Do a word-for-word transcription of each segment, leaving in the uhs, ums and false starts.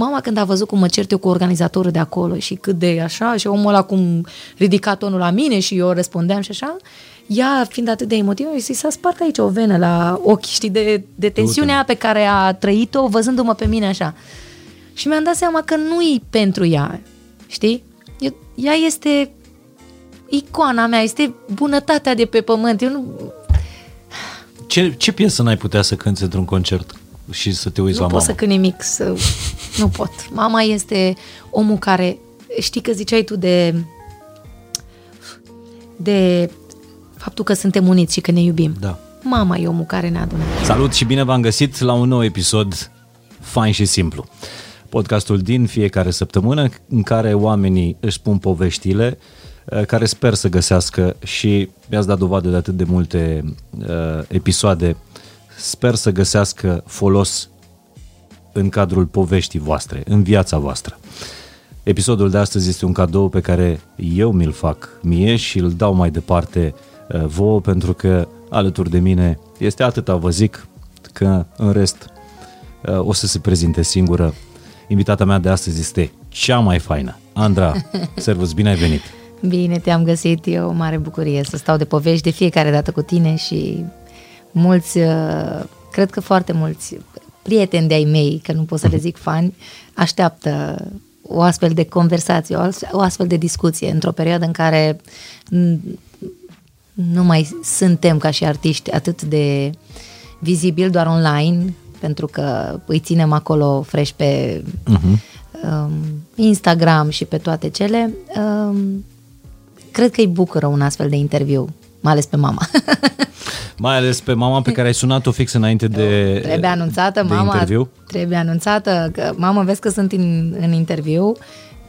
Mama, când a văzut cum mă cert eu cu organizatorul de acolo și cât de așa, și omul ăla cum ridica tonul la mine și eu răspundeam și așa, ea, fiind atât de emotivă, și s-a spart aici o venă la ochi, știi, de, de tensiunea pe care a trăit-o văzându-mă pe mine așa. Și mi-am dat seama că nu-i pentru ea, știi? Eu, ea este icoana mea, este bunătatea de pe pământ. Eu nu... Ce, ce piesă n-ai putea să cânți într-un concert și să te uiți nu la mama? Nu pot să cânt nimic, să... nu pot. Mama este omul care, știi că ziceai tu de de faptul că suntem uniți și că ne iubim. Da. Mama e omul care ne-a adunat. Salut și bine v-am găsit la un nou episod Fain și Simplu. Podcastul din fiecare săptămână în care oamenii își spun poveștile care sper să găsească și mi-ați dat dovadă de atât de multe uh, episoade, sper să găsească folos în cadrul poveștii voastre, în viața voastră. Episodul de astăzi este un cadou pe care eu mi-l fac mie și îl dau mai departe uh, vouă, pentru că alături de mine este atâta, vă zic, că în rest uh, o să se prezinte singură. Invitata mea de astăzi este cea mai faină, Andra. Servus, bine ai venit! Bine, te-am găsit, e o mare bucurie să stau de povești de fiecare dată cu tine și mulți, cred că foarte mulți prieteni de-ai mei, că nu pot să le zic fani, așteaptă o astfel de conversație, o astfel de discuție într-o perioadă în care nu mai suntem ca și artiști atât de vizibil doar online, pentru că îi ținem acolo fresh pe uh-huh. um, Instagram și pe toate cele. Um, Cred că îi bucură un astfel de interviu, mai ales pe mama. Mai ales pe mama pe care ai sunat-o fix înainte de Trebuie anunțată, de mama, interviu. Trebuie anunțată, că mama, vezi că sunt în, în interviu,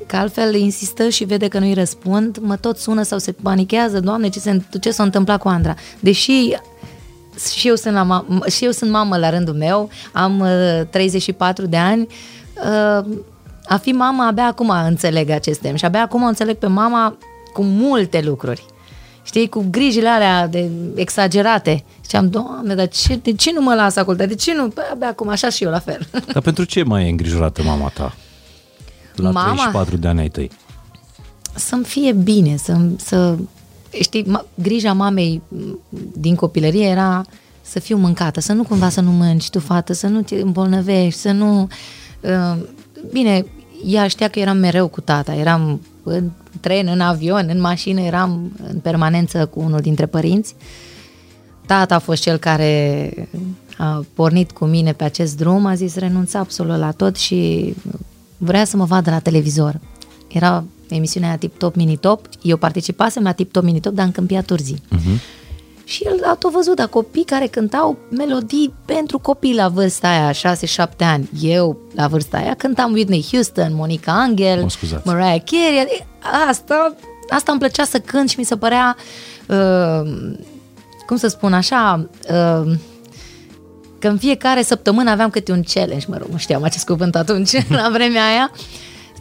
că altfel insistă și vede că nu-i răspund, mă tot sună sau se panichează, Doamne, ce, se, ce s-a întâmplat cu Andra? Deși și eu sunt, la ma- și eu sunt mamă la rândul meu, am uh, treizeci și patru de ani, uh, a fi mama, abia acum înțeleg acest tem și abia acum înțeleg pe mama cu multe lucruri, știi, cu grijile alea de exagerate. Și am, Doamne, dar ce, de ce nu mă las asculta? De ce nu? Păi abia acum, așa și eu la fel. Dar pentru ce mai e îngrijorată mama ta? La mama, treizeci și patru de ani ai tăi. Să-mi fie bine, să, să știi, ma, grija mamei din copilărie era să fiu mâncată, să nu cumva să nu mănci tu, fată, să nu te îmbolnăvești, să nu... Uh, bine, ea știa că eram mereu cu tata, eram... în tren, în avion, în mașină, eram în permanență cu unul dintre părinți. Tata a fost cel care a pornit cu mine pe acest drum, a zis renunța absolut la tot și vrea să mă vadă la televizor. Era emisiunea Tip Top Mini Top, eu participasem la Tip Top Mini Top, dar în Câmpia Turzii. Uh-huh. Și el a tot văzut, da, copii care cântau melodii pentru copii la vârsta aia, șase șapte ani. Eu, la vârsta aia, cântam Whitney Houston, Monica Anghel, Mariah Carey. Asta, asta îmi plăcea să cânt și mi se părea, uh, cum să spun așa, uh, că în fiecare săptămână aveam câte un challenge, mă rog, nu știam acest cuvânt atunci, la vremea aia,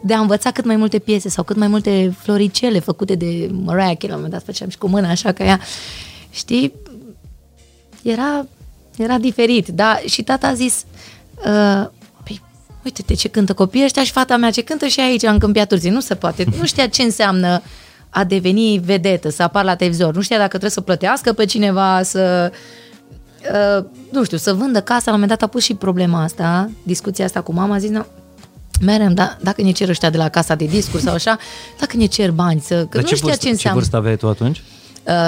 de a învăța cât mai multe piese sau cât mai multe floricele făcute de Mariah Carey. La un moment dat făceam și cu mâna așa ca ea. Știi, era, era diferit, da? Și tata a zis, uh, păi, uite-te ce cântă copiii ăștia și fata mea ce cântă și aici în Câmpia Turzii, nu se poate, nu știa ce înseamnă a deveni vedetă, să apar la televizor, nu știa dacă trebuie să plătească pe cineva, să, uh, nu știu, să vândă casa. La un moment dat a pus și problema asta, discuția asta cu mama, a zis, nu, merem, da, dacă ne cer ăștia de la casa de discuri sau așa, dacă ne cer bani, să, că nu știa vârstă, ce înseamnă. Ce vârstă aveai tu atunci?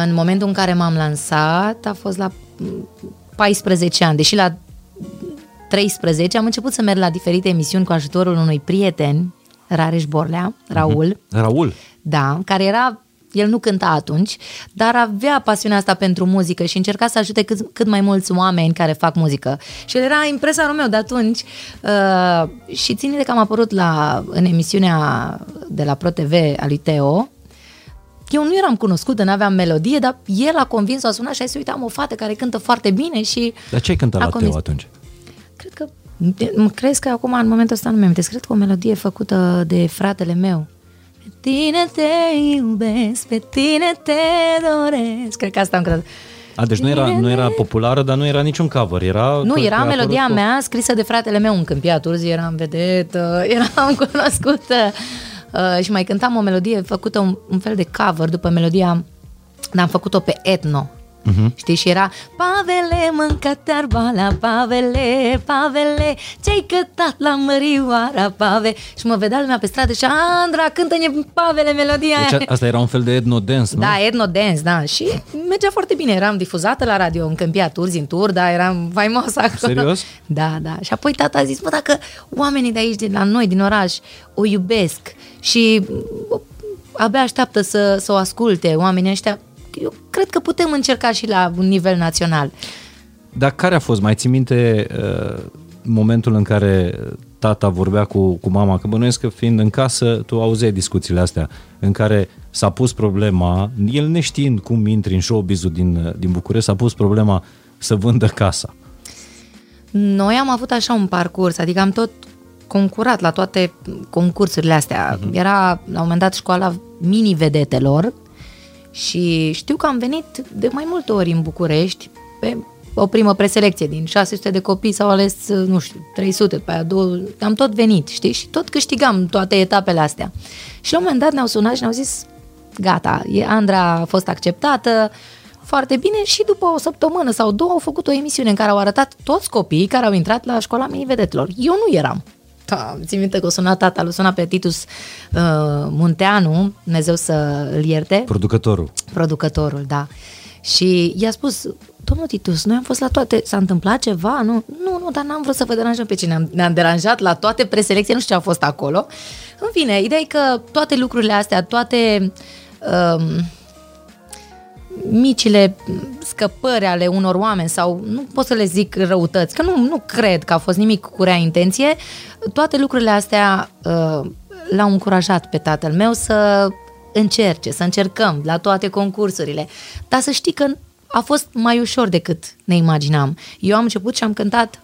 În momentul în care m-am lansat a fost la paisprezece ani, deși la treisprezece am început să merg la diferite emisiuni cu ajutorul unui prieten, Rareș Borlea, Raul. Mm-hmm. Raul? Da, care era, el nu cânta atunci, dar avea pasiunea asta pentru muzică și încerca să ajute cât, cât mai mulți oameni care fac muzică. Și el era impresarul meu de atunci uh, și ține că am apărut la, în emisiunea de la ProTV a lui Teo. Eu nu eram cunoscută, n-aveam melodie, dar el a convins, a sunat și a zis, uite, am o fată care cântă foarte bine și... Dar ce ai cântat la Teo atunci? Cred că, crezi că acum, în momentul ăsta nu mi-am inteles, cred că o melodie făcută de fratele meu. Pe tine te iubesc, pe tine te doresc, cred că asta am cântat. A, deci nu era, nu era populară, dar nu era niciun cover. Era nu, era melodia tot... mea scrisă de fratele meu în Câmpia Turzii, eram vedetă, eram cunoscută uh, și mai cântam o melodie făcută un, un fel de cover după melodia, dar am făcut-o pe etno. Uhum. Știi, și era Pavele, mâncă-te arbala, Pavele, Pavele, ce-ai cătat la mărioara, Pave. Și mă vedea lumea pe stradă și Andra, cântă-ne Pavele, melodia aia. Deci asta era un fel de etno-dance, nu? Da, etno-dance, da. Și mergea foarte bine, eram difuzată la radio în Câmpia Turzii, în Turda, eram faimoasă acolo. Serios? Da, da. Și apoi tata a zis, bă, dacă oamenii de aici, de la noi, din oraș, o iubesc și abia așteaptă să, să o asculte, oamenii ăștia, eu cred că putem încerca și la un nivel național. Dar care a fost? Mai ții minte uh, momentul în care tata vorbea cu, cu mama? Că bănuiesc că fiind în casă, tu auzeai discuțiile astea, în care s-a pus problema, el neștiind cum intri în showbiz-ul din, din București, s-a pus problema să vândă casa. Noi am avut așa un parcurs, adică am tot concurat la toate concursurile astea. Uh-huh. Era la un moment dat școala mini-vedetelor, și știu că am venit de mai multe ori în București pe o primă preselecție, din șase sute de copii s-au ales, nu știu, trei sute, pe aia două, am tot venit, știi, și tot câștigam toate etapele astea. Și la un moment dat ne-au sunat și ne-au zis, gata, Andra a fost acceptată, foarte bine, și după o săptămână sau două au făcut o emisiune în care au arătat toți copiii care au intrat la școala mini-vedetelor. Eu nu eram. Da, țin minte că o suna tata, l-a sunat pe Titus uh, Munteanu, Dumnezeu să îl ierte. Producătorul. Producătorul, da. Și i-a spus, domnul Titus, noi am fost la toate, s-a întâmplat ceva? Nu, nu, nu, dar n-am vrut să vă deranjăm pe cine. Ne-am deranjat la toate preselecțiile, nu știu ce a fost acolo. În fine, ideea e că toate lucrurile astea, toate uh, micile scăpări ale unor oameni sau nu pot să le zic răutăți, că nu, nu cred că a fost nimic cu rea intenție, toate lucrurile astea uh, l-au încurajat pe tatăl meu să încerce, să încercăm la toate concursurile, dar să știi că a fost mai ușor decât ne imaginam. Eu am început și am cântat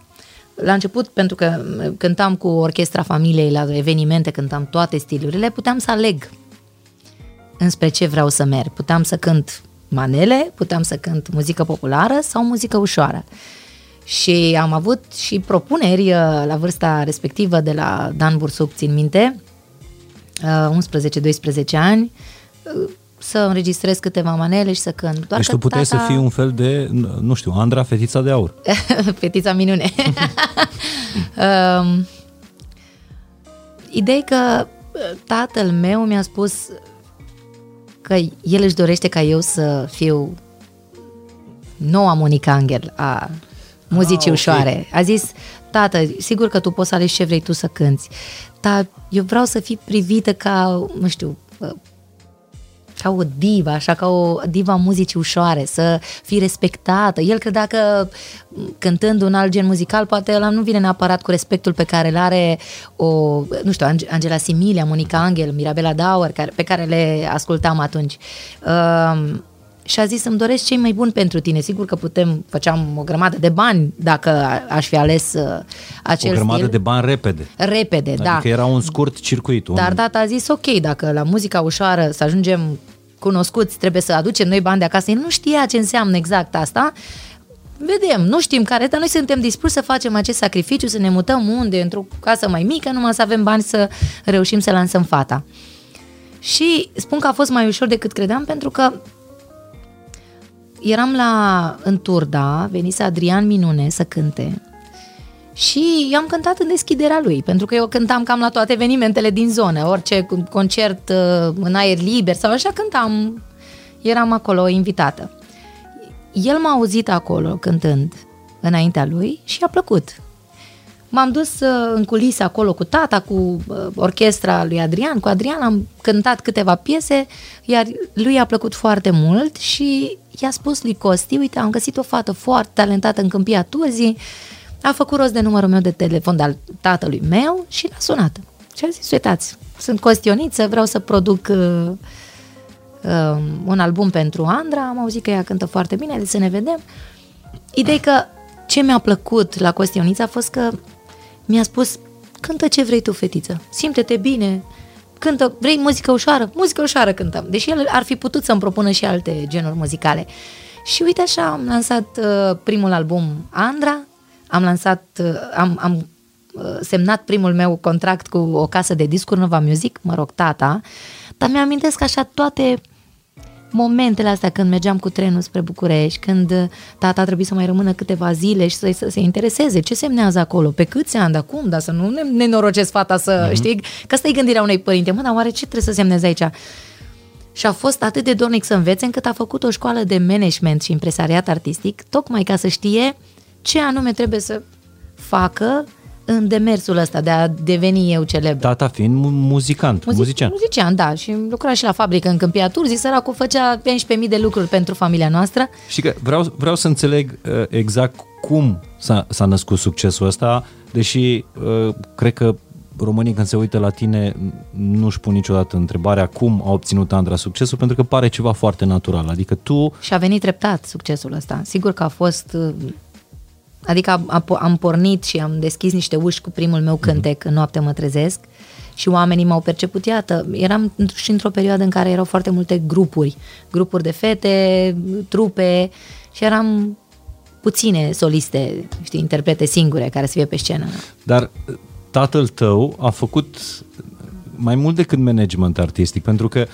la început, pentru că cântam cu orchestra familiei la evenimente, cântam toate stilurile, puteam să aleg înspre ce vreau să merg, puteam să cânt manele, puteam să cânt muzică populară sau muzică ușoară. Și am avut și propuneri la vârsta respectivă de la Dan Bursub, țin minte, unsprezece-doisprezece ani, să înregistrez câteva manele și să cânt. Doar deci tu puteai tata... să fii un fel de, nu știu, Andra, fetița de aur. Fetița minune. Ideea e că tatăl meu mi-a spus că el își dorește ca eu să fiu noua Monica Anghel a muzicii ah, ușoare. Okay. A zis, tată, sigur că tu poți să alegi ce vrei tu să cânti, dar eu vreau să fii privită ca, nu știu, ca o divă, așa, ca o diva muzicii ușoare, să fii respectată. El credea că cântând un alt gen muzical, poate ăla nu vine neapărat cu respectul pe care îl are o, nu știu, Angela Similia, Monica Anghel, Mirabela Dauer, care, pe care le ascultam atunci. Uh, și a zis, îmi doresc cei mai buni pentru tine. Sigur că putem, făceam o grămadă de bani dacă aș fi ales uh, acel O grămadă stil. de bani repede. Repede, adică da. Adică era un scurt circuit. Un... Dar tata a zis, ok, dacă la muzica ușoară să ajungem cunoscuți, trebuie să aducem noi bani de acasă. El nu știa ce înseamnă exact asta. Vedem, nu știm care, dar noi suntem dispuși să facem acest sacrificiu, să ne mutăm unde, într-o casă mai mică, numai să avem bani să reușim să lansăm fata. Și spun că a fost mai ușor decât credeam, pentru că eram la, în Turda, venise Adrian Minune să cânte și i-am cântat în deschiderea lui, pentru că eu cântam cam la toate evenimentele din zonă, orice concert în aer liber sau așa cântam, eram acolo invitată. El m-a auzit acolo cântând înaintea lui și i-a plăcut. M-am dus în culise acolo cu tata, cu orchestra lui Adrian, cu Adrian am cântat câteva piese, iar lui i-a plăcut foarte mult și i-a spus lui Costi, uite, am găsit o fată foarte talentată în Câmpia Turzii, a făcut rost de numărul meu de telefon de al tatălui meu și l-a sunat. Și a zis, uitați, sunt Costi Ioniță, vreau să produc uh, uh, un album pentru Andra, am auzit că ea cântă foarte bine, deci să ne vedem. Ideea că ce mi-a plăcut la Costi Ioniță a fost că mi-a spus, cântă ce vrei tu, fetiță, simte-te bine, cântă, vrei muzică ușoară? Muzică ușoară cântăm. Deși el ar fi putut să-mi propună și alte genuri muzicale. Și uite așa, am lansat uh, primul album Andra, am lansat, uh, am, am uh, semnat primul meu contract cu o casă de discuri, Nova Music, mă rog, tata, dar mi-amintesc așa toate momentele astea când mergeam cu trenul spre București, când tata trebuie să mai rămână câteva zile și să, să se intereseze ce semnează acolo, pe câți ani, dar cum, dar să nu ne nenorocesc fata să, mm-hmm. știi, că asta e gândirea unei părinte, mă, dar oare ce trebuie să semneze aici? Și a fost atât de dornic să învețe încât a făcut o școală de management și impresariat artistic, tocmai ca să știe ce anume trebuie să facă în demersul ăsta de a deveni eu celebru. Tata fiind muzicant, Muzic, muzician. Muzician, da, și lucra și la fabrică în Câmpia Turzii, săracul făcea cincisprezece mii de lucruri pentru familia noastră. Și că vreau, vreau să înțeleg exact cum s-a, s-a născut succesul ăsta, deși cred că românii când se uită la tine nu își pun niciodată întrebarea cum a obținut Andra succesul, pentru că pare ceva foarte natural, adică tu... Și a venit treptat succesul ăsta, sigur că a fost... Adică am pornit și am deschis niște uși cu primul meu cântec, În noaptea mă trezesc, și oamenii m-au perceput, iată, eram și într-o perioadă în care erau foarte multe grupuri, grupuri de fete, trupe, și eram puține soliste, știi, interprete singure care să fie pe scenă. Dar tatăl tău a făcut mai mult decât management artistic, pentru că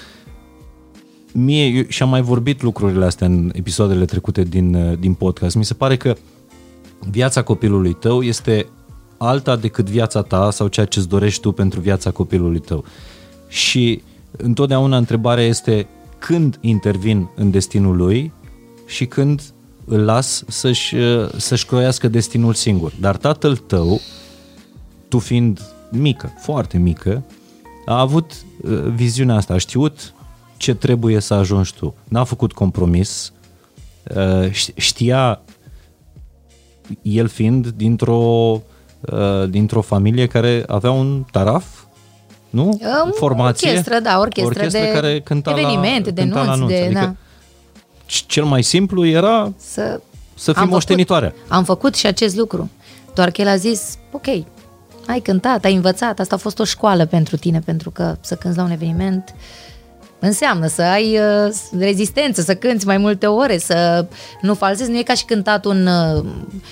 mie, și am mai vorbit lucrurile astea în episoadele trecute din, din podcast, mi se pare că viața copilului tău este alta decât viața ta sau ceea ce îți dorești tu pentru viața copilului tău. Și întotdeauna întrebarea este când intervin în destinul lui și când îl las să-și, să-și croiască destinul singur. Dar tatăl tău, tu fiind mică, foarte mică, a avut viziunea asta, a știut ce trebuie să ajungi tu. N-a făcut compromis, știa... El fiind dintr-o, dintr-o familie care avea un taraf, nu? Formație. Orchestră, da, orchestră, orchestră de care cânta evenimente, la, de cânta nunți. De, adică da. Cel mai simplu era să, să fii moștenitoare. Am făcut și acest lucru, doar că el a zis, ok, ai cântat, ai învățat, asta a fost o școală pentru tine, pentru că să cânți la un eveniment... Înseamnă să ai uh, rezistență, să cânti mai multe ore, să nu falsezi. Nu e ca și cântat un uh,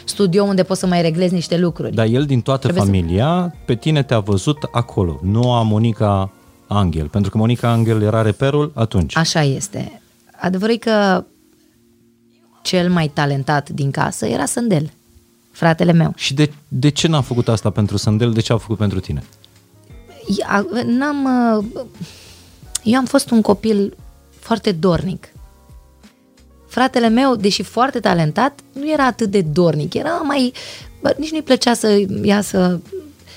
studio unde poți să mai reglezi niște lucruri. Dar el din toată Trebuie familia, să... pe tine te-a văzut acolo, noua Monica Anghel, pentru că Monica Anghel era reperul atunci. Așa este. Adevărul e că cel mai talentat din casă era Sândel, fratele meu. Și de, de ce n-a făcut asta pentru Sândel? De ce a făcut pentru tine? Ia, n-am... Uh... Eu am fost un copil foarte dornic. Fratele meu, deși foarte talentat, nu era atât de dornic. Era mai... Bă, nici nu-i plăcea să iasă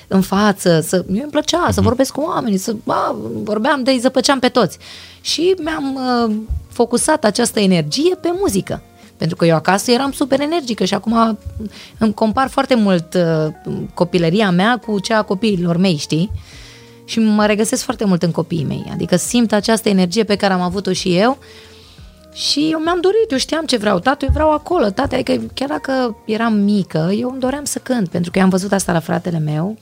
în față. Să, eu îmi plăcea să vorbesc cu oamenii, să bă, vorbeam de-i zăpăceam pe toți. Și mi-am uh, focusat această energie pe muzică. Pentru că eu acasă eram super energică și acum îmi compar foarte mult uh, copilăria mea cu cea a copiilor mei, știi? Și mă regăsesc foarte mult în copiii mei, adică simt această energie pe care am avut-o și eu și eu mi-am dorit, eu știam ce vreau, tată, eu vreau acolo, tată, adică chiar dacă eram mică, eu îmi doream să cânt, pentru că eu am văzut asta la fratele meu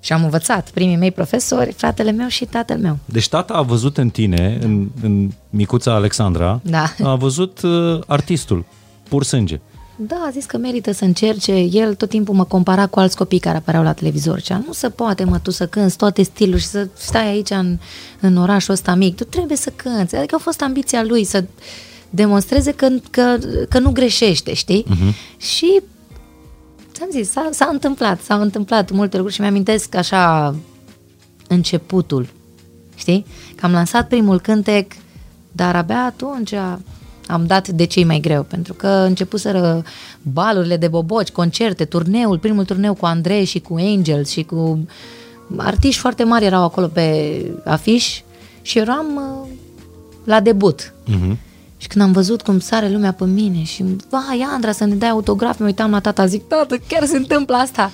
și am învățat primii mei profesori, fratele meu și tatăl meu. Deci tata a văzut în tine, în, în micuța Alexandra, da. A văzut uh, artistul, pur sânge. Da, a zis că merită să încerce. El tot timpul mă compara cu alți copii care apăreau la televizor. Și nu se poate, mă, tu să cânți toate stiluri și să stai aici în, în orașul ăsta mic. Tu trebuie să cânți. Adică a fost ambiția lui să demonstreze că, că, că nu greșește, știi? Uh-huh. Și ți-am zis, s-a, s-a întâmplat, s-au întâmplat multe lucruri și mi-amintesc așa începutul, știi? Că am lansat primul cântec, dar abia atunci... A... Am dat de cei mai greu, pentru că începuseră balurile de boboci, concerte, turneul, primul turneu cu Andrei și cu Angels și cu artiști foarte mari erau acolo pe afiș și eram uh, la debut. Uh-huh. Și când am văzut cum sare lumea pe mine și, vai, Andra, să ne dai autograf, mă uitam la tata, zic, tată, chiar se întâmplă asta.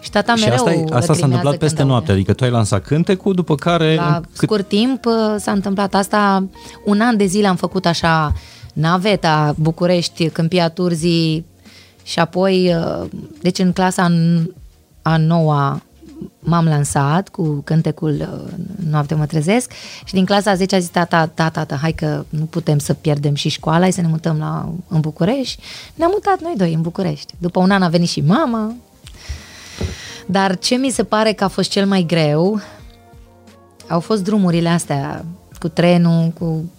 Și tata mereu asta, e, asta s-a întâmplat peste noapte, adică tu ai lansat cântecul, după care... La cât... scurt timp s-a întâmplat asta, un an de zile am făcut așa naveta București, Câmpia Turzii și apoi, deci în clasa a noua m-am lansat cu cântecul Noaptea mă trezesc și din clasa a zecea a zis tata, da, tata, hai că nu putem să pierdem și școala, hai să ne mutăm la, în București. Ne-am mutat noi doi în București. După un an a venit și mama. Dar ce mi se pare că a fost cel mai greu au fost drumurile astea cu trenul, cu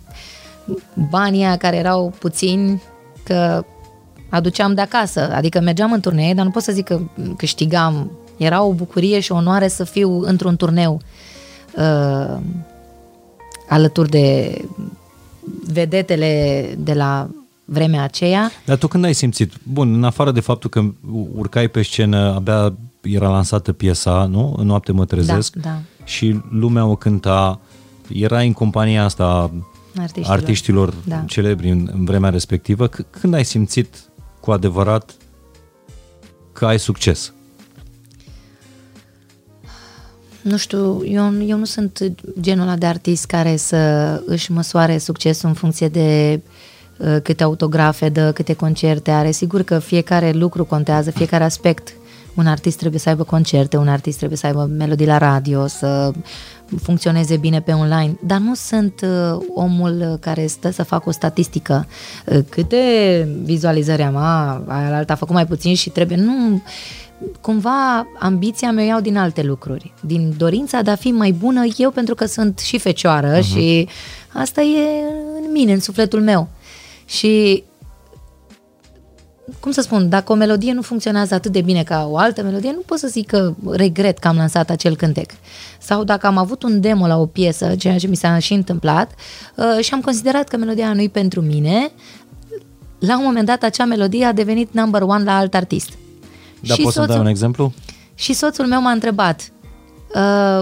banii care erau puțini, că aduceam de acasă. Adică mergeam în turnee, dar nu pot să zic că câștigam. Era o bucurie și o onoare să fiu într-un turneu uh, alături de vedetele de la vremea aceea. Dar tu când ai simțit? Bun, în afară de faptul că urcai pe scenă, abia era lansată piesa, nu? În Noapte mă trezesc. Da, da. Și lumea o cânta, era în compania asta artiștilor, artiștilor da. celebri în, în vremea respectivă. C- când ai simțit cu adevărat că ai succes? Nu știu, eu, eu nu sunt genul ăla de artist care să își măsoare succesul în funcție de uh, câte autografe dă, câte concerte are. Sigur că fiecare lucru contează, fiecare aspect. Un artist trebuie să aibă concerte, un artist trebuie să aibă melodii la radio, să funcționeze bine pe online, dar nu sunt uh, omul care stă să facă o statistică. Uh, câte vizualizări am, a, aia alta a făcut mai puțin și trebuie... Nu... Cumva ambiția mea o iau din alte lucruri, din dorința de a fi mai bună eu, pentru că sunt și fecioară, uh-huh. și asta e în mine, în sufletul meu. Și cum să spun, dacă o melodie nu funcționează atât de bine ca o altă melodie, nu pot să zic că regret că am lansat acel cântec. Sau dacă am avut un demo la o piesă, ceea ce mi s-a și întâmplat, și am considerat că melodia nu-i pentru mine, la un moment dat acea melodie a devenit number one la alt artist. Dar poți să-mi dai un exemplu? Și soțul meu m-a întrebat, uh,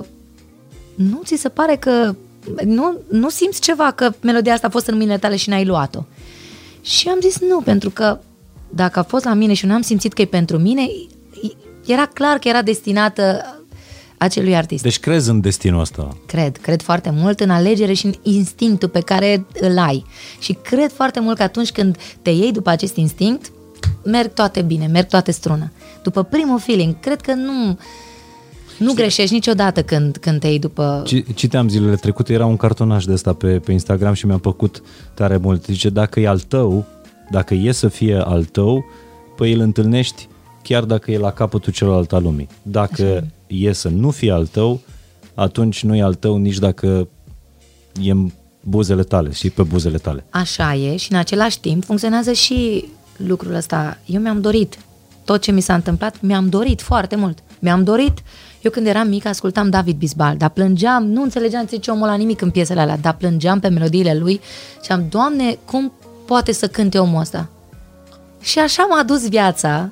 nu ți se pare că nu, nu simți ceva că melodia asta a fost în mâinile tale și n-ai luat-o? Și am zis nu, pentru că dacă a fost la mine și nu am simțit că e pentru mine, era clar că era destinată acelui artist. Deci crezi în destinul ăsta? Cred, cred foarte mult în alegere și în instinctul pe care îl ai. Și cred foarte mult că atunci când te iei după acest instinct, merg toate bine, merg toate strună. După primul feeling, cred că nu nu Știi? greșești niciodată când, când te iei după... Citeam zilele trecute, era un cartonaș de ăsta pe, pe Instagram și mi-a plăcut tare mult. Zice, dacă e al tău, dacă e să fie al tău, păi îl întâlnești chiar dacă e la capătul celălalt al lumii. Dacă Așa. e să nu fie al tău, atunci nu e al tău nici dacă e în buzele tale și pe buzele tale. Așa e și în același timp funcționează și lucrul ăsta. Eu mi-am dorit tot ce mi s-a întâmplat, mi-am dorit foarte mult. Mi-am dorit. Eu când eram mică ascultam David Bisbal, dar plângeam, nu înțelegeam ce omul la nimic în piesele alea, dar plângeam pe melodiile lui și am, Doamne, cum poate să cânte omul ăsta? Și așa m-a dus viața,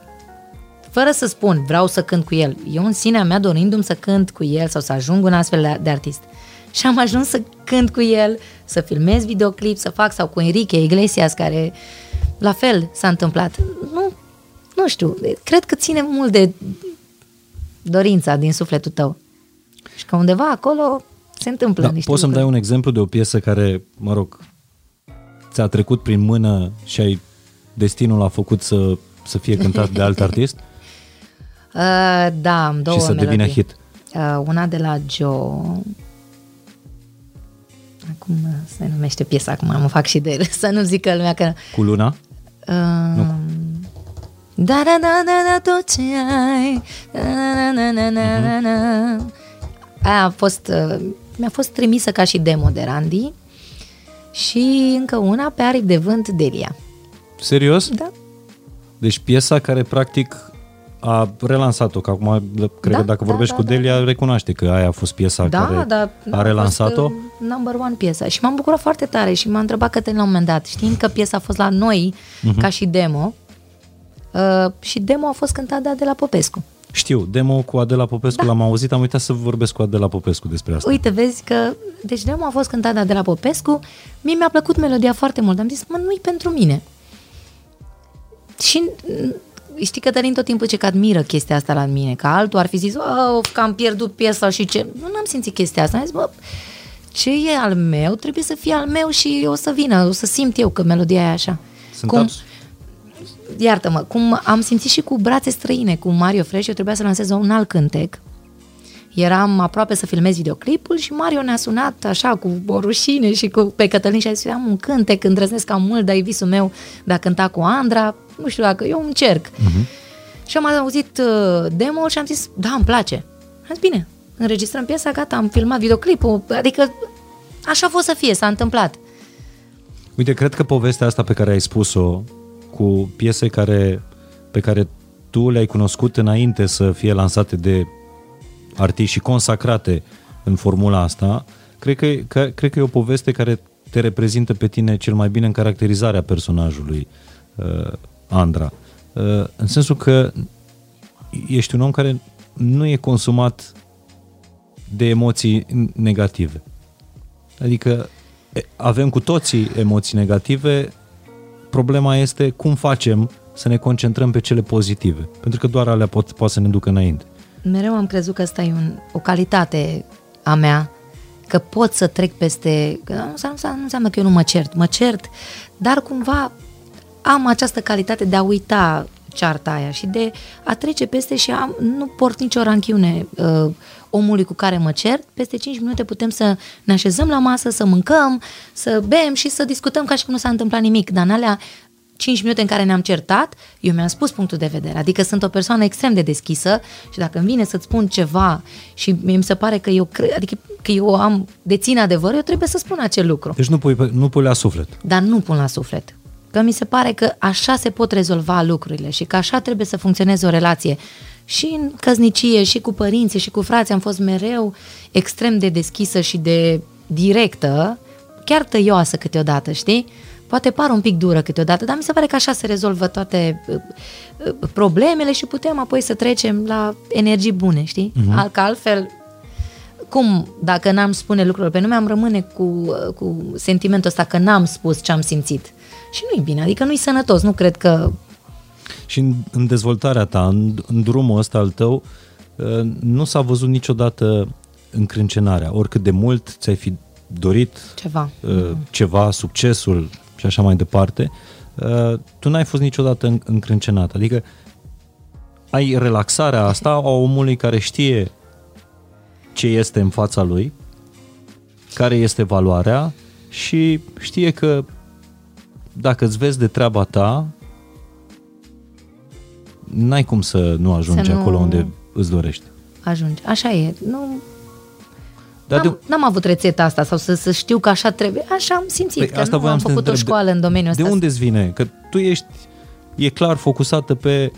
fără să spun, vreau să cânt cu el. Eu în sinea mea dorindu-mi să cânt cu el sau să ajung un astfel de artist. Și am ajuns să cânt cu el, să filmez videoclip, să fac, sau cu Enrique Iglesias, care la fel s-a întâmplat. Nu, nu știu, cred că ține mult de dorința din sufletul tău. Și că undeva acolo se întâmplă da, niște poți lucruri. Poți să-mi dai un exemplu de o piesă care, mă rog, ți-a trecut prin mână și ai destinul a făcut să, să fie cântat de alt artist? uh, da, am două melodii. Și să devină hit. Uh, una de la Joe... Cum se numește piesa acum, mă fac și de el, să nu zică lumea că... Cu luna? Uh, nu. Da, da, da, da, da, tot ce ai, da, da, da, da, da, da. Aia a fost, mi-a fost trimisă ca și demo de Randy. Și încă una, Pe aripi de vânt, Delia. Serios? Da. Deci piesa care practic a relansat-o, că acum cred da, că dacă vorbești da, cu Delia da. recunoaște că aia a fost piesa da, care da, a relansat-o. Da, number one piesa și m-am bucurat foarte tare și m-a întrebat Cătălin la un moment dat, știind că piesa a fost la noi uh-huh. ca și demo uh, și demo a fost cântat de Adela Popescu. Știu, demo cu Adela Popescu da. l-am auzit, am uitat să vorbesc cu Adela Popescu despre asta. Uite, vezi că, deci demo a fost cântat de Adela Popescu, mie mi-a plăcut melodia foarte mult, am zis, mă, nu-i pentru mine. Și... Știi, Cătălin tot timpul ce că admiră chestia asta la mine, că altul ar fi zis, oh, că am pierdut piesa și ce... Nu am simțit chestia asta, am zis, bă, ce e al meu, trebuie să fie al meu și o să vină, o să simt eu că melodia e așa. Sunt cum... Iartă-mă, cum am simțit și cu Brațe străine, cu Mario Fresh, eu trebuia să lansez un alt cântec eram aproape să filmez videoclipul și Mario ne-a sunat așa cu o rușine și cu, pe Cătălin și a zis, am un cântec, îndrăznesc cam mult, dar e visul meu de a cânta cu Andra, nu știu dacă, eu încerc. Uh-huh. Și am auzit demo și am zis, da, îmi place. Am zis, bine, înregistrăm piesa, gata, am filmat videoclipul, adică așa a fost să fie, s-a întâmplat. Uite, cred că povestea asta pe care ai spus-o, cu piese care, pe care tu le-ai cunoscut înainte să fie lansate de artiști și consacrate în formula asta, cred că, că, cred că e o poveste care te reprezintă pe tine cel mai bine în caracterizarea personajului uh, Andra. Uh, în sensul că ești un om care nu e consumat de emoții negative. Adică avem cu toții emoții negative, problema este cum facem să ne concentrăm pe cele pozitive, pentru că doar alea pot, pot să ne ducă înainte. Mereu am crezut că asta e un, o calitate a mea, că pot să trec peste, că nu, nu înseamnă că eu nu mă cert, mă cert, dar cumva am această calitate de a uita cearta aia și de a trece peste și am, nu port nicio ranchiune uh, omului cu care mă cert. Peste cinci minute putem să ne așezăm la masă, să mâncăm, să bem și să discutăm ca și cum nu s-a întâmplat nimic, dar în alea cinci minute în care ne-am certat, eu mi-am spus punctul de vedere, adică sunt o persoană extrem de deschisă și dacă îmi vine să-ți spun ceva și mi se pare că eu, cre- adică că eu am, dețin adevărul, eu trebuie să spun acel lucru. Deci nu pui, nu pui la suflet. Dar nu pun la suflet. Că mi se pare că așa se pot rezolva lucrurile și că așa trebuie să funcționeze o relație. Și în căsnicie, și cu părinții, și cu frații am fost mereu extrem de deschisă și de directă, chiar tăioasă câteodată, știi? Poate par un pic dură câteodată, dar mi se pare că așa se rezolvă toate problemele și putem apoi să trecem la energii bune, știi? Uh-huh. Că altfel, cum, dacă n-am spune lucrurile pe nume, am rămâne cu, cu sentimentul ăsta că n-am spus ce am simțit. Și nu-i bine, adică nu-i sănătos, nu cred că... Și în, în dezvoltarea ta, în, în drumul ăsta al tău, nu s-a văzut niciodată încrâncenarea, oricât de mult ți-ai fi dorit ceva, ceva succesul și așa mai departe, tu n-ai fost niciodată încrâncenat, adică ai relaxarea asta a omului care știe ce este în fața lui, care este valoarea și știe că dacă îți vezi de treaba ta, n-ai cum să nu ajungi să nu acolo unde îți dorești. Ajungi, așa e, nu... N-am, de... n-am avut rețeta asta sau să, să știu că așa trebuie. Așa am simțit, păi, că asta nu am făcut o școală de, în domeniul ăsta. De unde-ți vine? Că tu ești, e clar, focusată pe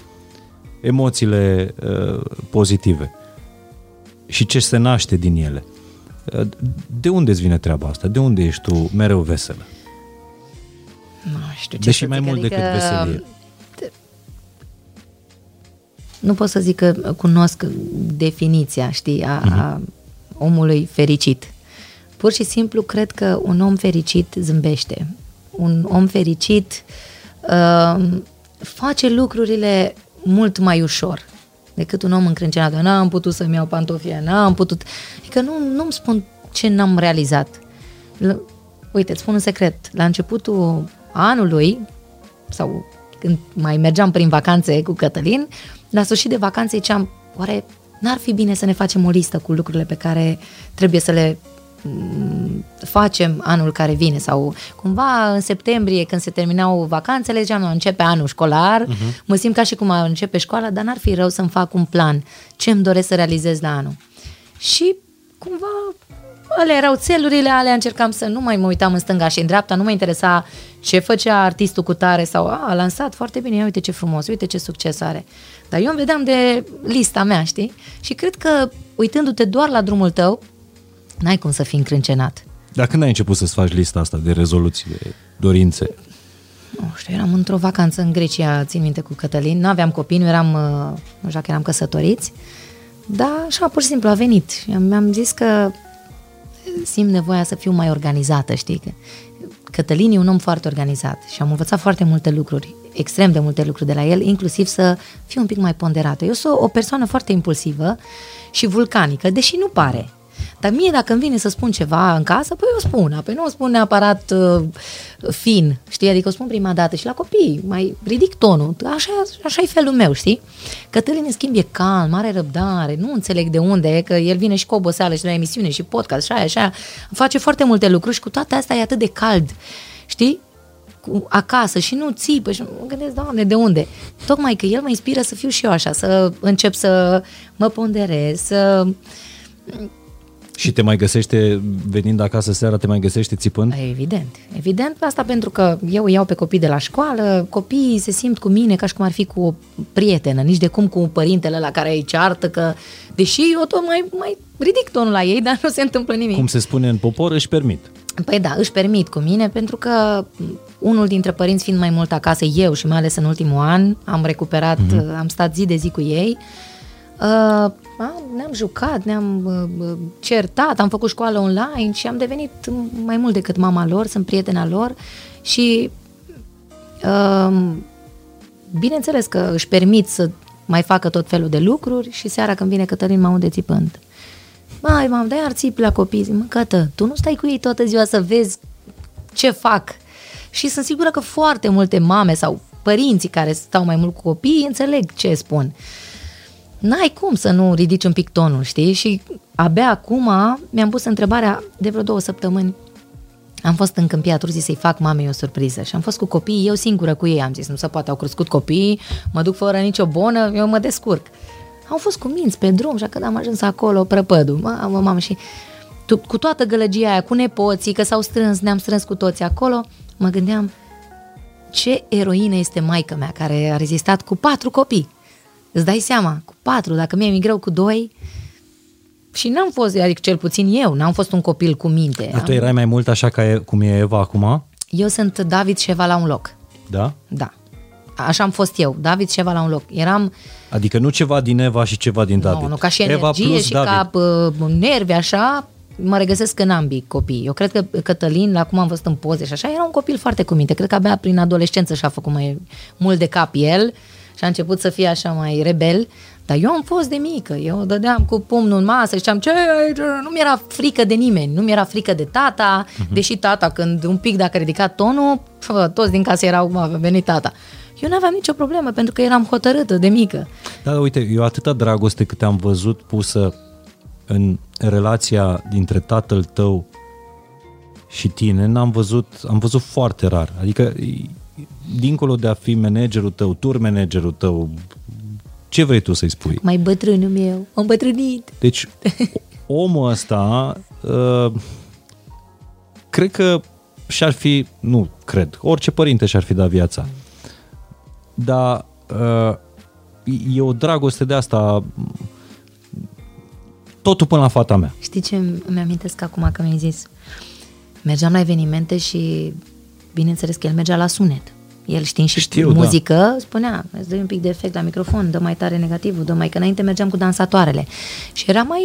emoțiile uh, pozitive și ce se naște din ele. Uh, de unde-ți vine treaba asta? De unde ești tu mereu veselă? Nu știu ce. Deși mai mult adică... decât veselie. Nu pot să zic că cunosc definiția, știi, a... Mm-hmm. a... omului fericit. Pur și simplu cred că un om fericit zâmbește. Un om fericit uh, face lucrurile mult mai ușor decât un om încrâncenat. N-am putut să-mi iau pantofia, n-am putut... Adică nu, nu-mi spun ce n-am realizat. Uite, îți spun un secret. La începutul anului, sau când mai mergeam prin vacanțe cu Cătălin, la sfârșit de vacanțe ziceam, oare n-ar fi bine să ne facem o listă cu lucrurile pe care trebuie să le facem anul care vine sau cumva în septembrie când se terminau vacanțele, ziceam, nu, începe anul școlar, uh-huh. mă simt ca și cum începe școala, dar n-ar fi rău să-mi fac un plan, ce îmi doresc să realizez la anul. Și cumva alea erau țelurile, alea încercam să nu mai mă uitam în stânga și în dreapta, nu mă interesa ce făcea artistul cu tare sau a, a lansat foarte bine, ia uite ce frumos, uite ce succes are. Dar eu îmi vedeam de lista mea, știi? Și cred că uitându-te doar la drumul tău, n-ai cum să fii încrâncenat. Dar când ai început să-ți faci lista asta de rezoluții, de dorințe? Nu știu, eram într-o vacanță în Grecia, țin minte, cu Cătălin, n-aveam copii, nu eram, nu știu că eram căsătoriți, dar așa pur și simplu a venit. Mi-am zis că simt nevoia să fiu mai organizată, știi? Cătălin e un om foarte organizat și am învățat foarte multe lucruri, extrem de multe lucruri de la el, inclusiv să fiu un pic mai ponderată. Eu sunt o persoană foarte impulsivă și vulcanică, deși nu pare, Dar mie, dacă îmi vine să spun ceva în casă, păi eu spun, apoi nu o spun neapărat uh, fin, știi, adică o spun prima dată și la copii, mai ridic tonul, așa, așa e felul meu, știi? Cătălin, în schimb, e calm, are răbdare, nu înțeleg de unde, că el vine și cu oboseală și de la emisiune și podcast și aia, și aia, face foarte multe lucruri și cu toate astea e atât de cald, știi? Acasă și nu țipă și mă gândesc, Doamne, de unde? Tocmai că el mă inspiră să fiu și eu așa, să încep să mă ponderez, să... Și te mai găsește, venind acasă seara, te mai găsește țipând? Evident, evident, asta pentru că eu iau pe copii de la școală, copiii se simt cu mine ca și cum ar fi cu o prietenă, nici de cum cu părintele la care îi ceartă, că deși eu tot mai, mai ridic tonul la ei, dar nu se întâmplă nimic. Cum se spune în popor, își permit. Păi da, își permit cu mine, pentru că unul dintre părinți fiind mai mult acasă, eu și mai ales în ultimul an, am recuperat, mm-hmm. am stat zi de zi cu ei, uh, ne-am jucat, ne-am uh, certat, am făcut școală online și am devenit mai mult decât mama lor, sunt prietena lor și uh, bineînțeles că își permit să mai facă tot felul de lucruri și seara când vine Cătălin mă aude țipând. Mai, mam, dai arțipi la copii. Mă, Cătă, tu nu stai cu ei toată ziua să vezi ce fac. Și sunt sigură că foarte multe mame sau părinții care stau mai mult cu copiii înțeleg ce spun. N-ai cum să nu ridici un pic tonul, știi? Și abia acum mi-am pus întrebarea de vreo două săptămâni. Am fost în Câmpia Turzii să-i fac mamei o surpriză și am fost cu copiii, eu singură cu ei, am zis, nu se poate, au crescut copiii, mă duc fără nicio bonă, eu mă descurc. Au fost cu minți pe drum și când am ajuns acolo, prăpădul, mamă, mamă, și tu, cu toată gălăgia aia, cu nepoții, că s-au strâns, ne-am strâns cu toții acolo, mă gândeam, ce eroină este maică mea care a rezistat cu patru copii. Îți dai seama, cu patru, dacă mie mi-e greu cu doi, și n-am fost, adică cel puțin eu, n-am fost un copil cu minte. Dar tu erai mai mult așa ca cum e Eva acum? Eu sunt David și Eva la un loc. Da? Da. Așa am fost eu, David și Eva la un loc. Eram... Adică nu ceva din Eva și ceva din David. Nu, nu, ca și energie Eva și David. Ca uh, nervi, așa, mă regăsesc în ambii copii. Eu cred că Cătălin, la cum am văzut în poze și așa, era un copil foarte cu minte. Cred că abia prin adolescență și-a făcut mai mult de cap el și a început să fie așa mai rebel. Dar eu am fost de mică, eu dădeam cu pumnul în masă și ziceam, ce? Nu mi-era frică de nimeni, nu mi-era frică de tata, uh-huh. deși tata, când un pic dacă ridica tonul, pă, toți din casă erau, mă, a venit tata. Eu nu aveam nicio problemă, pentru că eram hotărâtă de mică. Da, uite, eu atâta dragoste cât am văzut pusă în relația dintre tatăl tău și tine, n-am văzut, am văzut foarte rar. Adică, dincolo de a fi managerul tău, tour managerul tău, ce vrei tu să-i spui? Mai bătrânul meu, am bătrânit. Deci, omul ăsta, uh, cred că și-ar fi, nu cred, orice părinte și-ar fi dat viața. Dar e o dragoste de asta, totul până la fata mea. Știi ce îmi amintesc acum că mi-ai zis? Mergeam la evenimente și bineînțeles că el mergea la sunet. El știind și Știu, muzică, da. Spunea, îți dă un pic de efect la microfon, dă mai tare negativul, dă mai... Că înainte mergeam cu dansatoarele și era mai,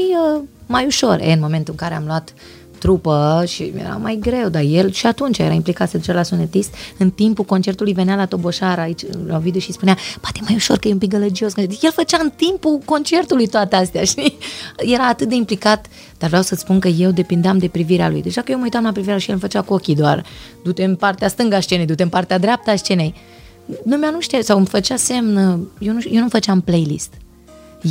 mai ușor. E, în momentul în care am luat trupă și era mai greu, dar el și atunci era implicat, se ducea la sunetist, în timpul concertului venea la Toboșar aici la video și spunea, poate mai ușor că e un pic gălăgios, el făcea în timpul concertului toate astea, știi? Era atât de implicat, dar vreau să-ți spun că eu depindeam de privirea lui, deja că eu mă uitam la privirea și el îmi făcea cu ochii doar, du-te în partea stângă a scenei, du-te în partea dreaptă a scenei, lumea nu știa, sau îmi făcea semn, eu nu, eu nu făceam playlist.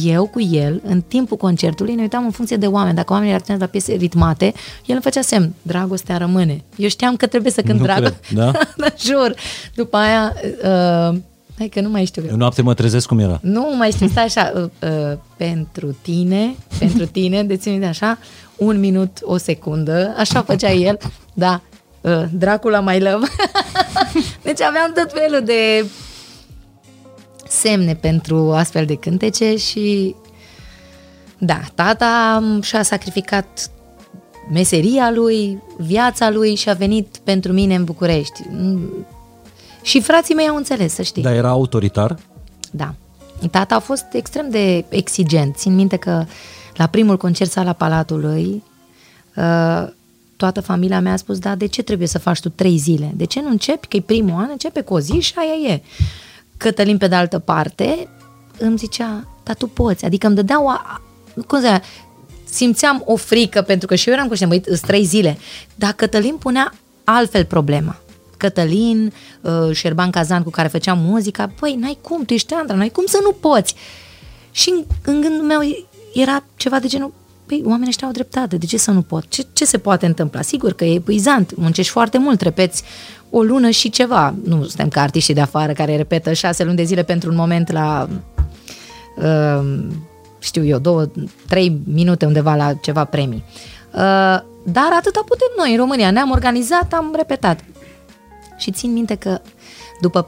Eu cu el, în timpul concertului, ne uitam în funcție de oameni. Dacă oamenii reacționează la piese ritmate, el îmi făcea semn, dragostea rămâne. Eu știam că trebuie să cânt dragoste. Da? Dar jur. După aia, uh, hai că nu mai știu. Eu noapte mă trezesc cum era. Nu mai știu, stai așa. Uh, uh, pentru tine, pentru tine, deține de așa, un minut, o secundă, așa făcea el. Da, uh, Dracula my love. Deci aveam tot felul de... semne pentru astfel de cântece și da, tata și-a sacrificat meseria lui, viața lui și a venit pentru mine în București. Și frații mei au înțeles, să știi. Dar era autoritar? Da. Tata a fost extrem de exigent. Țin minte că la primul concert Sala Palatului toată familia mea a spus, da, de ce trebuie să faci tu trei zile? De ce nu începi? Că e primul an, începe cu o zi și aia e. Cătălin, pe de altă parte, îmi zicea, dar tu poți, adică îmi dădeau, a, cum zicea, simțeam o frică, pentru că și eu eram conștient, băi, sunt trei zile. Dar Cătălin punea altfel problema. Cătălin, uh, Șerban Cazan, cu care făceam muzica, băi, n-ai cum, tu ești Andra, n-ai cum să nu poți. Și în, în gândul meu era ceva de genul, păi, oamenii ăștia au dreptate, de ce să nu pot? Ce, ce se poate întâmpla? Sigur că e epuizant, muncești foarte mult, repeți o lună și ceva. Nu suntem ca artiștii de afară care repetă șase luni de zile pentru un moment la, uh, știu eu, două, trei minute undeva la ceva premii. Uh, dar atâta putem noi în România, ne-am organizat, am repetat. Și țin minte că după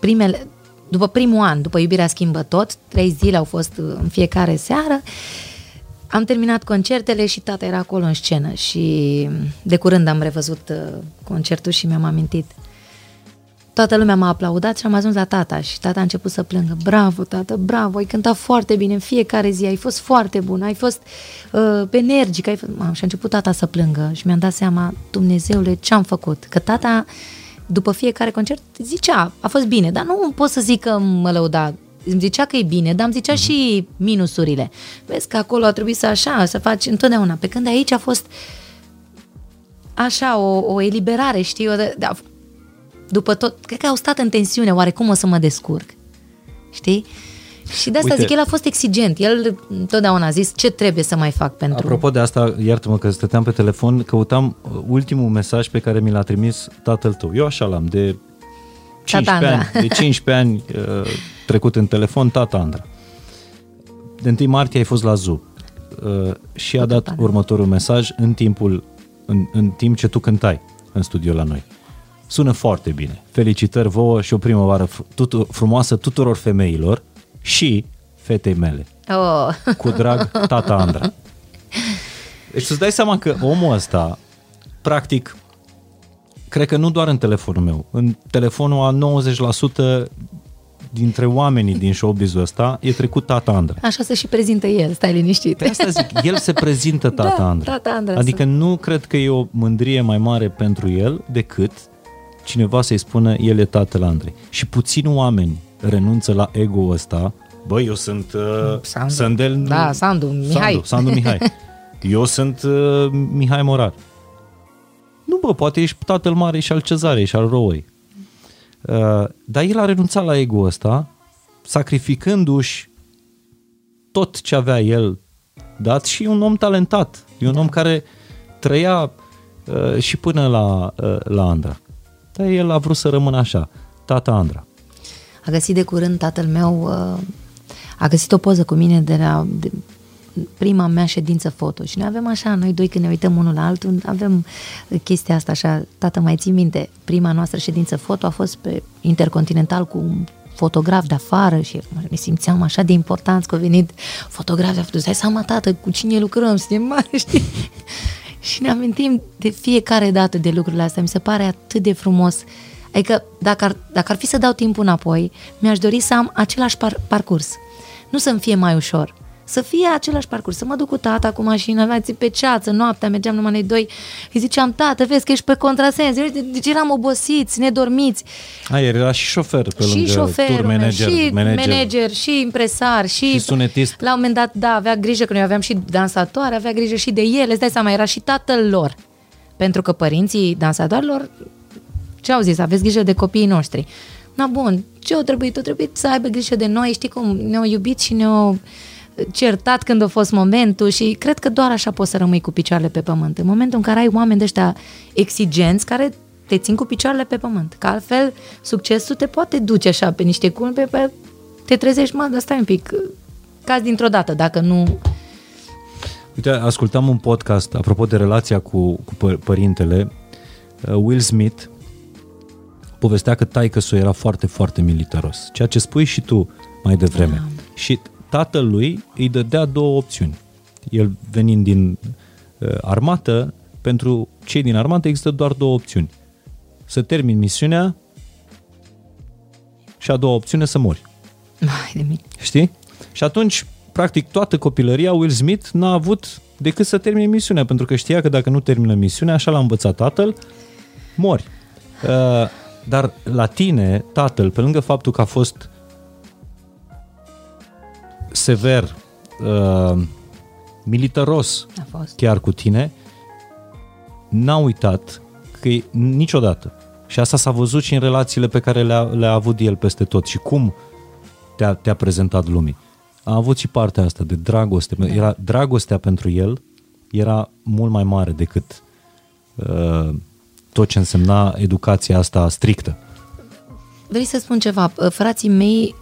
primele... După primul an, după Iubirea schimbă tot, trei zile au fost în fiecare seară, am terminat concertele și tata era acolo în scenă și de curând am revăzut concertul și mi-am amintit. Toată lumea m-a aplaudat și am ajuns la tata și tata a început să plângă. Bravo, tată, bravo, ai cântat foarte bine în fiecare zi, ai fost foarte bun, ai fost uh, energic. Ai fost... Mam, și a început tata să plângă și mi-am dat seama, Dumnezeule, ce-am făcut, că tata... După fiecare concert zicea, a fost bine, dar nu pot să zic că mă lăuda. Îmi zicea că e bine, dar îmi zicea și minusurile. Vezi că acolo a trebuit să așa, să faci întotdeauna. Pe când aici a fost așa o, o eliberare, știi, eu, da, după tot, cred că au stat în tensiune, oare cum o să mă descurc, știi? Și de asta Uite, zic, el a fost exigent. El întotdeauna a zis ce trebuie să mai fac pentru... Apropo de asta, iartă-mă că stăteam pe telefon, căutam ultimul mesaj pe care mi l-a trimis tatăl tău. Eu așa l-am de cincisprezece ani, de cincisprezece ani trecut în telefon, tata Andra. De întâi martie ai fost la Zoo și a dat următorul mesaj în timpul, în, în timp ce tu cântai în studio la noi. Sună foarte bine. Felicitări vouă și o primăvară frumoasă tuturor femeilor și fetei mele. Oh. Cu drag, tata Andra. Deci tu îți dai seama că omul ăsta, practic, cred că nu doar în telefonul meu, în telefonul a nouăzeci la sută dintre oamenii din showbizul ăsta e trecut tata Andra. Așa se și prezintă el, stai liniștit. Pe asta zic, el se prezintă tata, da, Andra. Tata Andra. Adică nu cred că e o mândrie mai mare pentru el decât cineva să-i spună el e tatăl Andrei. Și puțini oameni renunță la ego-ul ăsta. Băi, eu sunt uh, Sandu. Sândel, da, Sandu, Mihai. Sandu, Sandu Mihai. Eu sunt uh, Mihai Morar. Nu, bă, poate ești tatăl mare și al Cezarei și al Roei. Uh, dar el a renunțat la ego-ul ăsta, sacrificându-și tot ce avea el dat și un om talentat. E un om care trăia uh, și până la, uh, la Andra. Dar el a vrut să rămână așa, tata Andra. A găsit de curând tatăl meu, a găsit o poză cu mine de la de prima mea ședință foto și noi avem așa, noi doi când ne uităm unul la altul, avem chestia asta așa, tată, mai ții minte, prima noastră ședință foto a fost pe Intercontinental cu un fotograf de afară și ne simțeam așa de importanți că a venit fotograf de afară, dai seama, tată, cu cine lucrăm, suntem mari, știi? Și ne amintim de fiecare dată de lucrurile astea, mi se pare atât de frumos. Adică dacă ar, dacă ar fi să dau timpul înapoi, mi-aș dori să am același par, parcurs. Nu să-mi fie mai ușor, să fie același parcurs. Să mă duc cu tata cu mașina, mea pe ceață, noaptea, mergeam numai noi doi. Îi ziceam, tată, vezi că ești pe contrasens. Deci eram obosiți, nedormiți. A, era și șofer pe și lângă șoferul, tur manager, și manager, manager, și impresar, și, și sunetist. La un moment dat, da, avea grijă, că noi aveam și dansatoare, avea grijă și de ele. Îți dai seama, era și tatăl lor. Pentru că părinții dansatorilor, ce au zis? Aveți grijă de copiii noștri. Na bun, ce au trebuit? Au trebuit să aibă grijă de noi, știi cum? Ne-au iubit și ne-au certat când a fost momentul și cred că doar așa poți să rămâi cu picioarele pe pământ. În momentul în care ai oameni de ăștia exigenți care te țin cu picioarele pe pământ. Că altfel succesul te poate duce așa pe niște culme, pe te trezești, mă, dar stai un pic, cazi dintr-o dată, dacă nu... Uite, ascultam un podcast, apropo de relația cu, cu pă- părintele, Will Smith povestea că taică-sul era foarte, foarte militaros. Ceea ce spui și tu mai devreme. Da. Și tatălui îi dădea două opțiuni. El venind din uh, armată, pentru cei din armată există doar două opțiuni. Să termin misiunea și a doua opțiune să mori. Mai de mic. Știi? Și atunci, practic, toată copilăria Will Smith n-a avut decât să termine misiunea, pentru că știa că dacă nu termină misiunea, așa l-a învățat tatăl, mori. Uh, Dar la tine, tatăl, pe lângă faptul că a fost sever, uh, militaros a fost. Chiar cu tine, n-a uitat că niciodată. Și asta s-a văzut și în relațiile pe care le-a, le-a avut el peste tot și cum te-a, te-a prezentat lumii. A avut și partea asta de dragoste. Da. Era, dragostea pentru el era mult mai mare decât uh, tot ce însemna educația asta strictă. Vrei să spun ceva? Frații mei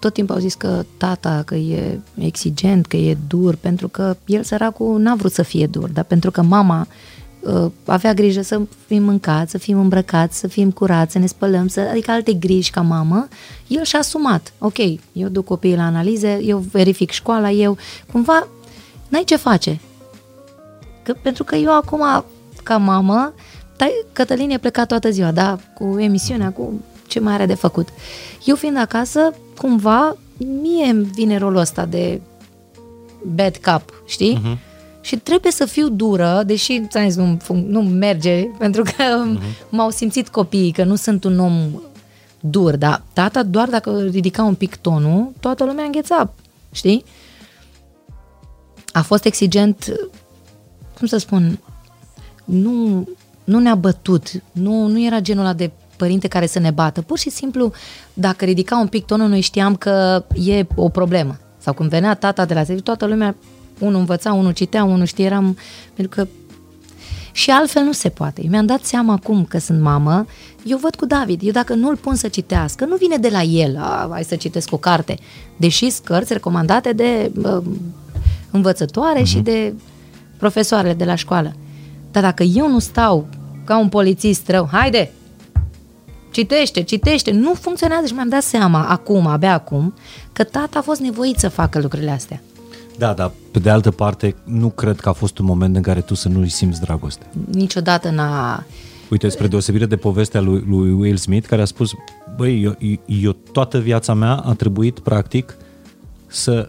tot timpul au zis că tata, că e exigent, că e dur, pentru că el, săracul, n-a vrut să fie dur, dar pentru că mama uh, avea grijă să fim mâncați, să fim îmbrăcați, să fim curați, să ne spălăm, să, adică alte griji ca mamă, el și-a asumat. Ok, eu duc copiii la analize, eu verific școala, eu cumva n-ai ce face. Că, pentru că eu acum, ca mamă, Cătălin e plecat toată ziua, da, cu emisiunea, cu ce mai are de făcut. Eu fiind acasă, cumva, mie îmi vine rolul ăsta de bad cop, știi? Uh-huh. Și trebuie să fiu dură, deși ți-am zis, nu, nu merge, pentru că uh-huh. m-au simțit copiii, că nu sunt un om dur, dar tata, doar dacă ridica un pic tonul, toată lumea îngheța, știi? A fost exigent, cum să spun, nu, nu ne-a bătut, nu, nu era genul ăla de părinte care să ne bată. Pur și simplu, dacă ridica un pic tonul, noi știam că e o problemă. Sau când venea tata de la serviciu, toată lumea, unul învăța, unul citea, unul știe, eram... Pentru că... Și altfel nu se poate. Eu mi-am dat seama acum că sunt mamă, eu văd cu David, eu dacă nu-l pun să citească, nu vine de la el, a, hai să citesc o carte, deși cărți recomandate de uh, învățătoare uh-huh. și de profesoarele de la școală. Dar dacă eu nu stau ca un polițist rău, haide! Citește, citește, nu funcționează. Și mi-am dat seama, acum, abia acum, că tata a fost nevoit să facă lucrurile astea. Da, dar pe de altă parte nu cred că a fost un moment în care tu să nu-i simți dragoste. Niciodată n-a... Uite, spre deosebire de povestea lui, lui Will Smith, care a spus, băi, eu, eu toată viața mea a trebuit, practic, să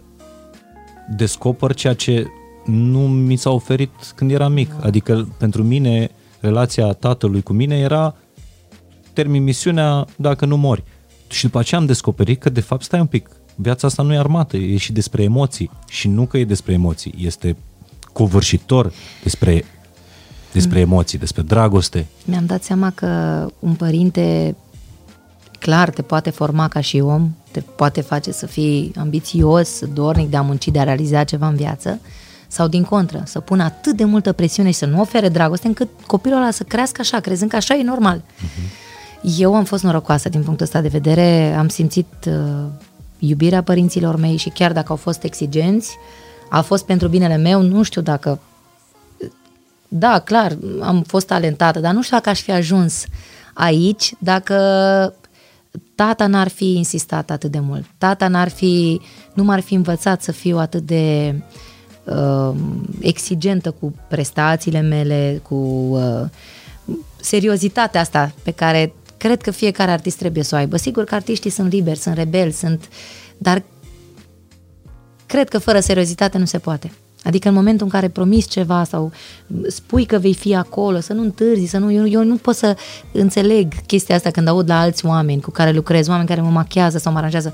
descoper ceea ce nu mi s-a oferit când eram mic. Adică, pentru mine, relația tatălui cu mine era... termin misiunea dacă nu mori. Și după aceea am descoperit că, de fapt, stai un pic, viața asta nu e armată, e și despre emoții. Și nu că e despre emoții, este covârșitor despre, despre emoții, despre dragoste. Mi-am dat seama că un părinte, clar, te poate forma ca și om, te poate face să fii ambițios, dornic de a munci, de a realiza ceva în viață, sau din contră, să pună atât de multă presiune și să nu ofere dragoste, încât copilul ăla să crească așa, crezând că așa e normal. Uh-huh. Eu am fost norocoasă din punctul ăsta de vedere, am simțit uh, iubirea părinților mei și chiar dacă au fost exigenți, a fost pentru binele meu, nu știu dacă... Da, clar, am fost talentată, dar nu știu dacă aș fi ajuns aici dacă tata n-ar fi insistat atât de mult, tata n-ar fi, nu m-ar fi învățat să fiu atât de uh, exigentă cu prestațiile mele, cu... Uh, seriozitatea asta pe care cred că fiecare artist trebuie să o aibă. Sigur că artiștii sunt liberi, sunt rebeli, sunt... dar cred că fără seriozitate nu se poate. Adică în momentul în care promiți ceva sau spui că vei fi acolo, să nu întârzi, să nu... Eu, eu nu pot să înțeleg chestia asta când aud la alți oameni cu care lucrez, oameni care mă machează sau mă aranjează.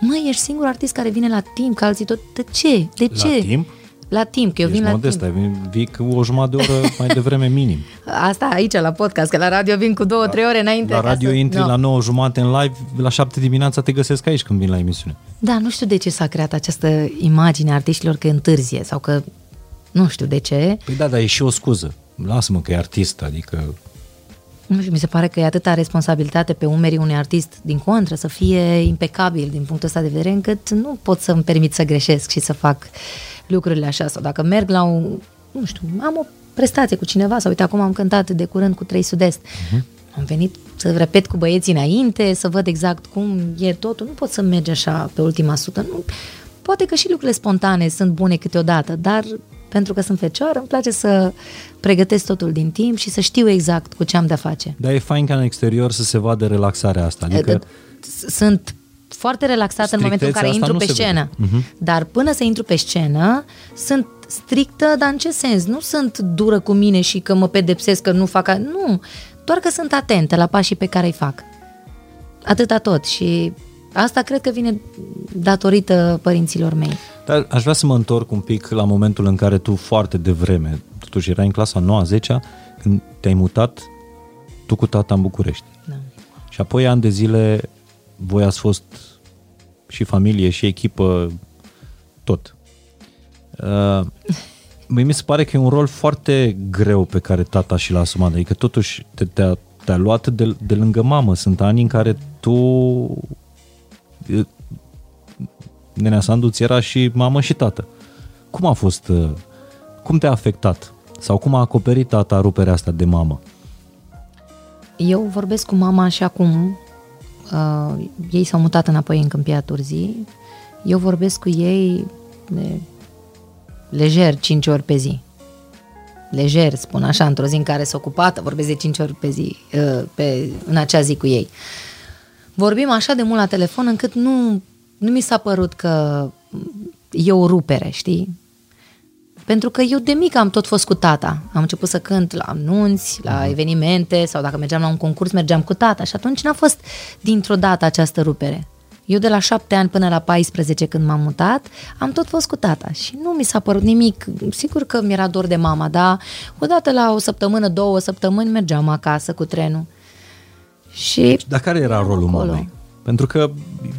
Măi, ești singurul artist care vine la timp, că alții tot... De ce? De ce? La timp? La timp, că eu ești vin modestă, la timp. Ești modestă, vii cu o jumătate de oră mai devreme minim. Asta aici, la podcast, că la radio vin cu două, la, trei ore înainte. La radio să... intri no. la nouă jumate în live, la șapte dimineața te găsesc aici când vin la emisiune. Da, nu știu de ce s-a creat această imagine a artiștilor că întârzie sau că nu știu de ce. Păi da, dar e și o scuză. Lasă-mă că e artist, adică... Nu știu, mi se pare că e atâta responsabilitate pe umerii unui artist, din contră, să fie impecabil din punctul ăsta de vedere, încât nu pot să-mi permit să greșesc și să fac lucrurile așa. Sau dacă merg la un, nu știu, am o prestație cu cineva, sau uite, acum am cântat de curând cu Trei Sud-Est. Uh-huh. Am venit să repet cu băieții înainte, să văd exact cum e totul. Nu pot să merg așa pe ultima sută. Nu. Poate că și lucrurile spontane sunt bune câteodată, dar... pentru că sunt fecioară, îmi place să pregătesc totul din timp și să știu exact cu ce am de-a face. Dar e fain ca în exterior să se vadă relaxarea asta. Adică sunt foarte relaxată în momentul în care intru pe scenă. Uh-huh. Dar până să intru pe scenă, sunt strictă, dar în ce sens? Nu sunt dură cu mine și că mă pedepsesc, că nu fac... A... Nu, doar că sunt atentă la pașii pe care îi fac. Atâta tot. Și asta cred că vine datorită părinților mei. Dar aș vrea să mă întorc un pic la momentul în care tu foarte devreme, totuși erai în clasa noua, zecea, când te-ai mutat tu cu tata în București. Da. Și apoi ani de zile voi ați fost și familie și echipă, tot. Uh, mi se pare că e un rol foarte greu pe care tata și l-a asumat, adică totuși te, te-a, te-a luat de, de lângă mamă. Sunt ani în care tu, nenea Sandu, ți era și mamă și tată. Cum a fost, cum te-a afectat sau cum a acoperit tata ruperea asta de mamă? Eu vorbesc cu mama așa cum uh, ei s-au mutat înapoi în Câmpia Turzii. Eu vorbesc cu ei de lejer cinci ori pe zi. Lejer, spun așa, într-o zi în care s-a ocupat, vorbesc de cinci ori pe zi, uh, pe, în acea zi cu ei. Vorbim așa de mult la telefon încât nu, nu mi s-a părut că e o rupere, știi? Pentru că eu de mică am tot fost cu tata. Am început să cânt la anunți, la evenimente, sau dacă mergeam la un concurs, mergeam cu tata. Și atunci n-a fost dintr-o dată această rupere. Eu de la șapte ani până la paisprezece, când m-am mutat, am tot fost cu tata. Și nu mi s-a părut nimic. Sigur că mi-era dor de mama, dar odată la o săptămână, două săptămâni, mergeam acasă cu trenul. Și dar care era rolul acolo mamei? Pentru că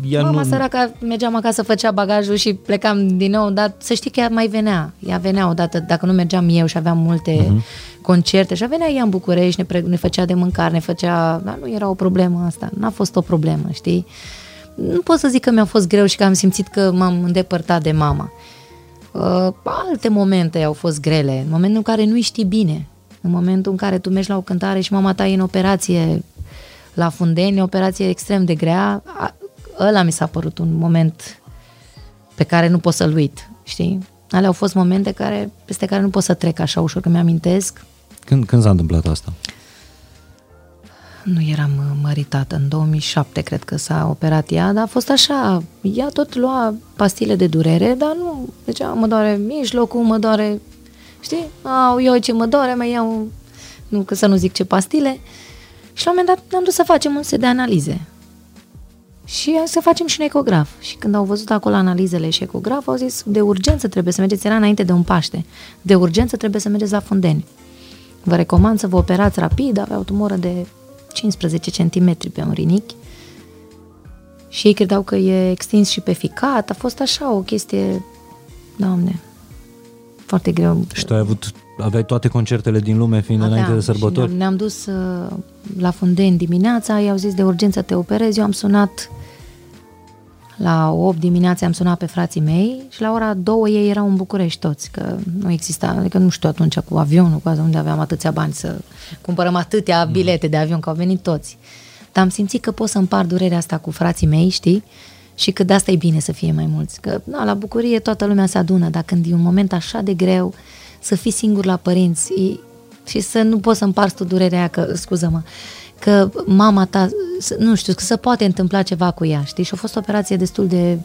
ea mama nu... săraca, mergeam acasă, făcea bagajul și plecam din nou, dar să știi că ea mai venea. Ea venea odată, dacă nu mergeam eu și aveam multe uh-huh. concerte, și venea ea în București, ne, pre... ne făcea de mâncare, ne făcea... Dar nu era o problemă asta, n-a fost o problemă, știi? Nu pot să zic că mi-a fost greu și că am simțit că m-am îndepărtat de mama. Uh, alte momente au fost grele, în momentul în care nu-i știi bine, în momentul în care tu mergi la o cântare și mama ta e în operație la Fundeni, o operație extrem de grea, ăla mi s-a părut un moment pe care nu pot să-l uit, știi? Alea au fost momente care, peste care nu pot să trec așa ușor, că mi-amintesc. Când, când s-a întâmplat asta? Nu eram măritată, în două mii șapte cred că s-a operat ea, dar a fost așa, ea tot lua pastile de durere, dar nu, deci mă doare mijlocul, mă doare, știi? Au, eu ce mă doare, mai iau, nu, că să nu zic ce pastile. Și la un moment dat ne-am dus să facem un set de analize. Și să facem și un ecograf. Și când au văzut acolo analizele și ecograf, au zis, de urgență trebuie să mergeți, era înainte de un Paște, de urgență trebuie să mergeți la Fundeni. Vă recomand să vă operați rapid, avea o tumoră de cincisprezece centimetri pe un rinichi. Și ei credeau că e extins și pe ficat, a fost așa o chestie, Doamne, foarte greu. Și tu ai avut... Aveai toate concertele din lume fiind Aveam, înainte de sărbători? Ne-am dus uh, la Fundeni dimineața, i-au zis de urgență te operezi, eu am sunat la opt dimineața, am sunat pe frații mei și la ora două ei erau în București toți, că nu exista, adică nu știu atunci cu avionul, cu asta, unde aveam atâția bani să cumpărăm atâtea bilete de avion, că au venit toți. Dar am simțit că pot să împart durerea asta cu frații mei, știi? Și că de asta e bine să fie mai mulți, că na, la bucurie toată lumea se adună, dar când e un moment așa de greu, să fii singur la părinți și să nu poți să împarți tu durerea aia, că, scuză-mă, că mama ta, nu știu, că se poate întâmpla ceva cu ea, știi? Și a fost o operație destul de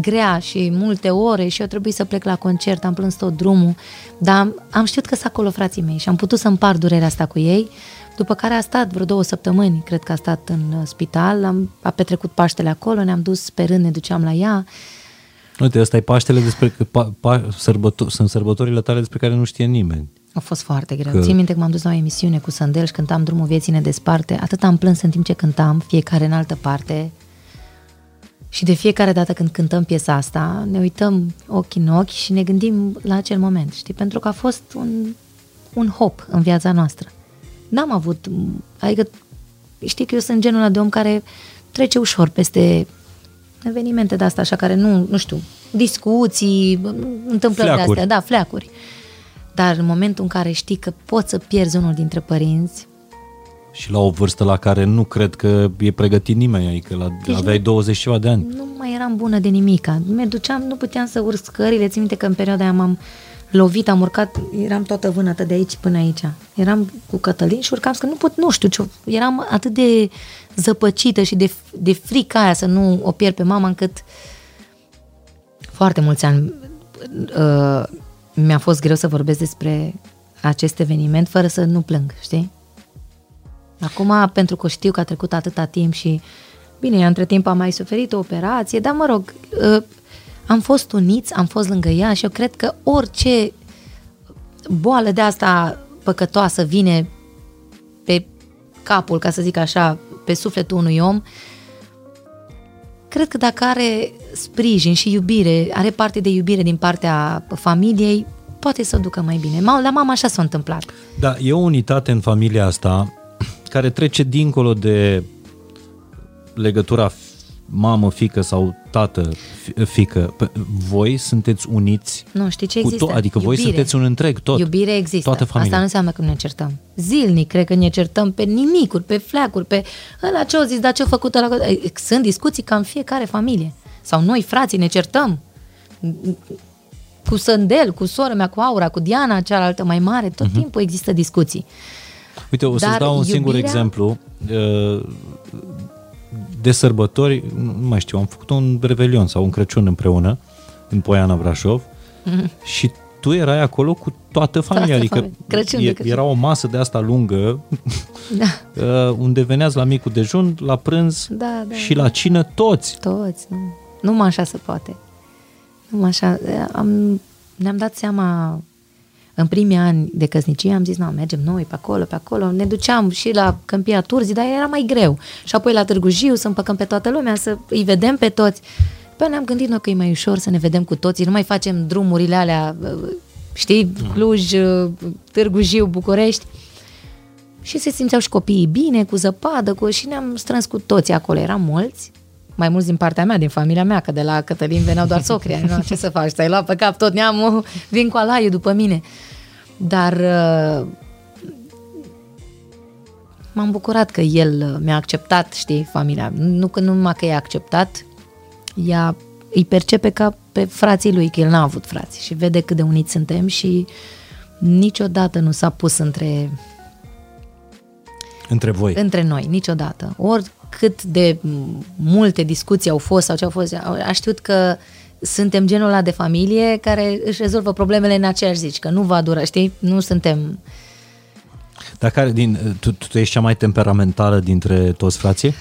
grea și multe ore și eu trebuie să plec la concert, am plâns tot drumul, dar am știut că sunt acolo frații mei și am putut să împart durerea asta cu ei, după care a stat vreo două săptămâni, cred că a stat în spital, am, a petrecut Paștele acolo, ne-am dus pe rând, ne duceam la ea. Uite, ăsta e Paștele, despre, pa, pa, sărbător, sunt sărbătorile tale despre care nu știe nimeni. A fost foarte greu. Că... Țin minte că m-am dus la o emisiune cu Sândel și cântam Drumul vieții ne desparte. Atât am plâns în timp ce cântam, fiecare în altă parte. Și de fiecare dată când cântăm piesa asta, ne uităm ochi în ochi și ne gândim la acel moment, știi? Pentru că a fost un, un hop în viața noastră. N-am avut... Adică, știi că eu sunt genul ăla de om care trece ușor peste... evenimente de astea așa care nu, nu știu, discuții, întâmplări fleacuri. De astea, da, fleacuri. Dar în momentul în care știi că poți să pierzi unul dintre părinți și la o vârstă la care nu cred că e pregătit nimeni, adică la, deci aveai nu, douăzeci ceva de ani. Nu mai eram bună de nimica. Mă duceam, nu puteam să urc scările, țin minte că în perioada aia m-am lovit, am urcat, eram toată vânătă de aici până aici. Eram cu Cătălin și urcam, că nu pot, nu știu ce, eram atât de zăpăcită și de, de frică aia să nu o pierd pe mama, încât foarte mulți ani uh, mi-a fost greu să vorbesc despre acest eveniment fără să nu plâng, știi? Acum, pentru că știu că a trecut atâta timp și, bine, între timp am mai suferit o operație, dar mă rog, uh, am fost uniți, am fost lângă ea și eu cred că orice boală de asta păcătoasă vine pe capul, ca să zic așa, pe sufletul unui om, cred că dacă are sprijin și iubire, are parte de iubire din partea familiei, poate să o ducă mai bine. La mama așa s-a întâmplat. Da, e o unitate în familia asta care trece dincolo de legătura mamă-fică sau tată-fică. Voi sunteți uniți? Nu, știi ce există? Tot, adică iubire. Voi sunteți un întreg, tot. Iubire există. Toată familia. Asta nu înseamnă că ne certăm. Zilnic, cred că ne certăm pe nimicuri, pe fleacuri, pe ăla ce-o zis, dar ce-o făcut ăla. Sunt discuții ca în fiecare familie. Sau noi, frații, ne certăm. Cu Sândel, cu sora mea, cu Aura, cu Diana, cealaltă mai mare, tot uh-huh. timpul există discuții. Uite, o să-ți dau un iubirea... singur exemplu. De sărbători, nu mai știu, am făcut un revelion sau un Crăciun împreună în Poiana Brașov uh-huh. și tu erai acolo cu toată familia, toată adică Crăciun, e, Crăciun. Era o masă de asta lungă da. Unde veneați la micul dejun, la prânz da, da, și da. La cină toți. Toți, nu. Numai așa se poate. Așa, am, ne-am dat seama în primii ani de căsnicie, am zis, nu, mergem noi pe acolo, pe acolo, ne duceam și la Câmpia Turzii, dar era mai greu. Și apoi la Târgu Jiu să împăcăm pe toată lumea, să îi vedem pe toți. Păi ne-am gândit noi că e mai ușor să ne vedem cu toții, nu mai facem drumurile alea, știi, Cluj, Târgu Jiu, București. Și se simțeau și copiii bine, cu zăpadă, cu... și ne-am strâns cu toții acolo, eram mulți. Mai mulți din partea mea, din familia mea, că de la Cătălin veneau doar socrii, nu, ce să faci, ți-ai luat pe cap tot neamul, vin cu alaiu după mine. Dar uh, m-am bucurat că el mi-a acceptat, știi, familia, nu că numai că i-a acceptat, ea îi percepe ca pe frații lui, că el n-a avut frați și vede cât de uniți suntem și niciodată nu s-a pus între... Între voi. Între noi, niciodată. Ori cât de multe discuții au fost sau ce au fost, a știut că suntem genul ăla de familie care își rezolvă problemele în aceeași zi, că nu va dura, știi? Nu suntem... Dar care din... Tu, tu ești cea mai temperamentală dintre toți frații?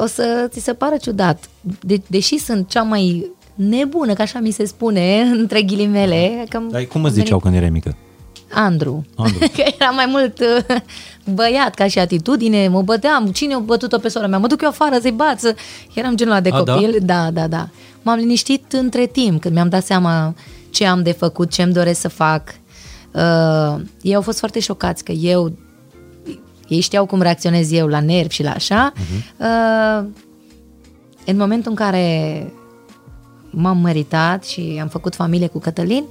O să ți se pară ciudat. De, deși sunt cea mai nebună, că așa mi se spune, între ghilimele... Că dar cum îți ziceau când erai mică? Andru, Andru. Că era mai mult băiat ca și atitudine, mă băteam, cine a bătut-o pe sora mea, mă duc eu afară să-i bață, eram genul ăla de copil, da? da, da, da. M-am liniștit între timp, când mi-am dat seama ce am de făcut, ce îmi doresc să fac. Uh, ei au fost foarte șocați că eu, ei știau cum reacționez eu la nervi și la așa. Uh-huh. Uh, în momentul în care m-am măritat și am făcut familie cu Cătălin,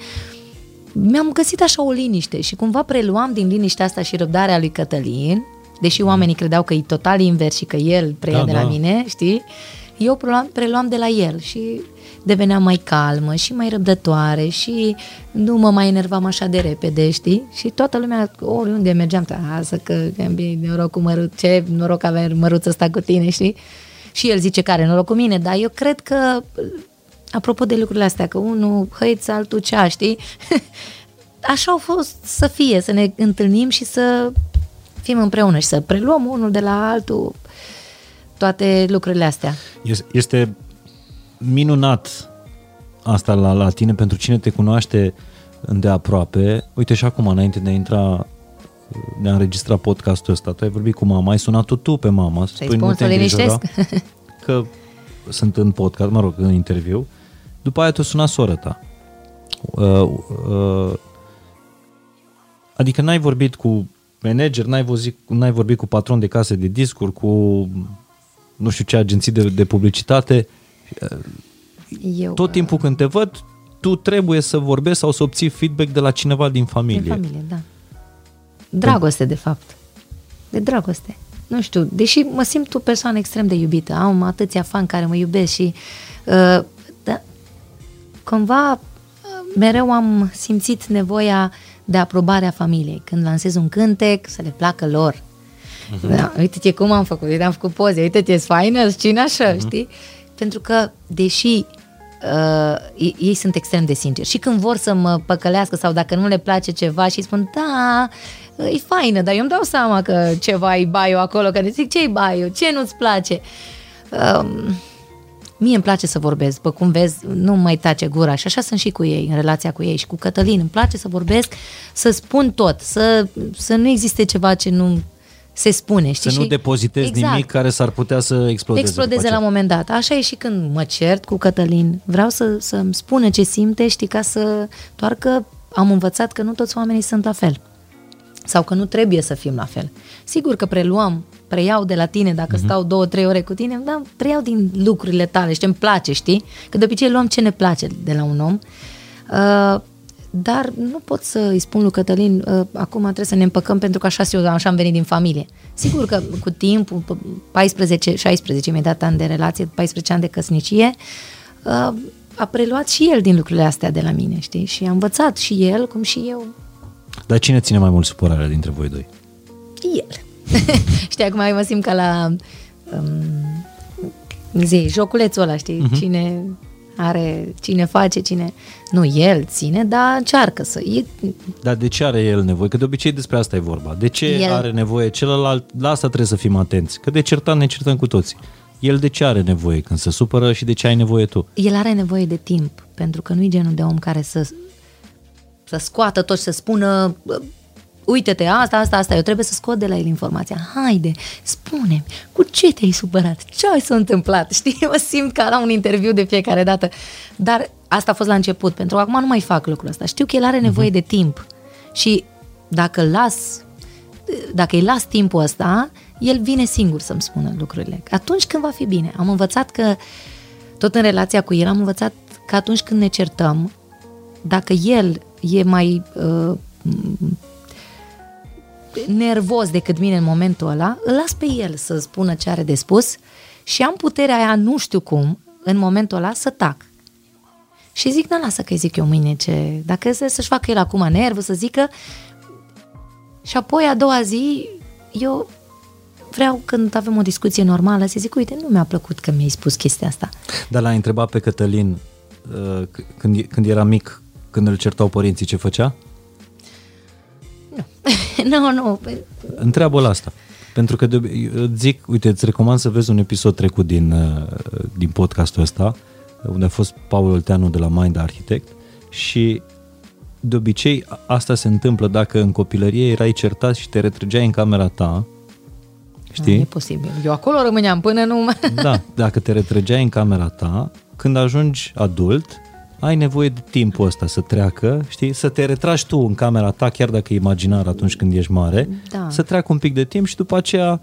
mi-am găsit așa o liniște și cumva preluam din liniștea asta și răbdarea lui Cătălin, deși oamenii credeau că e total invers și că el preia da, de la da. mine, știi? Eu preluam, preluam de la el și deveneam mai calmă și mai răbdătoare și nu mă mai enervam așa de repede, știi? Și toată lumea, oriunde mergeam, asta că am bine, noroc cu măruț, ce noroc avea măruț ăsta cu tine, știi? Și el zice că are noroc cu mine, dar eu cred că... Apropo de lucrurile astea, că unul hăiță, altul cea, știi? Așa au fost să fie, să ne întâlnim și să fim împreună și să preluăm unul de la altul toate lucrurile astea. Este minunat asta la, la tine, pentru cine te cunoaște îndeaproape. Uite și acum, înainte de a intra... de a înregistra podcastul ăsta, tu ai vorbit cu mama, ai sunat-o tu pe mama. Să-i spun, nu te îngrijora, că... sunt în podcast, mă rog, în interviu. După aia te-a sunat sora ta. Uh, uh, adică n-ai vorbit cu manager, n-ai vorbit, n-ai vorbit cu patron de case de discuri, cu nu știu ce agenții de, de publicitate. Eu, Tot timpul când te văd, tu trebuie să vorbești sau să obții feedback de la cineva din familie. Din familie, da. Dragoste, de fapt. De dragoste. Nu știu, deși mă simt o persoană extrem de iubită, am atâția fani care mă iubesc și uh, da, cumva uh, mereu am simțit nevoia de aprobarea familiei. Când lansez un cântec, să le placă lor. Uh-huh. Da, uite-te cum am făcut, uite, am făcut poze, uite-te, faină, cine așa, uh-huh. știi? Pentru că, deși uh, ei, ei sunt extrem de sinceri și când vor să mă păcălească sau dacă nu le place ceva și spun, da... E faină, dar eu îmi dau seama că ceva e baiul acolo, că ne zic ce e baiul, ce nu-ți place. Um, Mie îmi place să vorbesc, bă, cum vezi, nu mai tace gura și așa sunt și cu ei, în relația cu ei și cu Cătălin. Îmi place să vorbesc, să spun tot, să, să nu existe ceva ce nu se spune. Știi? Să nu depozitezi exact. nimic care s-ar putea să explodeze. Explodeze la un moment dat. Așa e și când mă cert cu Cătălin. Vreau să, să-mi spună ce simte, știi, ca să... Doar că am învățat că nu toți oamenii sunt la fel. Sau că nu trebuie să fim la fel. Sigur că preluăm, preiau de la tine dacă uh-huh. stau două, trei ore cu tine, dar preiau din lucrurile tale și ce-mi place, știi? Că de obicei luăm ce ne place de la un om. Uh, dar nu pot să îi spun lui Cătălin, uh, acum trebuie să ne împăcăm pentru că așa, eu, așa am venit din familie. Sigur că cu timpul, paisprezece, șaisprezece, imediat ani de relație, paisprezece ani de căsnicie, uh, a preluat și el din lucrurile astea de la mine, știi? Și a învățat și el, cum și eu. Dar cine ține mai mult supărarea dintre voi doi? El. Știi, acum mă simt ca la um, zi, joculețul ăla, știi? Uh-huh. Cine are, cine face, cine... Nu, el ține, dar încearcă să... E... Dar de ce are el nevoie? Că de obicei despre asta e vorba. De ce el... are nevoie celălalt? La asta trebuie să fim atenți. Că de certat ne certăm cu toții. El de ce are nevoie când se supără și de ce ai nevoie tu? El are nevoie de timp, pentru că nu e genul de om care să... să scoată tot și să spună uite-te, asta, asta, asta, eu trebuie să scot de la el informația. Haide, spune-mi, cu ce te-ai supărat? Ce ai s-a întâmplat? Știi, mă simt ca la un interviu de fiecare dată. Dar asta a fost la început, pentru că acum nu mai fac lucrul ăsta. Știu că el are nevoie uh-huh. de timp și dacă las, dacă îi las timpul ăsta, el vine singur să-mi spună lucrurile. Atunci când va fi bine. Am învățat că, tot în relația cu el, am învățat că atunci când ne certăm, dacă el e mai uh, nervos decât mine în momentul ăla, îl las pe el să spună ce are de spus și am puterea aia, nu știu cum, în momentul ăla să tac. Și zic, nu lasă că-i zic eu mâine ce... Dacă să-și facă el acum nervul, să zică... Și apoi, a doua zi, eu vreau, când avem o discuție normală, să zic, uite, nu mi-a plăcut că mi-ai spus chestia asta. Dar l-a întrebat pe Cătălin când, când era mic, când îl certau părinții, ce făcea? Nu, nu, nu. Întreabă-l asta. Pentru că de, eu zic, uite, îți recomand să vezi un episod trecut din, din podcastul ăsta, unde a fost Paul Olteanu de la Mind Architect și de obicei asta se întâmplă dacă în copilărie erai certat și te retrăgeai în camera ta, știi? Nu, e posibil. Eu acolo rămâneam până nu... Da, dacă te retrăgeai în camera ta, când ajungi adult... ai nevoie de timpul ăsta să treacă, știi? Să te retragi tu în camera ta, chiar dacă e imaginar atunci când ești mare, da. Să treacă un pic de timp și după aceea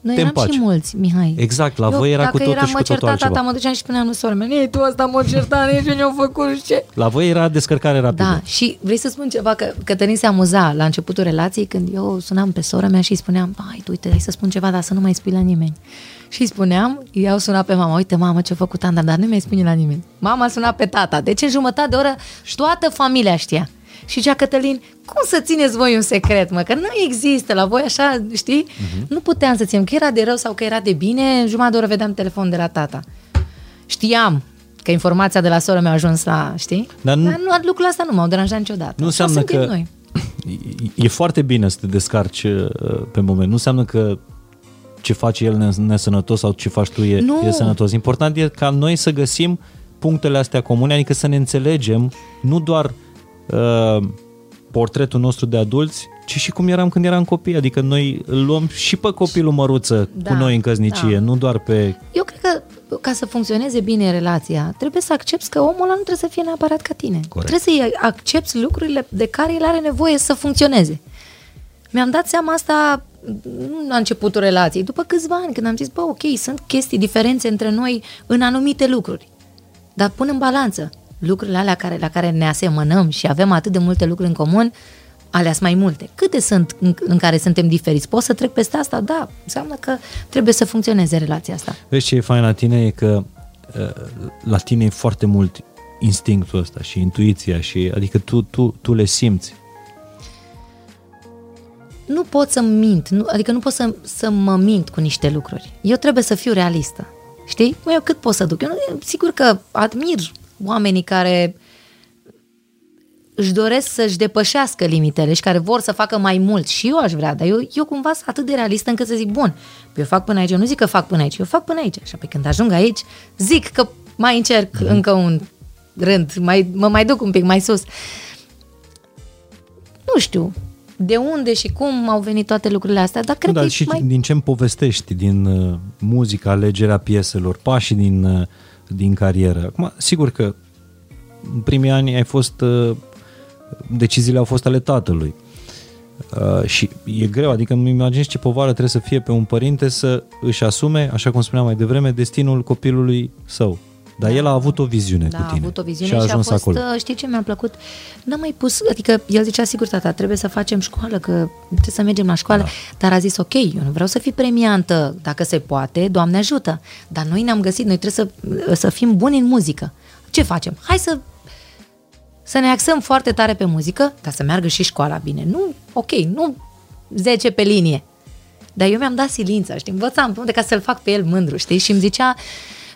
noi te împaci. Noi eram și mulți, Mihai. Exact, la eu, voi era cu totul și cu totul altceva. Tata mă duceam și spuneam lui sormen, ei, tu ăsta m-a certat, nici nu ne-au făcut și ce. La voi era descărcare rapidă. Da, și vrei să spun ceva, că Cătălin se amuza la începutul relației când eu sunam pe sora mea și îi spuneam, hai, uite, hai să spun ceva, dar să nu mai spui la nimeni. Și îi spuneam, i-au sunat pe mama, uite mamă ce-a făcut Andra, dar nu mi-ai spune la nimeni. Mama a sunat pe tata, deci în jumătate de oră toată familia știa. Și zicea Cătălin, cum să țineți voi un secret, mă, că nu există la voi așa, știi? Uh-huh. Nu puteam să ținem, că era de rău sau că era de bine, în jumătate de oră vedeam telefon de la tata. Știam că informația de la soră mi-a ajuns la, știi? Dar, nu, dar nu, lucrul ăsta nu m-au deranjat niciodată. Nu înseamnă că noi. E foarte bine să te descarci pe moment, nu înseamnă că ce face el nesănătos sau ce faci tu e, e sănătos. Important e ca noi să găsim punctele astea comune, adică să ne înțelegem nu doar uh, portretul nostru de adulți, ci și cum eram când eram copii. Adică noi luăm și pe copilul măruță da, cu noi în căsnicie, da. Nu doar pe... Eu cred că ca să funcționeze bine relația, trebuie să accepți că omul ăla nu trebuie să fie neapărat ca tine. Corect. Trebuie să accepți lucrurile de care el are nevoie să funcționeze. Mi-am dat seama asta la începutul relației, după câțiva ani, când am zis, bă, ok, sunt chestii, diferențe între noi în anumite lucruri, dar pun în balanță lucrurile alea care, la care ne asemănăm și avem atât de multe lucruri în comun, alea-s mai multe. Câte sunt în, în care suntem diferiți? Poți să trec peste asta? Da, înseamnă că trebuie să funcționeze relația asta. Vezi ce e fain la tine? E că la tine e foarte mult instinctul ăsta și intuiția și, adică tu, tu, tu le simți. Nu pot să mint, nu, adică nu pot să, să mă mint cu niște lucruri. Eu trebuie să fiu realistă, știi? Eu cât pot să duc? Eu, sigur că admir oamenii care își doresc să-și depășească limitele și care vor să facă mai mult. Și eu aș vrea, dar eu, eu cumva sunt atât de realistă încât să zic, bun, eu fac până aici, eu nu zic că fac până aici, eu fac până aici. Așa, pe când ajung aici, zic că mai încerc mm-hmm. încă un rând, mai, mă mai duc un pic mai sus. Nu știu de unde și cum au venit toate lucrurile astea, dar cred da, că și mai... din ce îmi povestești, din uh, muzica, alegerea pieselor, pașii din, uh, din carieră. Acum, sigur că în primii ani ai fost... Uh, deciziile au fost ale tatălui uh, și e greu, adică îmi imaginez ce povară trebuie să fie pe un părinte să își asume, așa cum spuneam mai devreme, destinul copilului său. Dar el a avut o viziune da, cu tine. A avut o viziune și a, și a fost, acolo. Știi ce mi-a plăcut? N-am mai pus, adică el zicea, sigur, tata, trebuie să facem școală, că trebuie să mergem la școală, da. Dar a zis, ok, eu nu vreau să fii premiantă, dacă se poate, Doamne ajută. Dar noi ne-am găsit, noi trebuie să, să fim buni în muzică. Ce facem? Hai să să ne axăm foarte tare pe muzică, dar să meargă și școala bine. Nu, ok, nu zece pe linie. Dar eu mi-am dat silința, știi, învățam pe unde ca să-l fac pe el mândru, știi, și îmi zicea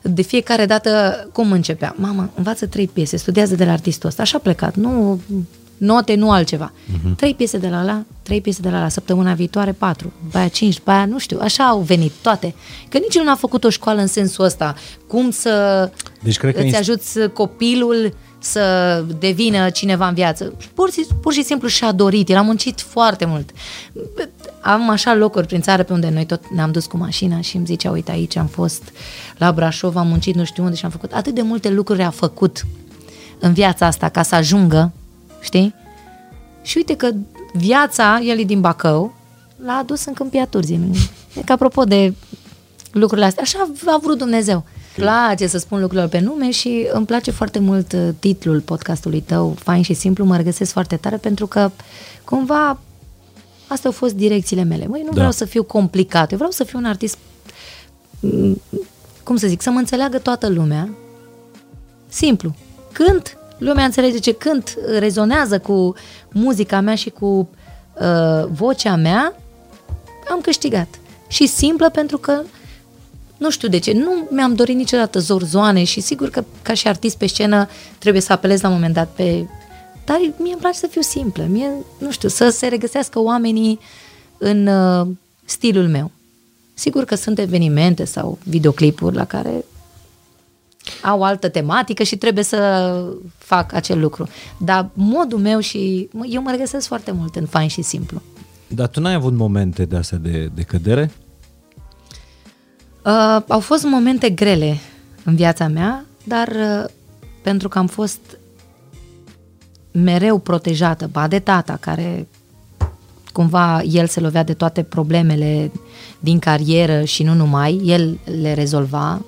de fiecare dată cum începea. Mamă, învață trei piese, studiază de la artistul ăsta, așa a plecat, nu note, nu altceva. Uh-huh. Trei piese de la la, trei piese de la la, săptămâna viitoare patru, baia cinci, baia nu știu, așa au venit toate. Că nici nu a făcut o școală în sensul ăsta, cum să deci, cred că îți ajuți inst- copilul să devină cineva în viață. Pur și, pur și simplu și-a dorit, el a muncit foarte mult. Am așa locuri prin țară pe unde noi tot ne-am dus cu mașina și îmi zicea, uite, aici am fost la Brașov, am muncit nu știu unde și am făcut. Atât de multe lucruri a făcut în viața asta ca să ajungă, știi? Și uite că viața, el e din Bacău, l-a adus în Câmpia Turzii. Că apropo de lucrurile astea, așa a vrut Dumnezeu. Îmi place să spun lucrurile pe nume și îmi place foarte mult titlul podcastului tău, Fain și Simplu, mă regăsesc foarte tare pentru că cumva astea au fost direcțiile mele. Măi, nu da. vreau să fiu complicat, eu vreau să fiu un artist, cum să zic, să mă înțeleagă toată lumea, simplu. Când lumea înțelege ce cânt rezonează cu muzica mea și cu uh, vocea mea, am câștigat. Și simplă pentru că nu știu de ce, nu mi-am dorit niciodată zorzoane și sigur că ca și artist pe scenă trebuie să apelez la un moment dat pe... Dar mie îmi place să fiu simplă, mie, nu știu, să se regăsească oamenii în uh, stilul meu. Sigur că sunt evenimente sau videoclipuri la care au altă tematică și trebuie să fac acel lucru. Dar modul meu și... Eu mă regăsesc foarte mult în Fain și Simplu. Dar tu n-ai avut momente de astea de, de cădere? Uh, au fost momente grele în viața mea, dar uh, pentru că am fost mereu protejată, ba de tata, care cumva el se lovea de toate problemele din carieră și nu numai, el le rezolva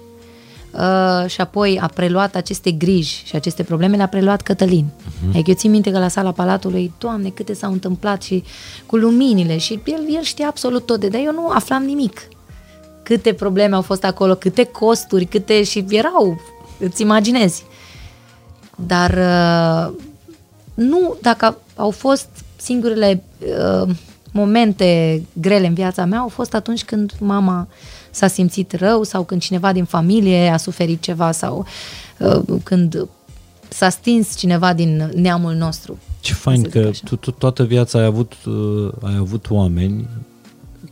uh, și apoi a preluat aceste griji și aceste probleme le-a preluat Cătălin. Uh-huh. Adică eu țin minte că la Sala Palatului, Doamne, câte s-au întâmplat și cu luminile și el, el știa absolut tot, de, dar eu nu aflam nimic. Câte probleme au fost acolo, câte costuri, câte și erau, îți imaginezi. Dar nu, dacă au fost singurele uh, momente grele în viața mea, au fost atunci când mama s-a simțit rău sau când cineva din familie a suferit ceva sau uh, când s-a stins cineva din neamul nostru. Ce fain că tu, tu toată viața ai avut, uh, ai avut oameni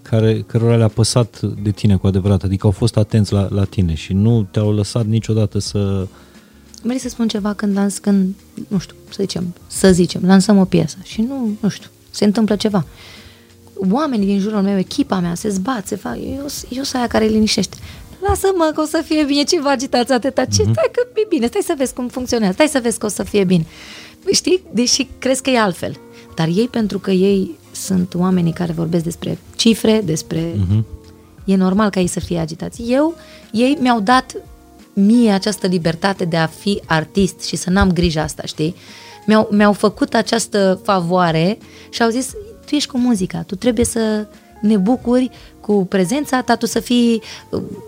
care, cărora le-a păsat de tine cu adevărat, adică au fost atenți la, la tine și nu te-au lăsat niciodată să... Vrei să spun ceva când, dans, când nu știu, să zicem, să zicem, lansăm o piesă și nu, nu știu, se întâmplă ceva. Oamenii din jurul meu, echipa mea, se zbat, se fac, eu, eu sunt aia care îi liniștește. Lasă-mă că o să fie bine, ce vă agitați atâta, ce, stai că e bine, stai să vezi cum funcționează, stai să vezi că o să fie bine. Știi? Deși crezi că e altfel. Dar ei, pentru că ei sunt oamenii care vorbesc despre cifre, despre... Uh-huh. E normal ca ei să fie agitați. Eu, ei mi-au dat mie această libertate de a fi artist și să n-am grijă asta, știi? Mi-au, mi-au făcut această favoare și au zis, tu ești cu muzica, tu trebuie să ne bucuri cu prezența ta, tu să fii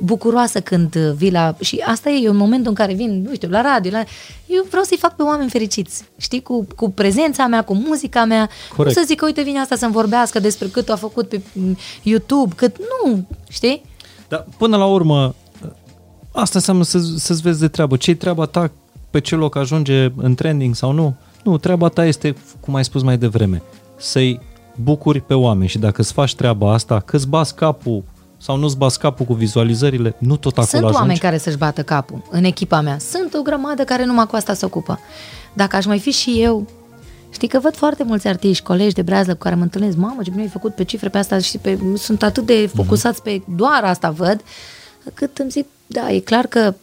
bucuroasă când vii la... Și asta e, în momentul în care vin, nu știu, la radio, la... Eu vreau să-i fac pe oameni fericiți, știi, cu, cu prezența mea, cu muzica mea. Corect. Nu să zic că, uite, vine asta să-mi vorbească despre cât a făcut pe YouTube, cât... Nu, știi? Dar până la urmă, asta înseamnă să, să-ți vezi de treabă. Ce-i treaba ta pe ce loc ajunge în trending sau nu? Nu, treaba ta este, cum ai spus mai devreme, să-i bucuri pe oameni și dacă îți faci treaba asta, că îți bați capul sau nu-ți bați capul cu vizualizările, nu tot acolo ajungi. Sunt oameni care să-și bată capul în echipa mea. Sunt o grămadă care numai cu asta se ocupă. Dacă aș mai fi și eu, știi că văd foarte mulți artiști, colegi de breazlă cu care mă întâlnesc, mamă, ce bine ai făcut pe cifre, pe asta și pe... Sunt atât de focusați mm-hmm. pe doar asta văd, cât îmi zic, da, e clar că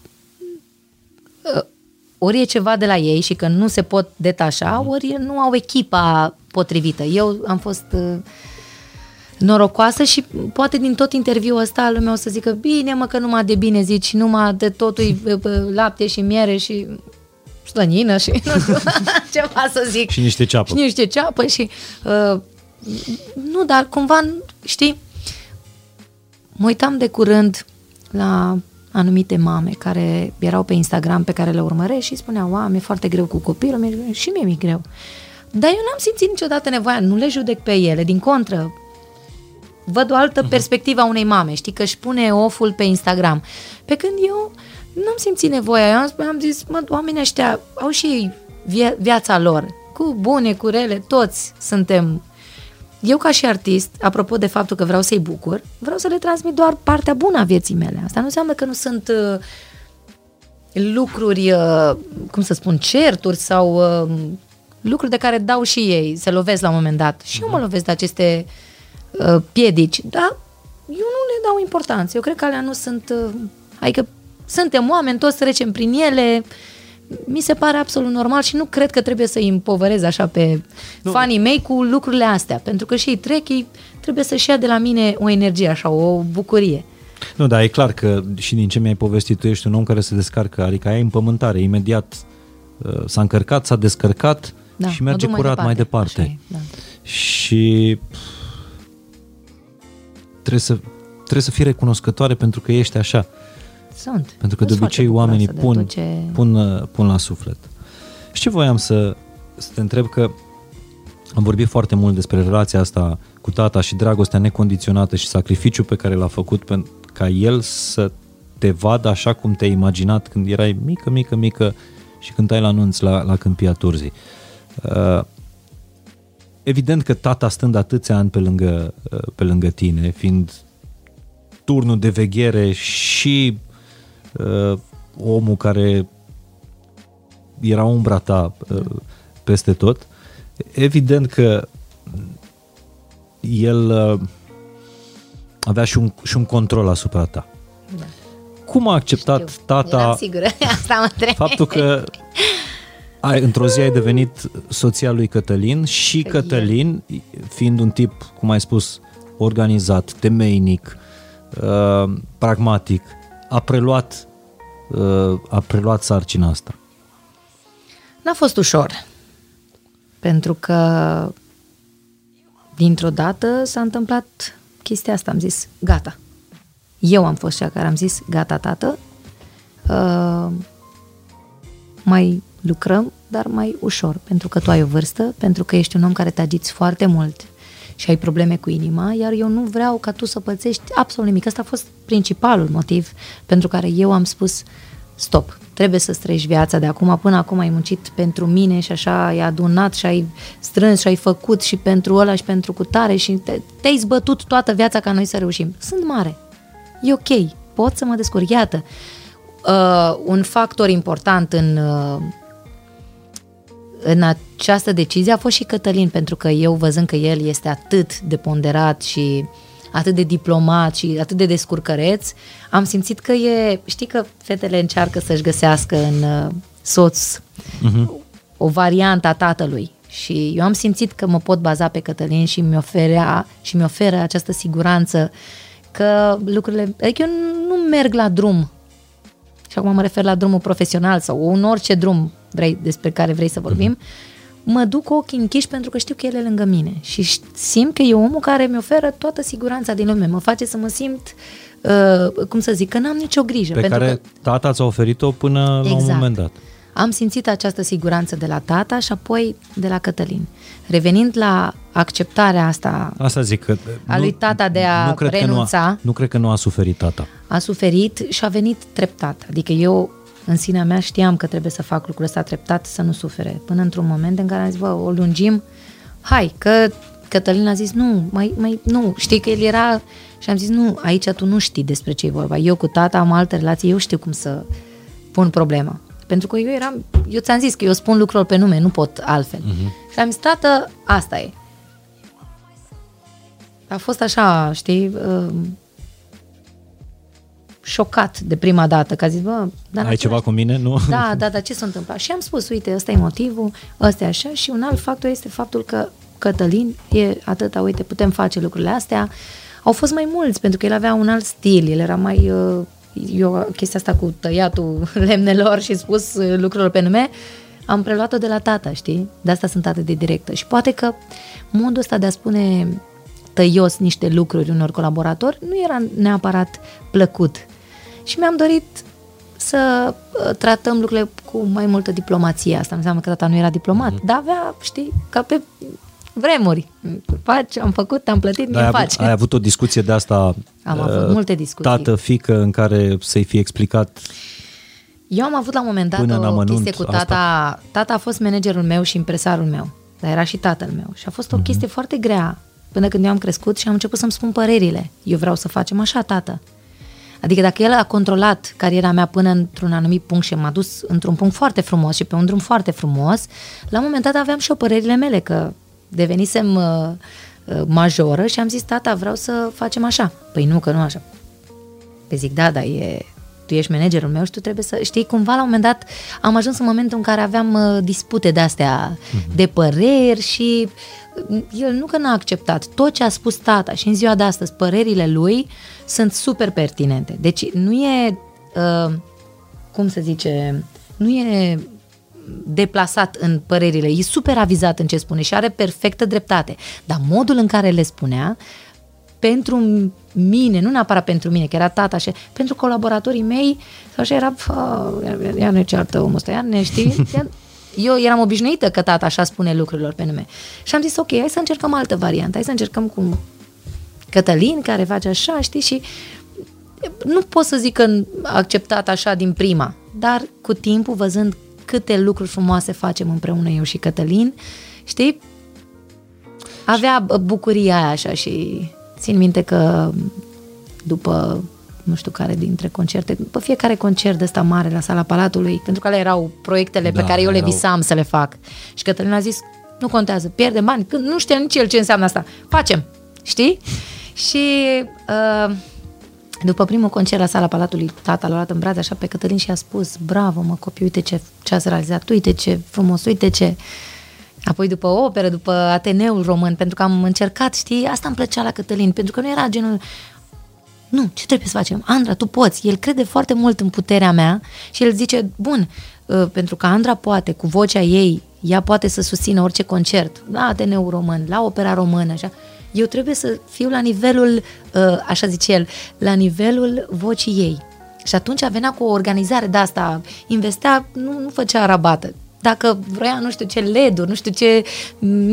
ori e ceva de la ei și că nu se pot detașa, ori nu au echipa potrivită. Eu am fost norocoasă și poate din tot interviul ăsta lumea o să zică, bine mă că numai de bine zici, numai de totul lapte și miere și slănină și nu știu, ceva să zic. Și niște ceapă. Și niște ceapă și... Uh, nu, dar cumva, știi, mă uitam de curând la anumite mame care erau pe Instagram pe care le urmăresc și spuneau, a, mi-e foarte greu cu copilul, mi-e greu. Și mie mi-e greu. Dar eu n-am simțit niciodată nevoia, nu le judec pe ele, din contră. Văd o altă uh-huh. perspectivă a unei mame, știi, că își pune oful pe Instagram. Pe când eu n-am simțit nevoia, eu am, am zis, mă, oamenii ăștia au și ei via- viața lor, cu bune, cu rele, toți suntem. Eu ca și artist, apropo de faptul că vreau să-i bucur, vreau să le transmit doar partea bună a vieții mele. Asta nu înseamnă că nu sunt uh, lucruri, uh, cum să spun, certuri sau uh, lucruri de care dau și ei, se lovesc la un moment dat. Și eu mă lovesc de aceste uh, piedici, dar eu nu le dau importanță. Eu cred că alea nu sunt, uh, adică suntem oameni, toți trecem prin ele. Mi se pare absolut normal și nu cred că trebuie să-i împovărez așa pe nu. fanii mei cu lucrurile astea, pentru că și ei trec, ei trebuie să-și ia de la mine o energie așa, o bucurie. Nu, dar e clar că și din ce mi-ai povestit tu ești un om care se descarcă, adică ai împământare, imediat s-a încărcat, s-a descărcat da, și merge curat mai departe. Mai departe. E, da. Și trebuie să, trebuie să fii recunoscătoare pentru că ești așa. Sunt. Pentru că nu de obicei oamenii pun, ce... pun, pun la suflet. Și ce voiam să, să te întreb, că am vorbit foarte mult despre relația asta cu tata și dragostea necondiționată și sacrificiul pe care l-a făcut pe, ca el să te vadă așa cum te-ai imaginat când erai mică, mică, mică și cântai la anunț la, la Câmpia Turzii. Uh, evident că tata stând atâția ani pe lângă, uh, pe lângă tine, fiind turnul de veghere și Uh, omul care era umbra ta uh, peste tot, evident că el uh, avea și un, și un control asupra ta. Da. Cum a acceptat Știu. tata Asta faptul că ai, într-o zi ai devenit soția lui Cătălin și Pe Cătălin, el. fiind un tip, cum ai spus, organizat, temeinic, uh, pragmatic, a preluat, a preluat sarcina asta? N-a fost ușor, pentru că dintr-o dată s-a întâmplat chestia asta, am zis, gata. Eu am fost cea care am zis, gata, tată, uh, mai lucrăm, dar mai ușor, pentru că tu ai o vârstă, pentru că ești un om care te agiți foarte mult și ai probleme cu inima, iar eu nu vreau ca tu să pățești absolut nimic. Ăsta a fost principalul motiv pentru care eu am spus stop, trebuie să-ți treci viața de acum, până acum ai muncit pentru mine și așa ai adunat și ai strâns și ai făcut și pentru ăla și pentru cutare și te, te-ai zbătut toată viața ca noi să reușim. Sunt mare, e ok, pot să mă descurc. Iată, uh, un factor important în... Uh, În această decizie a fost și Cătălin, pentru că eu, văzând că el este atât de ponderat și atât de diplomat și atât de descurcăreț, am simțit că e... Știi că fetele încearcă să-și găsească în soț uh-huh. o variantă a tatălui și eu am simțit că mă pot baza pe Cătălin și mi oferea și mi oferă această siguranță că lucrurile... Adică eu nu merg la drum. Și acum mă refer la drumul profesional sau un orice drum vrei, despre care vrei să vorbim, mm-hmm. mă duc cu ochii închiși pentru că știu că el e lângă mine și simt că e omul care mi oferă toată siguranța din lume, mă face să mă simt, uh, cum să zic, că n-am nicio grijă. Pe pentru care că... tata ți-a oferit-o până exact. la un moment dat. Am simțit această siguranță de la tata și apoi de la Cătălin. Revenind la acceptarea asta, asta zic, că a nu, lui tata de a nu cred renunța. Că nu, a, nu cred că nu a suferit tata. A suferit și a venit treptat. Adică eu în sinea mea știam că trebuie să fac lucrul ăsta treptat, să nu sufere, până într-un moment în care am zis, bă, o lungim, hai, că Cătălin a zis, nu, mai, mai, nu, știi că el era, și am zis, nu, aici tu nu știi despre ce e vorba, eu cu tata am alte relații, eu știu cum să pun problema, pentru că eu eram, eu ți-am zis că eu spun lucruri pe nume, nu pot altfel, uh-huh. Și am zis, tată, asta e. A fost așa, știi, uh, șocat de prima dată, că a zis, bă, dar ai ceva cu mine, nu? Da, da, dar ce s-a întâmplat? Și am spus, uite, ăsta e motivul, ăsta e așa, și un alt factor este faptul că Cătălin e atâta, uite, putem face lucrurile astea. Au fost mai mulți, pentru că el avea un alt stil, el era mai, eu chestia asta cu tăiatul lemnelor și spus lucrurile pe nume, am preluat-o de la tata, știi? De asta sunt atât de directă. Și poate că modul ăsta de a spune tăios niște lucruri unor colaboratori nu era neapărat plăcut. Și mi-am dorit să tratăm lucrurile cu mai multă diplomație. Asta înseamnă că tata nu era diplomat, mm-hmm. dar avea, știi, ca pe vremuri. Faci, am făcut, am plătit, mi-e face. Ai avut o discuție de asta, am avut uh, multe discuții. Tată, fiică, în care să-i fie explicat. Eu am avut la un moment dat o chestie cu tata. Asta. Tata a fost managerul meu și impresarul meu, dar era și tatăl meu. Și a fost o mm-hmm. chestie foarte grea până când eu am crescut și am început să-mi spun părerile. Eu vreau să facem așa, tată. Adică dacă el a controlat cariera mea până într-un anumit punct și m-a dus într-un punct foarte frumos și pe un drum foarte frumos, la un moment dat aveam și eu părerile mele, că devenisem uh, majoră și am zis, tata, vreau să facem așa. Păi nu, că nu așa. Pe zic, da, da, e, tu ești managerul meu și tu trebuie să... Știi, cumva la un moment dat am ajuns în momentul în care aveam uh, dispute de-astea, mm-hmm. de păreri și uh, el nu că n-a acceptat tot ce a spus tata și în ziua de astăzi părerile lui sunt super pertinente. Deci nu e, uh, cum se zice, nu e deplasat în părerile, e super avizat în ce spune și are perfectă dreptate. Dar modul în care le spunea, pentru mine, nu neapărat pentru mine, că era tata și pentru colaboratorii mei, așa era, ia ne ceartă omul ăsta, ia ne știi, eu eram obișnuită că tata așa spune lucrurilor pe nume. Și am zis, ok, hai să încercăm altă variantă, hai să încercăm cum Cătălin care face așa, știi, și nu pot să zic că a acceptat așa din prima, dar cu timpul, văzând câte lucruri frumoase facem împreună eu și Cătălin, știi, avea bucuria aia așa și țin minte că după nu știu care dintre concerte, după fiecare concert de ăsta mare la Sala Palatului, pentru că alea erau proiectele da, pe care eu erau... le visam să le fac și Cătălin a zis, nu contează, pierdem bani, că nu știa nici el ce înseamnă asta, facem, știi? Și uh, după primul concert la Sala Palatului, tata l-a luat în brațe așa pe Cătălin și a spus, bravo mă copii, uite ce, ce ați realizat, uite ce frumos, uite ce... Apoi după operă, după Ateneul Român, pentru că am încercat, știi, asta îmi plăcea la Cătălin, pentru că nu era genul, nu, ce trebuie să facem? Andra, tu poți, el crede foarte mult în puterea mea și el zice, bun, pentru că Andra poate, cu vocea ei, ea poate să susțină orice concert, la Ateneul Român, la Opera Română, așa... Eu trebuie să fiu la nivelul, așa zice el, la nivelul vocii ei. Și atunci venea cu o organizare de asta, investea, nu, nu făcea rabată. Dacă vroia nu știu ce L E D-uri, nu știu ce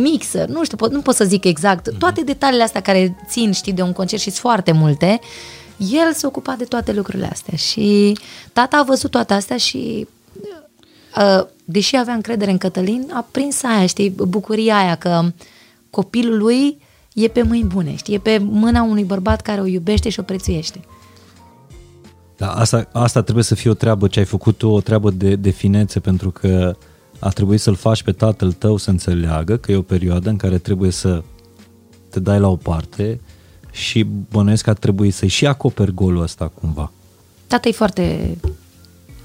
mixer, nu știu, pot, nu pot să zic exact, toate detaliile astea care țin, știi, de un concert și sunt foarte multe, el se ocupa de toate lucrurile astea. Și tata a văzut toate astea și... Deși avea încredere în Cătălin, a prins aia, știi, bucuria aia că copilul lui e pe mâini bune, știi? E pe mâna unui bărbat care o iubește și o prețuiește. Da, asta, asta trebuie să fie o treabă ce ai făcut tu, o treabă de, de finețe, pentru că a trebuit să-l faci pe tatăl tău să înțeleagă că e o perioadă în care trebuie să te dai la o parte și bănuiesc că a trebuit să-i și acoperi golul ăsta cumva. Tata e foarte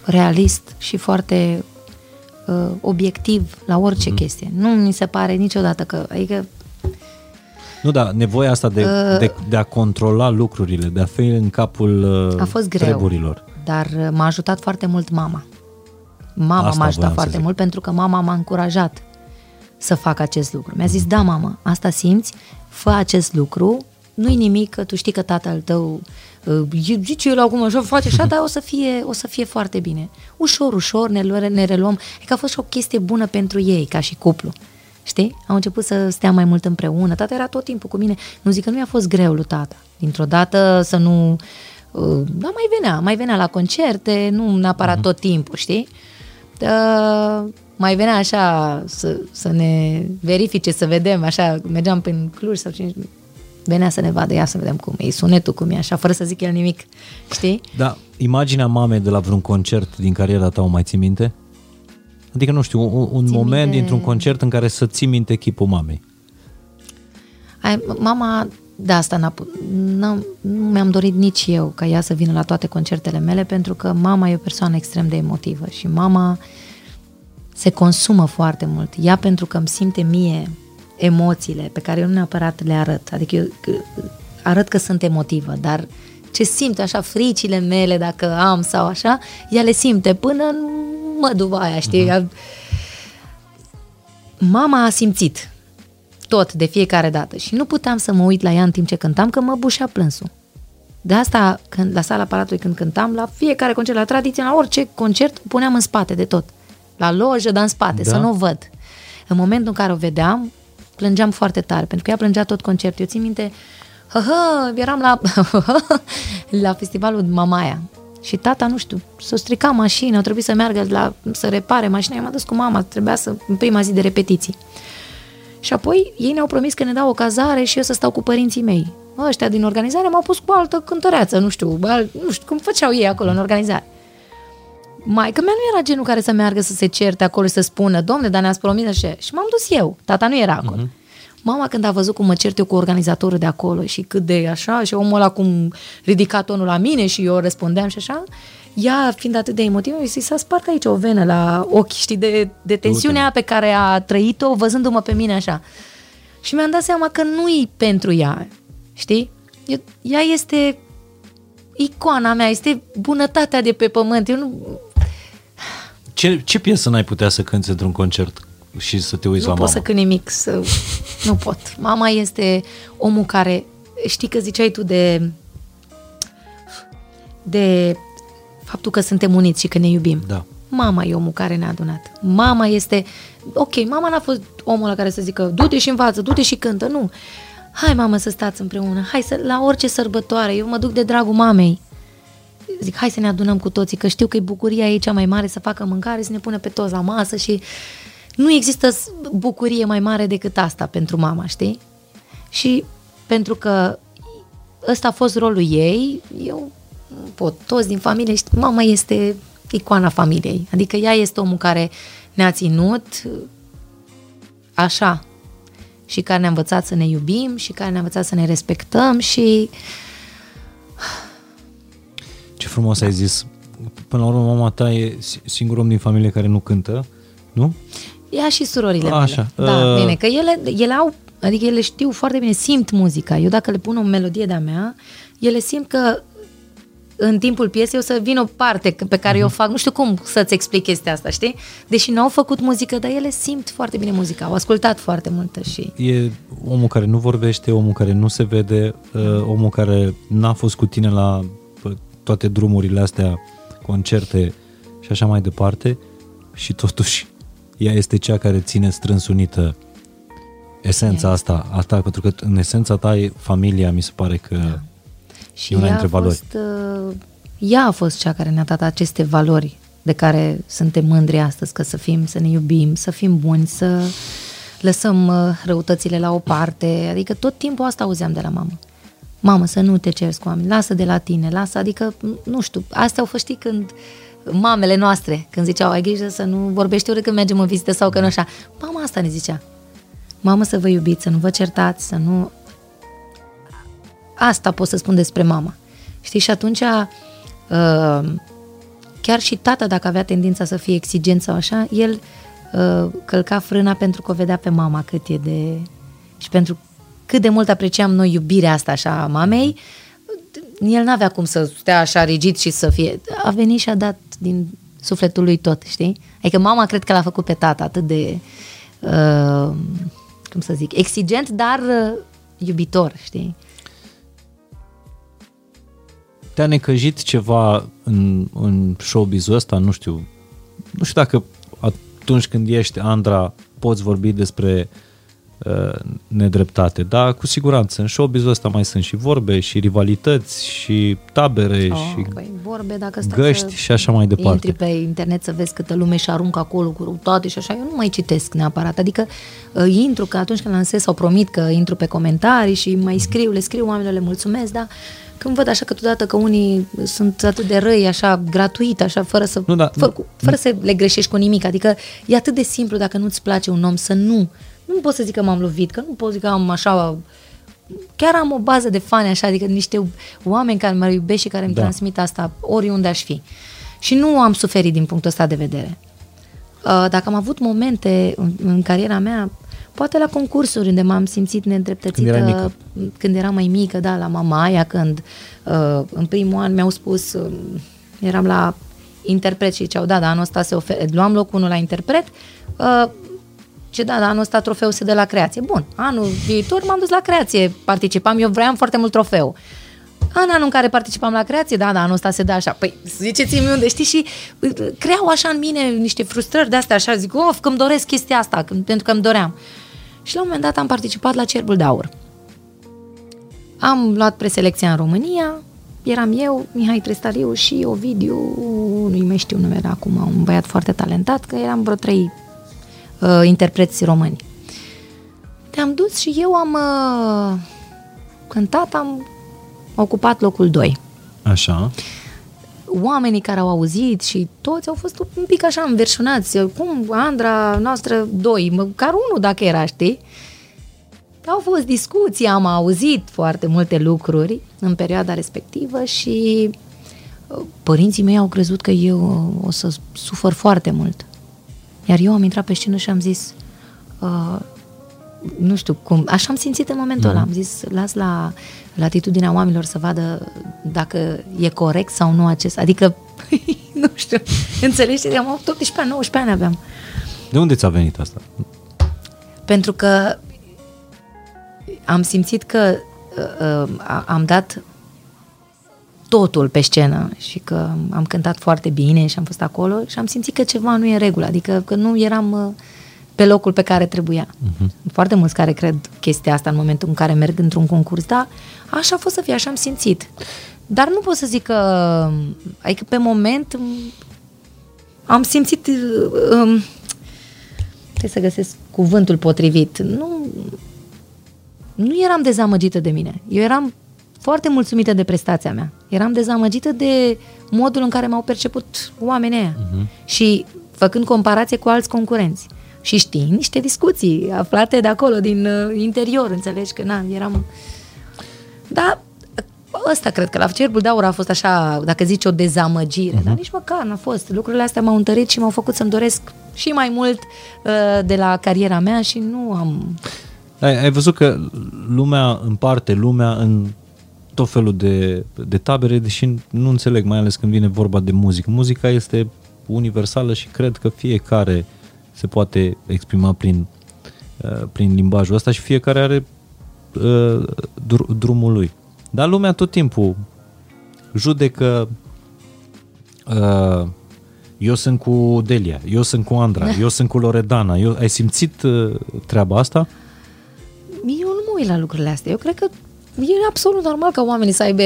realist și foarte uh, obiectiv la orice mm. chestie. Nu mi se pare niciodată că... Adică, nu, da, nevoia asta de, uh, de, de a controla lucrurile, de a fi în capul uh, a fost greu, treburilor. Dar m-a ajutat foarte mult mama. Mama asta m-a ajutat foarte mult pentru că mama m-a încurajat să fac acest lucru. Mi-a zis, mm. da, mamă, asta simți, fă acest lucru, nu-i nimic, că tu știi că tatăl tău uh, zice el acum așa, face așa, dar o să fie, o să fie foarte bine. Ușor, ușor ne, ne reluăm. E că a fost și o chestie bună pentru ei, ca și cuplu. Știi? Au început să stea mai mult împreună. Tata era tot timpul cu mine. Nu zic că nu mi-a fost greu lui tata. Dintr-o dată să nu Dar mai venea, mai venea la concerte, nu neapărat tot timpul, știi? Dar mai venea așa să, să ne verifice, să vedem, așa, mergeam prin Cluj sau cine, venea să ne vadă, ia să vedem cum e sunetul, cum e așa, fără să zic el nimic, știi? Da, imaginea mamei de la vreun concert din cariera ta o mai ții minte? Adică, nu știu, un, un moment minte... dintr-un concert în care să ții minte chipul mamei. Ai, mama, de asta nu mi-am dorit nici eu ca ea să vină la toate concertele mele, pentru că mama e o persoană extrem de emotivă și mama se consumă foarte mult. Ea, pentru că îmi simte mie emoțiile pe care eu nu neapărat le arăt, adică eu arăt că sunt emotivă, dar ce simt așa, fricile mele dacă am sau așa, ea le simte până în măduva aia, știi? Uh-huh. Mama a simțit tot, de fiecare dată, și nu puteam să mă uit la ea în timp ce cântam, că mă bușea plânsul. De asta, când, la Sala Palatului, când cântam, la fiecare concert, la tradiție, la orice concert, o puneam în spate de tot. La lojă, dar în spate, da, să nu o văd. În momentul în care o vedeam, plângeam foarte tare, pentru că ea plângea tot concertul. Eu țin minte, hă, hă, eram la, la festivalul Mamaia și tata, nu știu, s-o strica mașina, o trebuie să meargă la, să repare mașina, eu m-am dus cu mama, trebuia să, în prima zi de repetiții. Și apoi ei ne-au promis că ne dau o cazare și eu să stau cu părinții mei. Ăștia din organizare m-au pus cu altă cântăreață, nu știu, al, nu știu cum făceau ei acolo în organizare. Maică mea nu era genul care să meargă să se certe acolo și să spună, domne, dar ne-ați promis așa. Și m-am dus eu, tata nu era acolo. Uh-huh. Mama, când a văzut cum mă cert eu cu organizatorul de acolo și cât de așa, și omul ăla cum ridica tonul la mine și eu răspundeam și așa, ea, fiind atât de emotivă, i s-a spart aici o venă la ochi, știi, de, de tensiunea pe care a trăit-o văzându-mă pe mine așa. Și mi-am dat seama că nu-i pentru ea, știi? Eu, ea este icoana mea, este bunătatea de pe pământ. Eu nu... ce, ce piesă n-ai putea să cânti într-un concert și să te uiți nu la mama? Nu pot să cânt nimic, să... nu pot. Mama este omul care, știi că ziceai tu de... de... faptul că suntem uniți și că ne iubim. Da. Mama e omul care ne-a adunat. Mama este... Ok, mama n-a fost omul la care să zică du-te și învață, du-te și cântă. Nu. Hai, mamă, să stați împreună. Hai să... la orice sărbătoare. Eu mă duc de dragul mamei. Zic, hai să ne adunăm cu toții, că știu că e bucuria ei cea mai mare să facă mâncare, să ne pună pe toți la masă și... nu există bucurie mai mare decât asta pentru mama, știi? Și pentru că ăsta a fost rolul ei, eu... pot, toți din familie, și mama este icoana familiei, adică ea este omul care ne-a ținut așa și care ne-a învățat să ne iubim și care ne-a învățat să ne respectăm și... Ce frumos, da, ai zis! Până la urmă, mama ta e singurul om din familie care nu cântă, nu? Ea și surorile mele. Așa. Da, uh... bine, că ele, ele au, adică ele știu foarte bine, simt muzica. Eu dacă le pun o melodie de-a mea, ele simt că în timpul piesei o să vină o parte pe care eu o fac, nu știu cum să-ți explic chestia asta, știi? Deși nu au făcut muzică, dar ele simt foarte bine muzica, au ascultat foarte multă și... E omul care nu vorbește, omul care nu se vede, omul care n-a fost cu tine la toate drumurile astea, concerte și așa mai departe, și totuși ea este cea care ține strâns unită esența e. asta, asta, pentru că în esența ta e familia, mi se pare că... Da. Și ea a, fost, ea a fost cea care ne-a dat aceste valori de care suntem mândri astăzi, că să fim, să ne iubim, să fim buni, să lăsăm răutățile la o parte, adică tot timpul asta auzeam de la mamă. Mamă, să nu te ceri cu oameni, lasă de la tine, lasă, adică, nu știu, astea au fost, știi, când mamele noastre, când ziceau, ai grijă să nu vorbești urât când mergem în vizită sau că nu așa, mama asta ne zicea, mamă, să vă iubiți, să nu vă certați, să nu... Asta pot să spun despre mama. Știi, și atunci chiar și tata, dacă avea tendința să fie exigent sau așa, el călca frâna pentru că o vedea pe mama cât e de... și pentru cât de mult apreciam noi iubirea asta așa a mamei, el n-avea cum să stea așa rigid și să fie... A venit și a dat din sufletul lui tot, știi? Adică mama cred că l-a făcut pe tata atât de, cum să zic, exigent, dar iubitor, știi? Te-a necăjit ceva în, în showbizul ăsta? Nu știu, nu știu dacă atunci când ești Andra poți vorbi despre nedreptate, dar cu siguranță în showbizul ăsta mai sunt și vorbe și rivalități și tabere oh, și păi, vorbe, dacă găști și așa mai departe. Intri pe internet să vezi câtă lume și aruncă acolo cu răutate și așa, eu nu mai citesc neapărat, adică intru, că atunci când lansez sau promit că intru pe comentarii și mai scriu, le scriu oamenilor, le mulțumesc, dar când văd așa câteodată că unii sunt atât de răi, așa, gratuit, așa, fără să, nu, da, fără, nu, fără să le greșești cu nimic, adică e atât de simplu dacă nu-ți place un om să nu Nu pot să zic că m-am lovit, că nu pot să zic că am așa... Chiar am o bază de fani așa, adică niște oameni care mă iubesc și care îmi da. transmit asta oriunde aș fi. Și nu am suferit din punctul ăsta de vedere. Dacă am avut momente în, în cariera mea, poate la concursuri unde m-am simțit neîndreptățită când eram, când eram mai mică, da, la mama aia, când în primul an mi-au spus, eram la interpret și ziceau, da, da, anul ăsta se oferă, luam locul unu la interpret, ce da, da, anul ăsta trofeul se dă la creație. Bun, anul viitor m-am dus la creație, participam, eu vreau foarte mult trofeu. În anul în care participam la creație, da, da, anul ăsta se dă așa. Păi, ziceți-mi unde, știi, și creau așa în mine niște frustrări de astea, așa zic, of, că îmi doresc chestia asta, că, pentru că îmi doream. Și la un moment dat am participat la Cerbul de Aur. Am luat preselecția în România, eram eu, Mihai Trestariu și Ovidiu, nu-i mai știu numele acum, un băiat foarte talentat, că eram vreo trei Uh, interpreți români. Te-am dus și eu am uh, cântat, am ocupat locul doi. Așa. Oamenii care au auzit și toți au fost un pic așa înverșunați. Cum Andra noastră doi, măcar unul dacă era, știi? Au fost discuții, am auzit foarte multe lucruri în perioada respectivă și uh, părinții mei au crezut că eu uh, o să sufăr foarte mult. Iar eu am intrat pe scenă și am zis, uh, nu știu cum, așa am simțit în momentul ăla, am zis, las la latitudinea oamenilor să vadă dacă e corect sau nu acest, adică, nu știu, înțelegi, am avut optsprezece nouăsprezece ani aveam. De unde ți-a venit asta? Pentru că am simțit că uh, uh, am dat totul pe scenă și că am cântat foarte bine și am fost acolo și am simțit că ceva nu e în regulă, adică că nu eram pe locul pe care trebuia. Uh-huh. Foarte mulți care cred chestia asta în momentul în care merg într-un concurs, dar așa a fost să fie, așa am simțit. Dar nu pot să zic că, adică pe moment am simțit, um, trebuie să găsesc cuvântul potrivit, nu, nu eram dezamăgită de mine, eu eram foarte mulțumită de prestația mea. Eram dezamăgită de modul în care m-au perceput oamenii aia. Uh-huh. Și făcând comparație cu alți concurenți. Și știi, niște discuții aflate de acolo, din uh, interior, înțelegi că na, eram... Dar ăsta cred că la Cerbul de Aur a fost așa, dacă zici, o dezamăgire. Uh-huh. Dar nici măcar n-a fost. Lucrurile astea m-au întărit și m-au făcut să-mi doresc și mai mult uh, de la cariera mea și nu am... Ai, ai văzut că lumea împarte lumea în... tot felul de, de tabere, deși nu înțeleg, mai ales când vine vorba de muzică. Muzica este universală și cred că fiecare se poate exprima prin, prin limbajul ăsta și fiecare are uh, dr- drumul lui. Dar lumea tot timpul judecă uh, eu sunt cu Delia, eu sunt cu Andra, eu sunt cu Loredana. Eu, ai simțit uh, treaba asta? Eu nu mă uit la lucrurile astea. Eu cred că e absolut normal ca oamenii să aibă,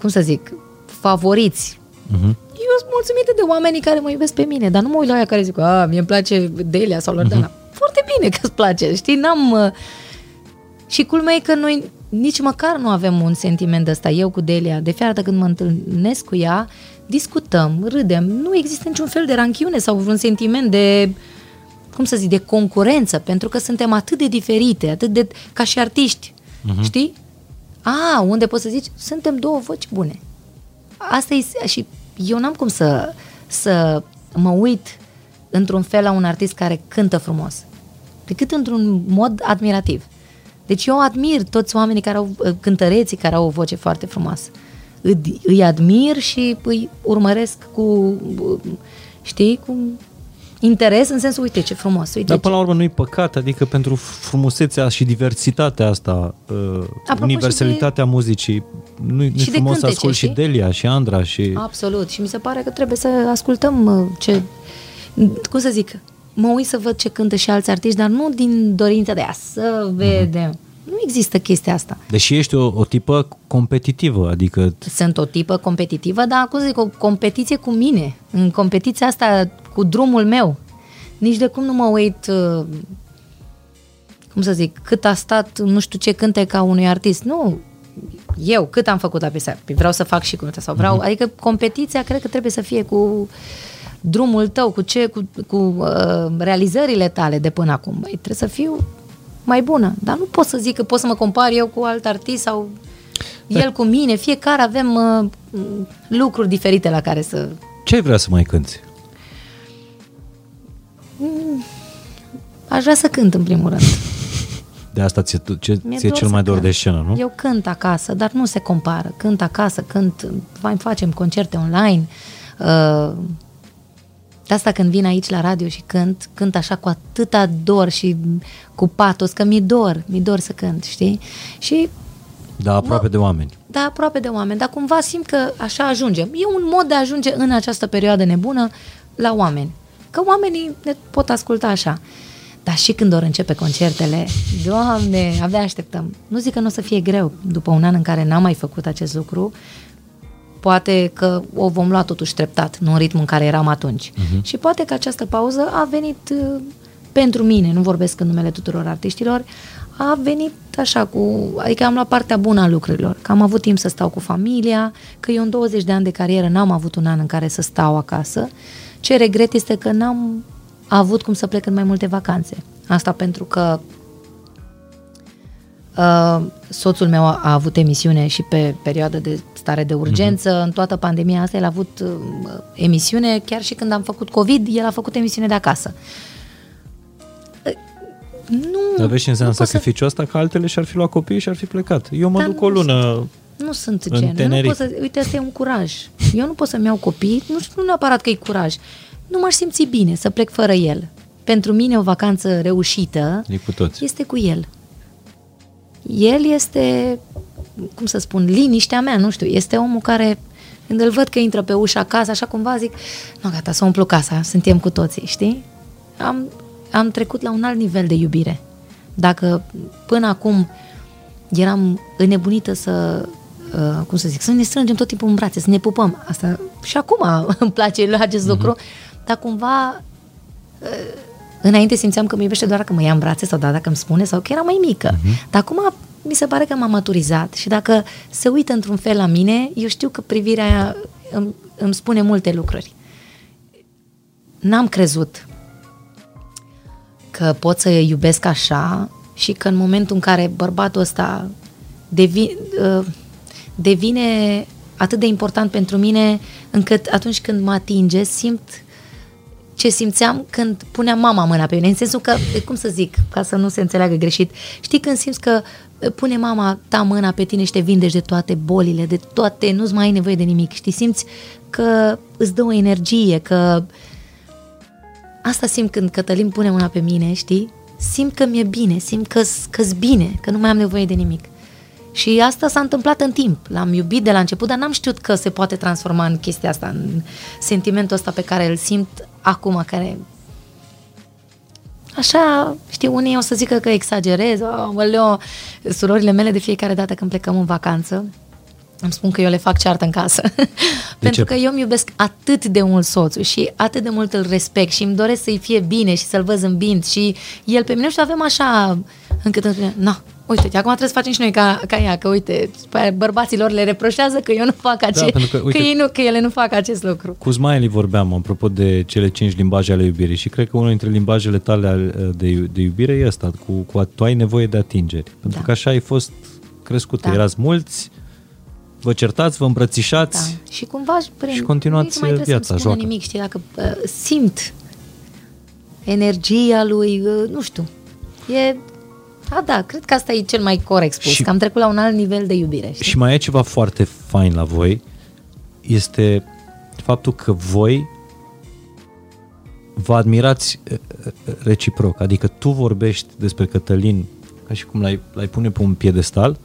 cum să zic, favoriți. Uh-huh. Eu sunt mulțumită de oamenii care mă iubesc pe mine, dar nu mă uit la aia care zic, a, mie îmi place Delia sau Loredana. Uh-huh. Foarte bine că îți place, știi, n-am... Și culmea e că noi nici măcar nu avem un sentiment ăsta, eu cu Delia. De fiecare dată când mă întâlnesc cu ea, discutăm, râdem, nu există niciun fel de ranchiune sau vreun sentiment de... cum să zic, de concurență, pentru că suntem atât de diferite, atât de... ca și artiști. Uhum. Știi? A, unde poți să zici? Suntem două voci bune. Asta e, și eu n-am cum să, să mă uit într-un fel la un artist care cântă frumos, decât într-un mod admirativ. Deci eu admir toți oamenii care au, cântăreții care au o voce foarte frumoasă. Îi, îi admir și îi urmăresc cu, știi, cu... interes, în sensul, uite ce frumos, uite. Dar până la urmă nu-i păcat, adică pentru frumusețea și diversitatea asta, apropo, universalitatea de... muzicii, nu-i și frumos să ascult și Delia și Andra și... Absolut, și mi se pare că trebuie să ascultăm ce, cum să zic, mă uit să văd ce cântă și alți artiști, dar nu din dorința de a să vedem. Mm-hmm. Nu există chestia asta. Deși ești o, o tipă competitivă, adică... Sunt o tipă competitivă, dar acum zic o competiție cu mine. În competiția asta cu drumul meu. Nici de cum nu mă uit... Cum să zic, cât a stat nu știu ce cântec ca unui artist. Nu, eu, cât am făcut la piesa, vreau să fac și cu sau vreau, uh-huh. Adică competiția cred că trebuie să fie cu drumul tău, cu ce, cu, cu uh, realizările tale de până acum. Băi, trebuie să fiu mai bună, dar nu pot să zic că pot să mă compar eu cu alt artist sau dar... el cu mine, fiecare avem uh, lucruri diferite la care să... Ce vrea să mai cânti? Mm, aș vrea să cânt în primul rând. De asta ți-e, ți-e, ți-e cel mai dor cânt. De scenă, nu? Eu cânt acasă, dar nu se compară. Cânt acasă, cânt, mai facem concerte online. De asta când vin aici la radio și cânt, cânt așa cu atâta dor și cu patos, că mi-e dor, mi-e dor să cânt, știi? Și... Da, aproape mă, de oameni. Da, aproape de oameni, dar cumva simt că așa ajungem. E un mod de a ajunge în această perioadă nebună la oameni. Că oamenii ne pot asculta așa. Dar și când or începe concertele, Doamne, abia așteptăm. Nu zic că nu o să fie greu. După un an în care n-am mai făcut acest lucru, poate că o vom lua totuși treptat, nu în ritmul în care eram atunci. Uh-huh. Și poate că această pauză a venit pentru mine, nu vorbesc în numele tuturor artiștilor, a venit așa cu... Adică am luat partea bună a lucrurilor, că am avut timp să stau cu familia, că eu în douăzeci de ani de carieră n-am avut un an în care să stau acasă. Ce regret este că n-am... a avut cum să plec în mai multe vacanțe. Asta pentru că uh, soțul meu a, a avut emisiune și pe perioadă de stare de urgență, mm-hmm. În toată pandemia asta el a avut uh, emisiune, chiar și când am făcut COVID, el a făcut emisiune de acasă. Uh, nu... Aveți și înseamnă sacrificiul ăsta că altele și-ar fi luat copiii și-ar fi plecat. Eu mă Dar duc o lună... Nu sunt gen. Eu nu pot să... Uite, asta e un curaj. Eu nu pot să-mi iau copii, nu știu nu neapărat că e curaj. Nu m-aș simți bine să plec fără el. Pentru mine o vacanță reușită e cu toți. Este cu el. El este, cum să spun, liniștea mea, nu știu, este omul care, când îl văd că intră pe ușa acasă, așa cumva zic, nu, gata, s-a umplut casa, suntem cu toții, știi? Am, am trecut la un alt nivel de iubire. Dacă până acum eram înnebunită să... Uh, cum să zic, să ne strângem tot timpul în brațe, să ne pupăm. Asta și acum îmi place acest lucru, uh-huh. Dar cumva uh, înainte simțeam că mă iubește doar dacă mă ia în brațe sau da, dacă îmi spune sau că era mai mică. Uh-huh. Dar acum mi se pare că m-am maturizat și dacă se uită într-un fel la mine, eu știu că privirea aia îmi, îmi spune multe lucruri. N-am crezut că pot să iubesc așa și că în momentul în care bărbatul ăsta devine... Uh, devine atât de important pentru mine încât atunci când mă atinge simt ce simțeam când puneam mama mâna pe mine, în sensul că, cum să zic, ca să nu se înțeleagă greșit, știi când simți că pune mama ta mâna pe tine și te vindești de toate bolile, de toate, nu-ți mai ai nevoie de nimic, știi, simți că îți dă o energie, că asta simt când Cătălin pune mâna pe mine, știi, simt că mi-e bine, simt că-s bine, că nu mai am nevoie de nimic. Și asta s-a întâmplat în timp. L-am iubit de la început, dar n-am știut că se poate transforma în chestia asta, în sentimentul ăsta pe care îl simt acum, care... Așa, știi, unii o să zică că exagerez. Aoleo, surorile mele de fiecare dată când plecăm în vacanță, îmi spun că eu le fac ceartă în casă. Pentru că eu îmi iubesc atât de mult soțul și atât de mult îl respect și îmi doresc să-i fie bine și să-l văd zâmbind și el pe mine și avem așa încât îmi spune, na, uite, acum trebuie să facem și noi ca, ca ea, că uite, bărbaților le reproșează că eu nu fac acest, da, că, uite, că, ei nu, că ele nu fac acest lucru. Cu Smiley vorbeam, apropo de cele cinci limbaje ale iubirii și cred că unul dintre limbajele tale de, de iubire e ăsta, cu, cu tu ai nevoie de atingeri, pentru da. Că așa ai fost crescută, da. Erați mulți, vă certați, vă îmbrățișați da. Și cumva prin, și continuați nu viața, joacă. Nimic, știi, dacă uh, simt energia lui, uh, nu știu, e... A, da, cred că asta e cel mai corect spus, și, că am trecut la un alt nivel de iubire. Știi? Și mai e ceva foarte fain la voi, este faptul că voi vă admirați reciproc, adică tu vorbești despre Cătălin ca și cum l-ai, l-ai pune pe un piedestal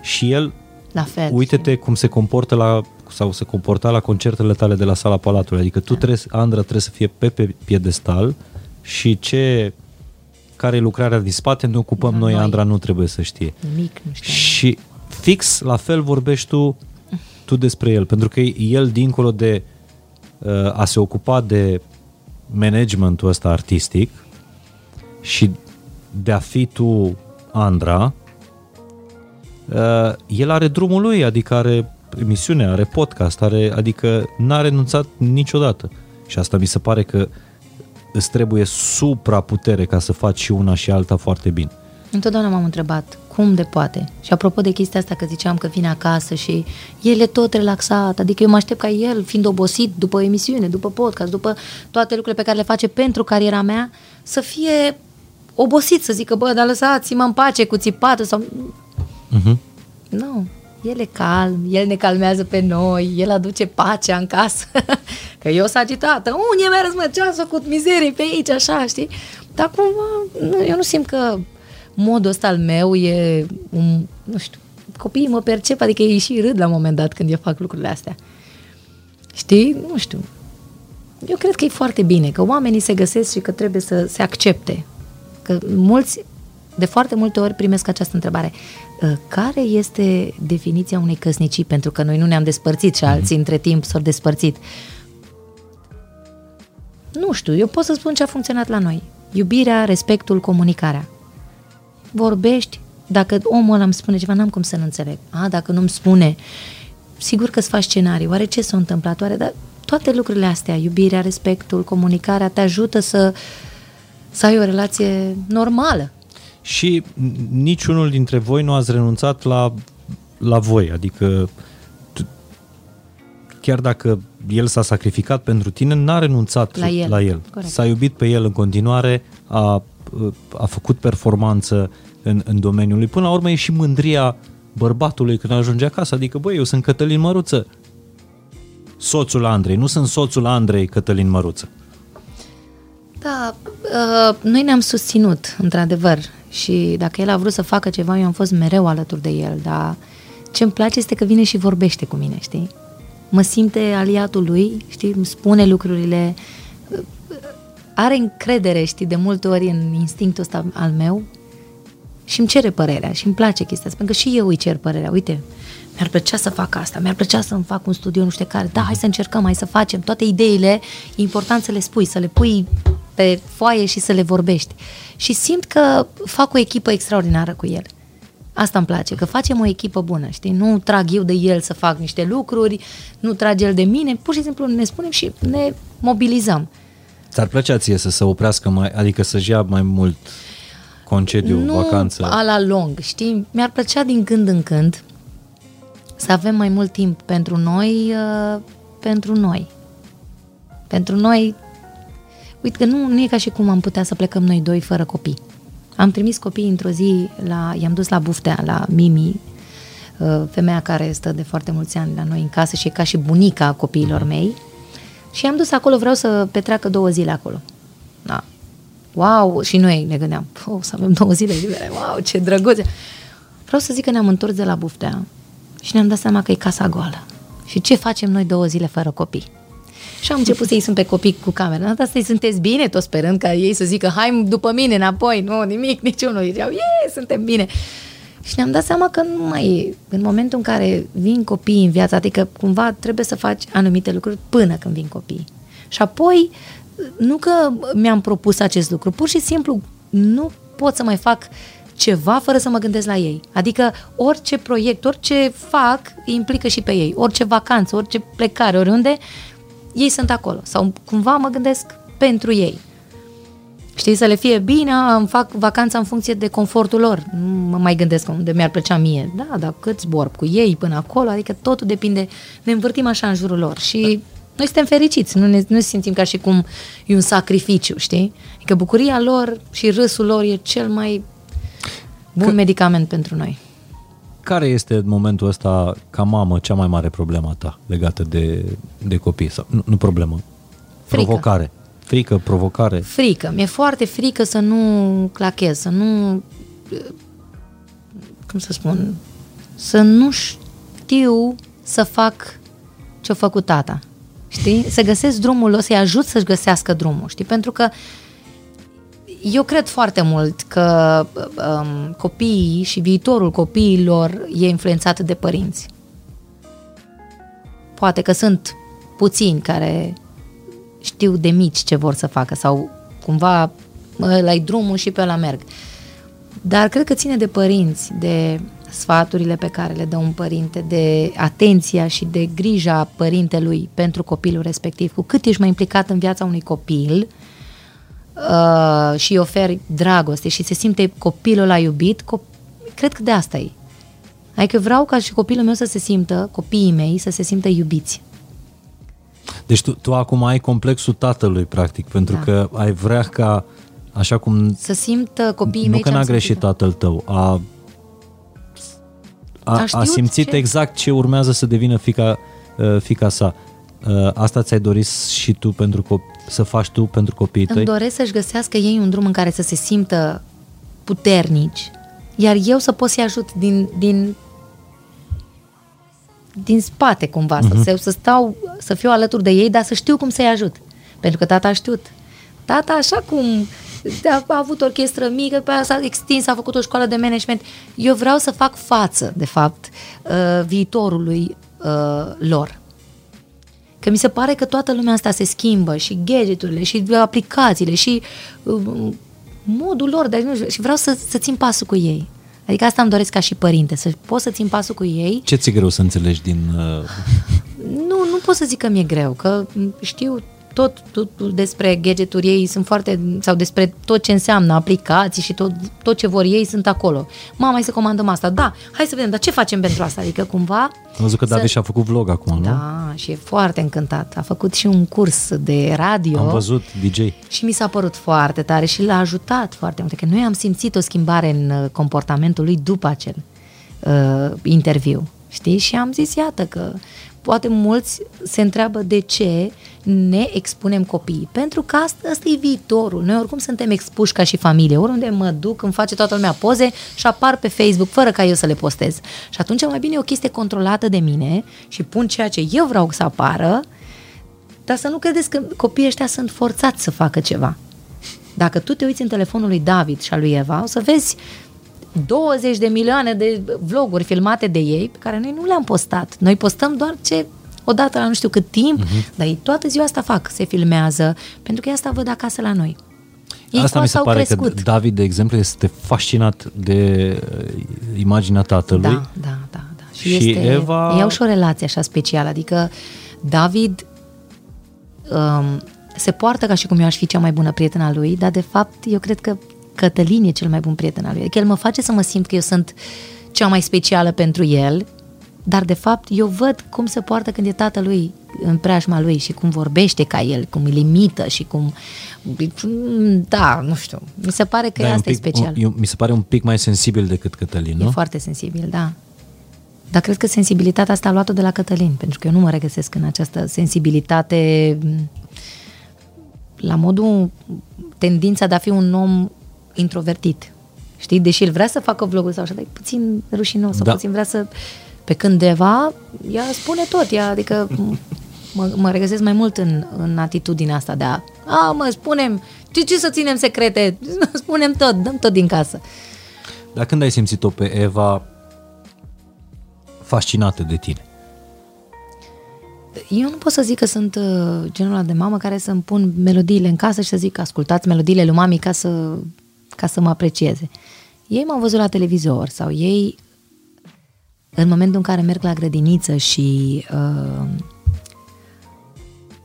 și el, la fel, uite-te și... cum se comportă la, sau se comporta la concertele tale de la Sala Palatului, adică tu da. Trebuie, Andra trebuie să fie pe, pe piedestal și ce, care e lucrarea din spate, ne ocupăm da, noi, noi, Andra nu trebuie să știe. Nimic nu știe. Și fix la fel vorbești tu, tu despre el, pentru că el, dincolo de uh, a se ocupa de managementul ăsta artistic și de a fi tu, Andra, uh, el are drumul lui, adică are emisiune, are podcast, are, adică n-a renunțat niciodată. Și asta mi se pare că îți trebuie supraputere ca să faci și una și alta foarte bine. Întotdeauna m-am întrebat cum de poate. Și apropo de chestia asta că ziceam că vine acasă și el e tot relaxat, adică eu mă aștept ca el, fiind obosit după emisiune, după podcast, după toate lucrurile pe care le face pentru cariera mea, să fie obosit, să zică, bă, dar lăsați-mă în pace cu țipatul sau... Uh-huh. Nu... El e calm, el ne calmează pe noi, el aduce pacea în casă, că eu sunt agitată, unii mi-a răzmăt, ce-am făcut mizerii pe aici, așa, știi? Dar cumva, eu nu simt că modul ăsta al meu e, un, nu știu, copiii mă percep, adică ei și râd la un moment dat când eu fac lucrurile astea. Știi? Nu știu. Eu cred că e foarte bine, că oamenii se găsesc și că trebuie să se accepte. Că mulți, de foarte multe ori primesc această întrebare. Care este definiția unei căsnicii? Pentru că noi nu ne-am despărțit și alții între timp s-au despărțit. Nu știu, eu pot să spun ce a funcționat la noi. Iubirea, respectul, comunicarea. Vorbești, dacă omul ăla îmi spune ceva, n-am cum să-l înțeleg. A, dacă nu-mi spune, sigur că-ți faci scenarii. Oare ce s-a întâmplat? Oare, dar toate lucrurile astea, iubirea, respectul, comunicarea, te ajută să, să ai o relație normală. Și niciunul dintre voi nu ați renunțat la, la voi, adică tu, chiar dacă el s-a sacrificat pentru tine, n-a renunțat la el, la el. S-a iubit pe el în continuare, a, a făcut performanță în, în domeniul lui, până la urmă e și mândria bărbatului când ajunge acasă, adică băi, eu sunt Cătălin Măruță, soțul Andrei, nu sunt soțul Andrei Cătălin Măruță. Da, uh, noi ne-am susținut, într-adevăr, și dacă el a vrut să facă ceva, eu am fost mereu alături de el, dar ce îmi place este că vine și vorbește cu mine, știi? Mă simte aliatul lui, știi? Îmi spune lucrurile, are încredere, știi, de multe ori în instinctul ăsta al meu și îmi cere părerea și îmi place chestia asta, pentru că și eu îi cer părerea, uite, mi-ar plăcea să fac asta, mi-ar plăcea să-mi fac un studiu, nu știu care, da, hai să încercăm, hai să facem, toate ideile, e important să le spui, să le pui pe foaie și să le vorbești. Și simt că fac o echipă extraordinară cu el. Asta îmi place, că facem o echipă bună, știi? Nu trag eu de el să fac niște lucruri, nu trage el de mine, pur și simplu ne spunem și ne mobilizăm. Ți-ar plăcea ție să se oprească mai, adică să-și ia mai mult concediu, nu vacanță? Nu a la lung, știi? Mi-ar plăcea din când în când să avem mai mult timp pentru noi, uh, pentru noi. Pentru noi Uite că nu, nu e ca și cum am putea să plecăm noi doi fără copii. Am trimis copiii într-o zi, la, i-am dus la Buftea, la Mimi, femeia care stă de foarte mulți ani la noi în casă și e ca și bunica copiilor mei. Și i-am dus acolo, vreau să petreacă două zile acolo. Da. Wow! Și noi ne gândeam, o, să avem două zile libere, wow, ce drăguțe! Vreau să zic că ne-am întors de la Buftea și ne-am dat seama că e casa goală. Și ce facem noi două zile fără copii? Și am început să-i sun pe copii cu camera. Dar asta-i sunteți bine, tot sperând ca ei să zică hai după mine înapoi, nu, nimic, niciunul. Ziceau, e, suntem bine. Și ne-am dat seama că nu mai e. În momentul în care vin copiii în viață, adică cumva trebuie să faci anumite lucruri până când vin copiii. Și apoi, nu că mi-am propus acest lucru, pur și simplu nu pot să mai fac ceva fără să mă gândesc la ei. Adică orice proiect, orice fac, implică și pe ei. Orice vacanță, orice plecare, oriunde, ei sunt acolo sau cumva mă gândesc pentru ei. Știi, să le fie bine, îmi fac vacanța în funcție de confortul lor. Nu mă mai gândesc unde mi-ar plăcea mie. Da, dar cât zbor cu ei până acolo, adică totul depinde, ne învârtim așa în jurul lor și noi suntem fericiți, nu ne nu simțim ca și cum e un sacrificiu, știi? Adică bucuria lor și râsul lor e cel mai bun C- medicament pentru noi. Care este în momentul ăsta, ca mamă, cea mai mare problemă ta legată de, de copii? Sau, nu, nu problemă, frică. Provocare. Frică, provocare. Frică. Mi-e foarte frică să nu clachez, să nu... Cum să spun? Să nu știu să fac ce-a făcut tata. Știi? Să găsesc drumul lor, să-i ajut să-și găsească drumul. Știi? Pentru că Eu cred foarte mult că um, copiii și viitorul copiilor e influențat de părinți. Poate că sunt puțini care știu de mici ce vor să facă sau cumva ăla-i drumul și pe ăla merg. Dar cred că ține de părinți, de sfaturile pe care le dă un părinte, de atenția și de grija părintelui pentru copilul respectiv. Cu cât ești mai implicat în viața unui copil uh, și îi oferi dragoste și se simte copilul ăla iubit, cop- cred că de asta e. Adică vreau ca și copilul meu să se simtă, copiii mei, să se simtă iubiți. Deci tu, tu acum ai complexul tatălui, practic, pentru da. Că ai vrea ca, așa cum... Să simtă copiii mei. Nu că n-a greșit tatăl tău, a, a, a simțit ce? Exact ce urmează să devină fica, fica sa. Asta ți-ai dorit și tu pentru cop- să faci tu pentru copiii tăi? Îmi doresc să-și găsească ei un drum în care să se simtă puternici, iar eu să pot să-i ajut din... din din spate cumva, uh-huh. să, să stau, să fiu alături de ei, dar să știu cum să-i ajut. Pentru că tata a știut. Tata așa cum a, a avut orchestră mică, pe aia s-a extins, a făcut o școală de management. Eu vreau să fac față, de fapt, uh, viitorului uh, lor. Că mi se pare că toată lumea asta se schimbă și gadgeturile și aplicațiile și uh, modul lor de nu știu, și vreau să, să țin pasul cu ei. Adică asta îmi doresc ca și părinte, să pot să țin pasul cu ei. Ce ți-e greu să înțelegi din... Uh... Nu, nu pot să zic că mi-e greu, că știu tot, tot despre gadgeturi ei, sunt foarte... sau despre tot ce înseamnă aplicații și tot, tot ce vor ei sunt acolo. Mama, hai să comandăm asta, da, hai să vedem, dar ce facem pentru asta? Adică cumva... Am văzut că să... David și-a făcut vlog acum, nu? Da, și e foarte încântat. A făcut și un curs de radio. Am văzut, D J. Și mi s-a părut foarte tare și l-a ajutat foarte mult. Că noi am simțit o schimbare în comportamentul lui după acel uh, interviu, știi? Și am zis, iată că... Poate mulți se întreabă de ce ne expunem copiii. Pentru că asta, asta e viitorul. Noi oricum suntem expuși ca și familie. Oriunde mă duc, îmi face toată lumea poze și apar pe Facebook fără ca eu să le postez. Și atunci mai bine e o chestie controlată de mine și pun ceea ce eu vreau să apară, dar să nu credeți că copiii ăștia sunt forțați să facă ceva. Dacă tu te uiți în telefonul lui David și al lui Eva, o să vezi douăzeci de milioane de vloguri filmate de ei pe care noi nu le-am postat. Noi postăm doar ce odată la nu știu cât timp, uh-huh. dar ei toată ziua asta fac, se filmează, pentru că asta văd acasă la noi. Ei asta mi se pare crescut. Că David, de exemplu, este fascinat de imaginea tatălui. Da, da, da. da. Și, și este, Eva... Ei au și o relație așa specială, adică David um, se poartă ca și cum eu aș fi cea mai bună prietena lui, dar de fapt eu cred că Cătălin e cel mai bun prieten al lui. Adică el mă face să mă simt că eu sunt cea mai specială pentru el, dar de fapt eu văd cum se poartă când e tatălui în preajma lui și cum vorbește ca el, cum îl imită și cum... Da, nu știu. Mi se pare că da, asta e special. Un, mi se pare un pic mai sensibil decât Cătălin, nu? E foarte sensibil, da. Dar cred că sensibilitatea asta a luat-o de la Cătălin, pentru că eu nu mă regăsesc în această sensibilitate la modul tendința de a fi un om introvertit. Știi? Deși el vrea să facă vlogul sau așa, dar e puțin rușinos sau da. puțin vrea să... Pe când deva, ea spune tot, ea, adică mă, mă regăsesc mai mult în, în atitudinea asta de a, a mă, spunem, ce, ce să ținem secrete? Spunem tot, dăm tot din casă. Dar când ai simțit-o pe Eva fascinată de tine? Eu nu pot să zic că sunt uh, genul ăla de mamă care să-mi pun melodiile în casă și să zic, ascultați melodiile lui mami ca să, ca să mă aprecieze. Ei m-au văzut la televizor sau ei, în momentul în care merg la grădiniță și uh,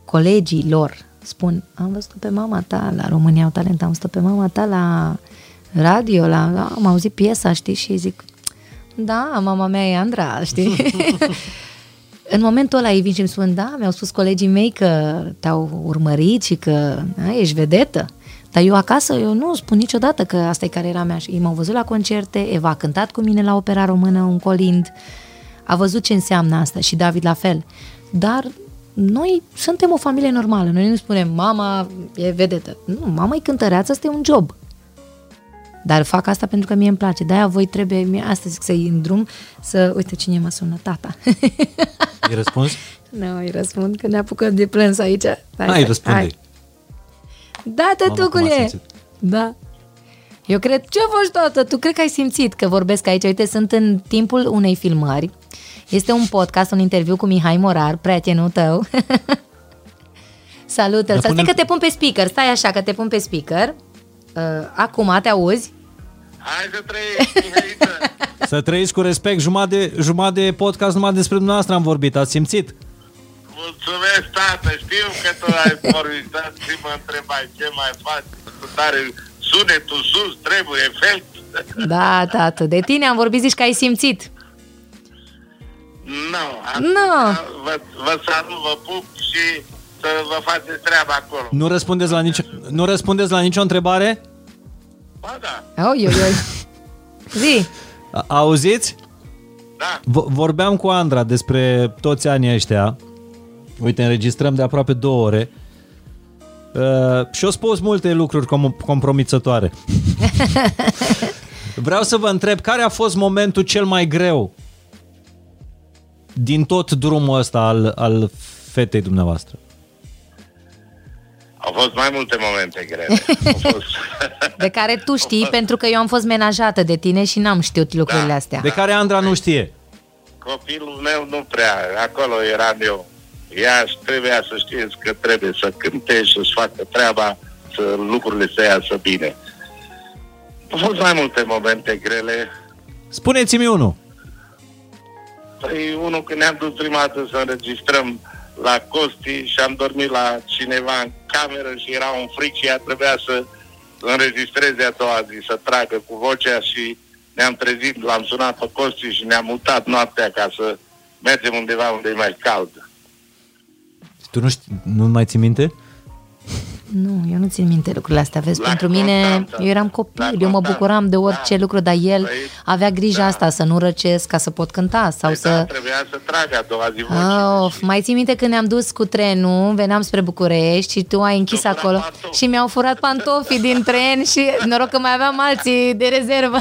colegii lor spun, am văzut-o pe mama ta la România au talent, am văzut-o pe mama ta la radio, la, la, am auzit piesa, știi, și ei zic, da, mama mea e Andra, știi? În momentul ăla ei vin și îmi spun, da, mi-au spus colegii mei că te-au urmărit și că a, ești vedetă. Dar eu acasă, eu nu spun niciodată că asta e cariera mea. Ei m-au văzut la concerte, Eva a cântat cu mine la Opera Română, un colind, a văzut ce înseamnă asta și David la fel. Dar noi suntem o familie normală, noi nu spunem, mama e vedetă. Nu, mama e cântăreață, asta e un job. Dar fac asta pentru că mie îmi place. De-aia voi trebuie, mie, astăzi să-i în drum, să... Uite cine mă sună, tata. Îi răspuns? Nu, îi răspund, că ne apucă de plâns aici. Hai, hai răspunde. Hai. Da, tătucule! Da. Eu cred, ce faci, tată? Tu cred că ai simțit că vorbesc aici. Uite, sunt în timpul unei filmări. Este un podcast, un interviu cu Mihai Morar, prietenul tău. Salută-l. Să zic că te pun pe speaker. Stai așa, că te pun pe speaker. Uh, acum, te auzi? Hai să trăiești, Mihaiță. Să trăiești cu respect. Jumătate de, jumătate de podcast numai despre dumneavoastră am vorbit. Ați simțit? Mulțumesc, tată. Știu că tu ai vorbit și mă întrebai ce mai faci. Tare sunetul sus, trebuie efect. Da, tată. De tine am vorbit, zici că ai simțit. Nu. No. Vă, vă salut, vă pup și să vă faceți treaba acolo. Nu răspundeți la nicio, nu răspundeți la nicio întrebare? Ba da. Oi, oi, oi. Zi. Auziți? Da. V- vorbeam cu Andra despre toți anii ăștia. Uite, înregistrăm de aproape două ore. Uh, și-o spus multe lucruri com- compromițătoare. Vreau să vă întreb, care a fost momentul cel mai greu din tot drumul ăsta al, al fetei dumneavoastră? Au fost mai multe momente grele. Fost... de care tu știi, fost... pentru că eu am fost menajată de tine și n-am știut lucrurile da, astea. De care Andra nu știe. Copilul meu nu prea, acolo eram eu. Ea trebuia să știți că trebuie să cânte, să-și facă treaba, să lucrurile să iasă bine. Au fost mai multe momente grele. Spuneți-mi unul. Păi unul când ne-am dus prima dată să înregistrăm la Costi și am dormit la cineva în cameră și era un fric și ea trebuia să înregistreze a doua zi, să tragă cu vocea și ne-am trezit, l-am sunat pe Costi și ne-am mutat noaptea ca să mergem undeva unde e mai cald. Tu nu știi, nu mai ții minte? Nu, eu nu țin minte lucrurile astea, vezi, la pentru mine, eu eram copil, eu mă bucuram de orice da, lucru, dar el păi, avea grija da. asta, să nu răcesc, ca să pot cânta, sau păi, să... Da, trebuia să tragă a doua zi vocile. Oh, și... Mai țin minte când ne-am dus cu trenul, veneam spre București și tu ai închis acolo pantofi. Și mi-au furat pantofii din tren și noroc că mai aveam alții de rezervă.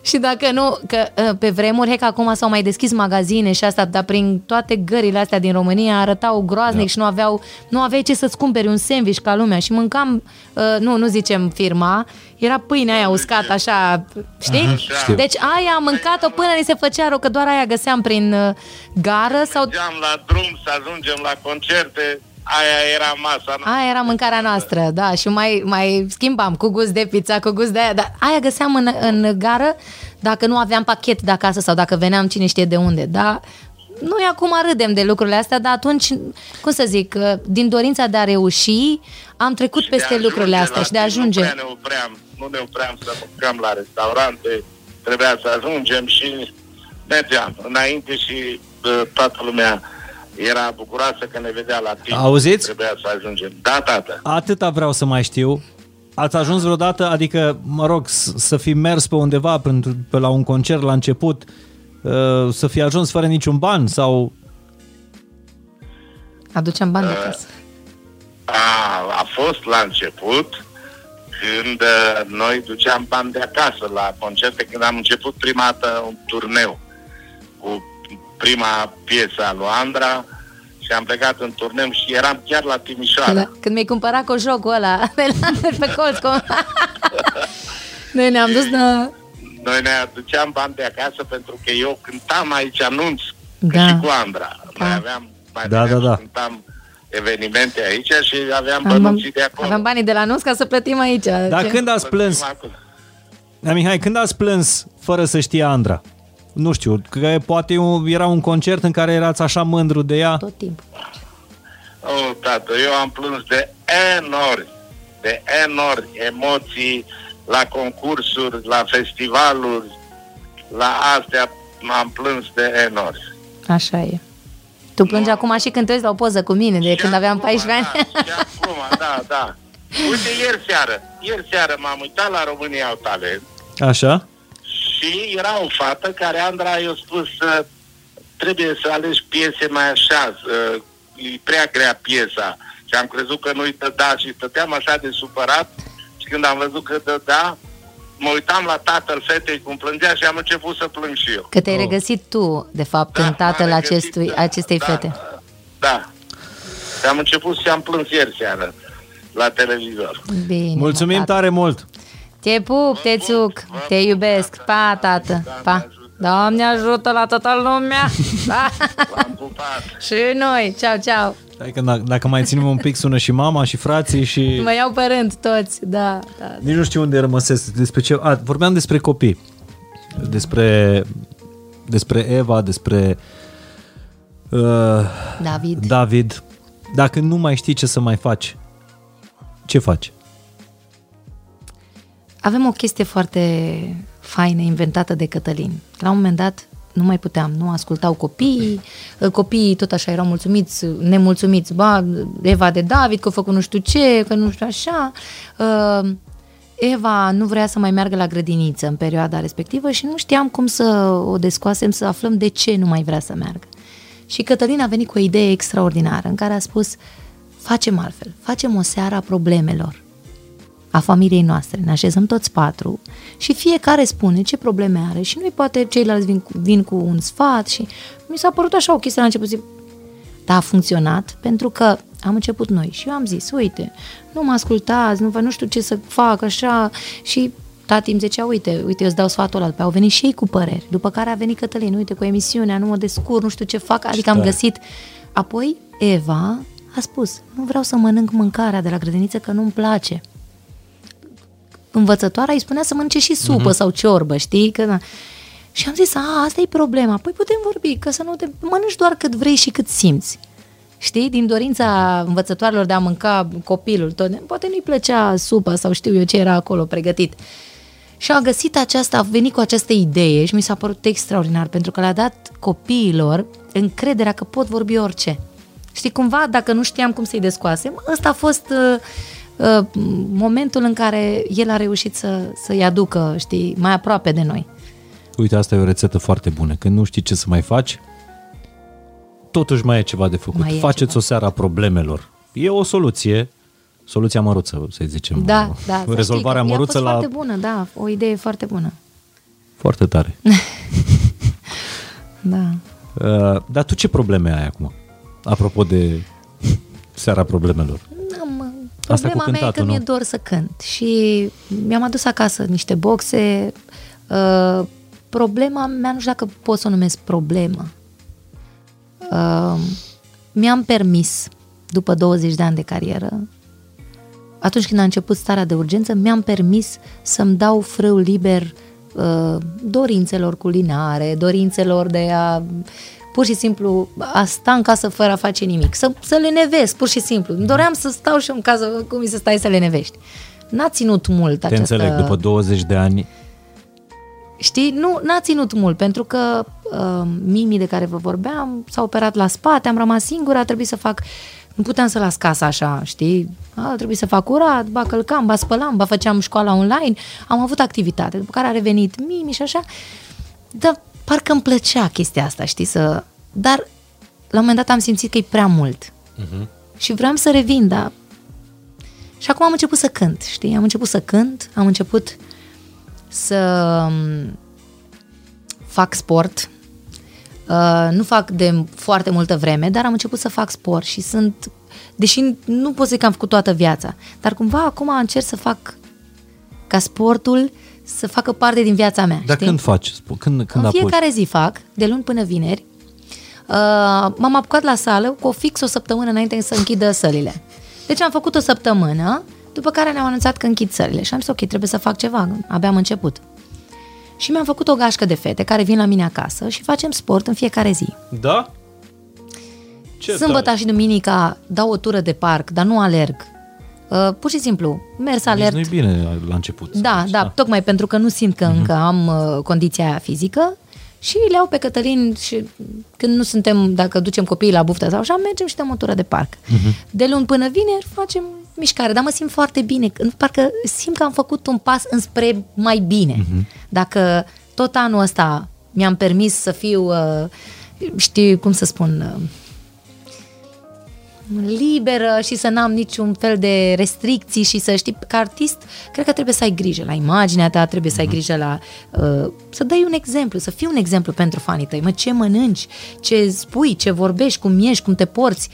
Și dacă nu, că pe vremuri, hec, acum s-au mai deschis magazine și asta, dar prin toate gările astea din România arătau groaznic da. și nu aveau, nu aveai ce să-ți cumperi un sandwich ca lumea și mâncam, uh, nu, nu zicem firma, era pâinea aia uscată, așa, știi? Aha, știu. Deci aia am mâncat-o până ni se făcea rău, că doar aia găseam prin uh, gară sau... Mergeam la drum să ajungem la concerte... Aia era masa noastră. Aia era mâncarea noastră, da, și mai, mai schimbam cu gust de pizza, cu gust de aia, dar aia găseam în, în gară dacă nu aveam pachet de acasă sau dacă veneam cine știe de unde, da. Noi acum râdem de lucrurile astea, dar atunci, cum să zic, din dorința de a reuși, am trecut și peste lucrurile astea și de a ajunge. Nu ne opream, nu ne opream să mâncăm la restaurante, trebuia să ajungem și mergeam înainte și toată lumea era bucuroasă că ne vedea la timp. Auziți? Trebuia să ajungem. Da, tată. Atâta vreau să mai știu. Ați ajuns vreodată, adică, mă rog, să fi mers pe undeva, pe la un concert la început, să fi ajuns fără niciun ban sau... Aduceam bani de acasă. A, a fost la început, când noi duceam bani de acasă la concerte, când am început prima dată un turneu cu prima piesă lui Andra și am plecat în turneu și eram chiar la Timișoara. Da, când mi-ai cumpărat cu jocul ăla de la, pe colț. Cu... Noi ne-am dus la... Noi ne aduceam bani de acasă pentru că eu cântam aici anunț da. și cu Andra. Noi da. aveam mai da, da, da. cântam evenimente aici și aveam bănuții de acolo. Aveam banii de la anunț ca să plătim aici. Dar ce? Când ați plâns? Da, Mihai, când ați plâns fără să știe Andra? Nu știu, că poate era un concert în care erați așa mândru de ea. Tot timpul. Oh, tată, eu am plâns de enorm, de enorm emoții la concursuri, la festivaluri, la astea m-am plâns de enorm. Așa e. Tu plângi no. acum și când te uiți la o poză cu mine, de și când aveam paisprezece ani. Da, și acum, da, da. Uite, ieri seară, ieri seară m-am uitat la Românii au talent. Așa. Și era o fată care Andra i-a spus uh, trebuie să alegi piese mai așa, uh, e prea grea piesa. Și am crezut că nu-i dă da și stăteam așa de supărat și când am văzut că dă da, mă uitam la tatăl fetei cum plângea și am început să plâng și eu. Că te-ai oh. regăsit tu, de fapt, da, în tatăl acestui, acestei da, fete. Da, da. Și am început și am plâns ieri seară la televizor. Bine, mulțumim tare mult! Te pup, te țuc, te iubesc. Pa, tată, pa. Doamne ajută la toată lumea. V-am pupat. Și noi, ceau, ceau. Dacă, dacă mai ținem un pic, sună și mama și frații și... Mă iau pe rând toți, da, da, da. Nici nu știu unde rămăsesc. Despre ce... A, vorbeam despre copii. Despre, despre Eva, despre uh, David. David. Dacă nu mai știi ce să mai faci, ce faci? Avem o chestie foarte faină inventată de Cătălin. La un moment dat nu mai puteam, nu ascultau copiii, copiii tot așa erau mulțumiți, nemulțumiți, ba, Eva de David, că a făcut nu știu ce, că nu știu așa. Eva nu vrea să mai meargă la grădiniță în perioada respectivă și nu știam cum să o descoasem, să aflăm de ce nu mai vrea să meargă. Și Cătălin a venit cu o idee extraordinară în care a spus, facem altfel, facem o seară a problemelor, a familiei noastre, ne așezăm toți patru și fiecare spune ce probleme are și noi poate ceilalți vin, vin cu un sfat și mi s-a părut așa o chestie la început, zic, dar a funcționat pentru că am început noi și eu am zis, uite, nu mă ascultați, nu, nu știu ce să fac, așa, și tati îmi zicea, uite, uite, eu îți dau sfatul ăla, au venit și ei cu păreri, după care a venit Cătălin, uite, cu emisiunea, nu mă descurc, nu știu ce fac, adică am găsit, apoi Eva a spus, nu vreau să mănânc mâncarea de la grădiniță că nu-mi place. Învățătoarea îi spunea să mănânce și supă, uh-huh, sau ciorbă, știi? Că, da. Și am zis, a, asta e problema, păi putem vorbi, că să nu te mănânci doar cât vrei și cât simți. Știi? Din dorința învățătoarelor de a mânca copilul, tot, poate nu-i plăcea supa sau știu eu ce era acolo pregătit. Și a găsit aceasta, a venit cu această idee și mi s-a părut extraordinar, pentru că le-a dat copiilor încrederea că pot vorbi orice. Știi, cumva, dacă nu știam cum să-i descoasem, ăsta a fost... Uh, momentul în care el a reușit să, să-i aducă, știi, mai aproape de noi. Uite, asta e o rețetă foarte bună. Când nu știi ce să mai faci, totuși mai e ceva de făcut. Mai faceți o seară a problemelor. E o soluție, soluția măruță, să zicem. Da, da. Rezolvarea măruță la... foarte bună, da. O idee foarte bună. Foarte tare. Da. Uh, dar tu ce probleme ai acum? Apropo de seara problemelor. Problema mea e că mi-e dor să cânt și mi-am adus acasă niște boxe. Uh, problema mea, nu știu dacă pot să o numesc problemă. Uh, mi-am permis, după douăzeci de ani de carieră, atunci când a început starea de urgență, mi-am permis să-mi dau frâul liber uh, dorințelor culinare, dorințelor de a... pur și simplu a sta în casă fără a face nimic, să, să lenevesc, pur și simplu. Îmi doream să stau și eu în casă, cum mi se stai să lenevești. N-a ținut mult. Te această... înțeleg, după douăzeci de ani. Știi, nu, n-a ținut mult, pentru că uh, mimii de care vă vorbeam s-au operat la spate, am rămas singură, a trebuit să fac, nu puteam să las casa așa, știi, a trebuit să fac curat, ba călcam, ba spălam, ba făceam școala online, am avut activitate, după care a revenit mimii și așa, dar parcă îmi plăcea chestia asta, știi, să... Dar la un moment dat am simțit că e prea mult. Uh-huh. Și vreau să revin, dar... Și acum am început să cânt, știi? Am început să cânt, am început să fac sport. Uh, nu fac de foarte multă vreme, dar am început să fac sport și sunt... Deși nu pot să zic că am făcut toată viața, dar cumva acum încerc să fac ca sportul să facă parte din viața mea. Dar știi? Când faci? Când, când în fiecare apuci? Zi fac, de luni până vineri. Uh, m-am apucat la sală cu o fix o săptămână înainte să închidă sălile. Deci am făcut o săptămână, după care ne-au anunțat că închid sălile. Și am zis, ok, trebuie să fac ceva, abia am început. Și mi-am făcut o gașcă de fete care vin la mine acasă și facem sport în fiecare zi. Da? Ce sâmbătă tare. Și duminica dau o tură de parc, dar nu alerg. Uh, pur și simplu, mers alert. Deci nu-i bine la început. Da, da, da, tocmai pentru că nu simt că uh-huh. încă am uh, condiția fizică și le iau pe Cătălin și când nu suntem, dacă ducem copiii la buftă sau așa, mergem și dăm o tură de parc. Uh-huh. De luni până vineri facem mișcare, dar mă simt foarte bine, parcă simt că am făcut un pas înspre mai bine. Uh-huh. Dacă tot anul ăsta mi-am permis să fiu, uh, știu cum să spun... Uh, liberă și să n-am niciun fel de restricții și să știi, ca artist, cred că trebuie să ai grijă la imaginea ta, trebuie să ai grijă la uh, să dai un exemplu, să fii un exemplu pentru fanii tăi, mă, ce mănânci, ce spui, ce vorbești, cum ești, cum te porți.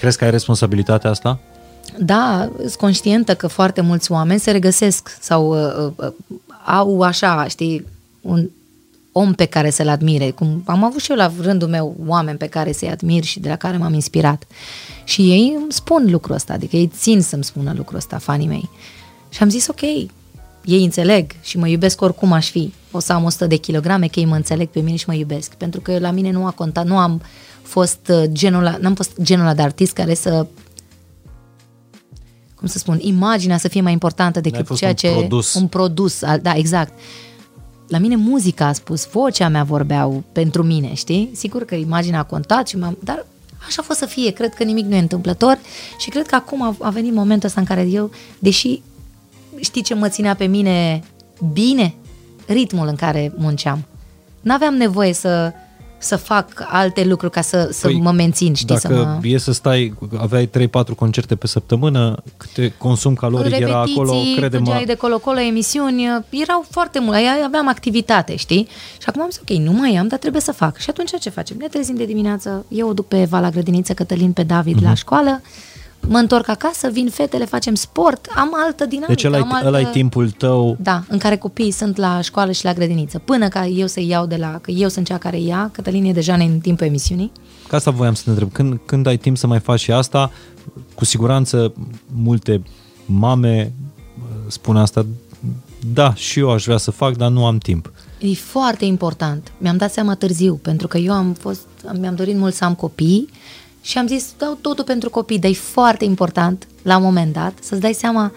Crezi că ai responsabilitatea asta? Da, sunt conștientă că foarte mulți oameni se regăsesc sau uh, uh, au așa, știi, un om pe care să-l admire. Cum am avut și eu la rândul meu oameni pe care să-i admir și de la care m-am inspirat. Și ei îmi spun lucrul ăsta, adică ei țin să-mi spună lucrul ăsta, fanii mei. Și am zis, ok, ei înțeleg și mă iubesc oricum aș fi. O să am o sută de kilograme, că ei mă înțeleg pe mine și mă iubesc. Pentru că la mine nu a contat, nu am fost genul, n-am fost genul ăla de artist care să, cum să spun, imaginea să fie mai importantă decât ceea ce... produs. Un produs. Da, exact. La mine muzica a spus, vocea mea vorbeau pentru mine, știi? Sigur că imaginea a contat, și m-am, dar așa a fost să fie. Cred că nimic nu e întâmplător și cred că acum a, a venit momentul ăsta în care eu, deși știi ce mă ținea pe mine bine? Ritmul în care munceam. N-aveam nevoie să, să fac alte lucruri ca să, să păi, mă mențin, știi? Dacă să mă... e să stai, aveai trei patru concerte pe săptămână, câte consum caloric era acolo, crede-mă. Repetiții, de colo-colo, emisiuni, erau foarte mult, aveam activitate, știi? Și acum am zis, ok, nu mai am, dar trebuie să fac. Și atunci ce facem? Ne trezim de dimineață, eu o duc pe Eva la grădiniță, Cătălin pe David mm-hmm. la școală, mă întorc acasă, vin fetele, facem sport, am altă dinamică. Deci ăla-i, am altă... ăla-i timpul tău. Da, în care copiii sunt la școală și la grădiniță. Până ca eu să-i iau de la... Că eu sunt cea care ia, Cătălin e deja în timpul emisiunii. Ca asta voiam să te întreb. Când, când ai timp să mai faci și asta, cu siguranță multe mame spun asta, da, și eu aș vrea să fac, dar nu am timp. E foarte important. Mi-am dat seama târziu, pentru că eu am fost... Mi-am dorit mult să am copii. Și am zis, dau totul pentru copii, dar e foarte important, la un moment dat, să-ți dai seama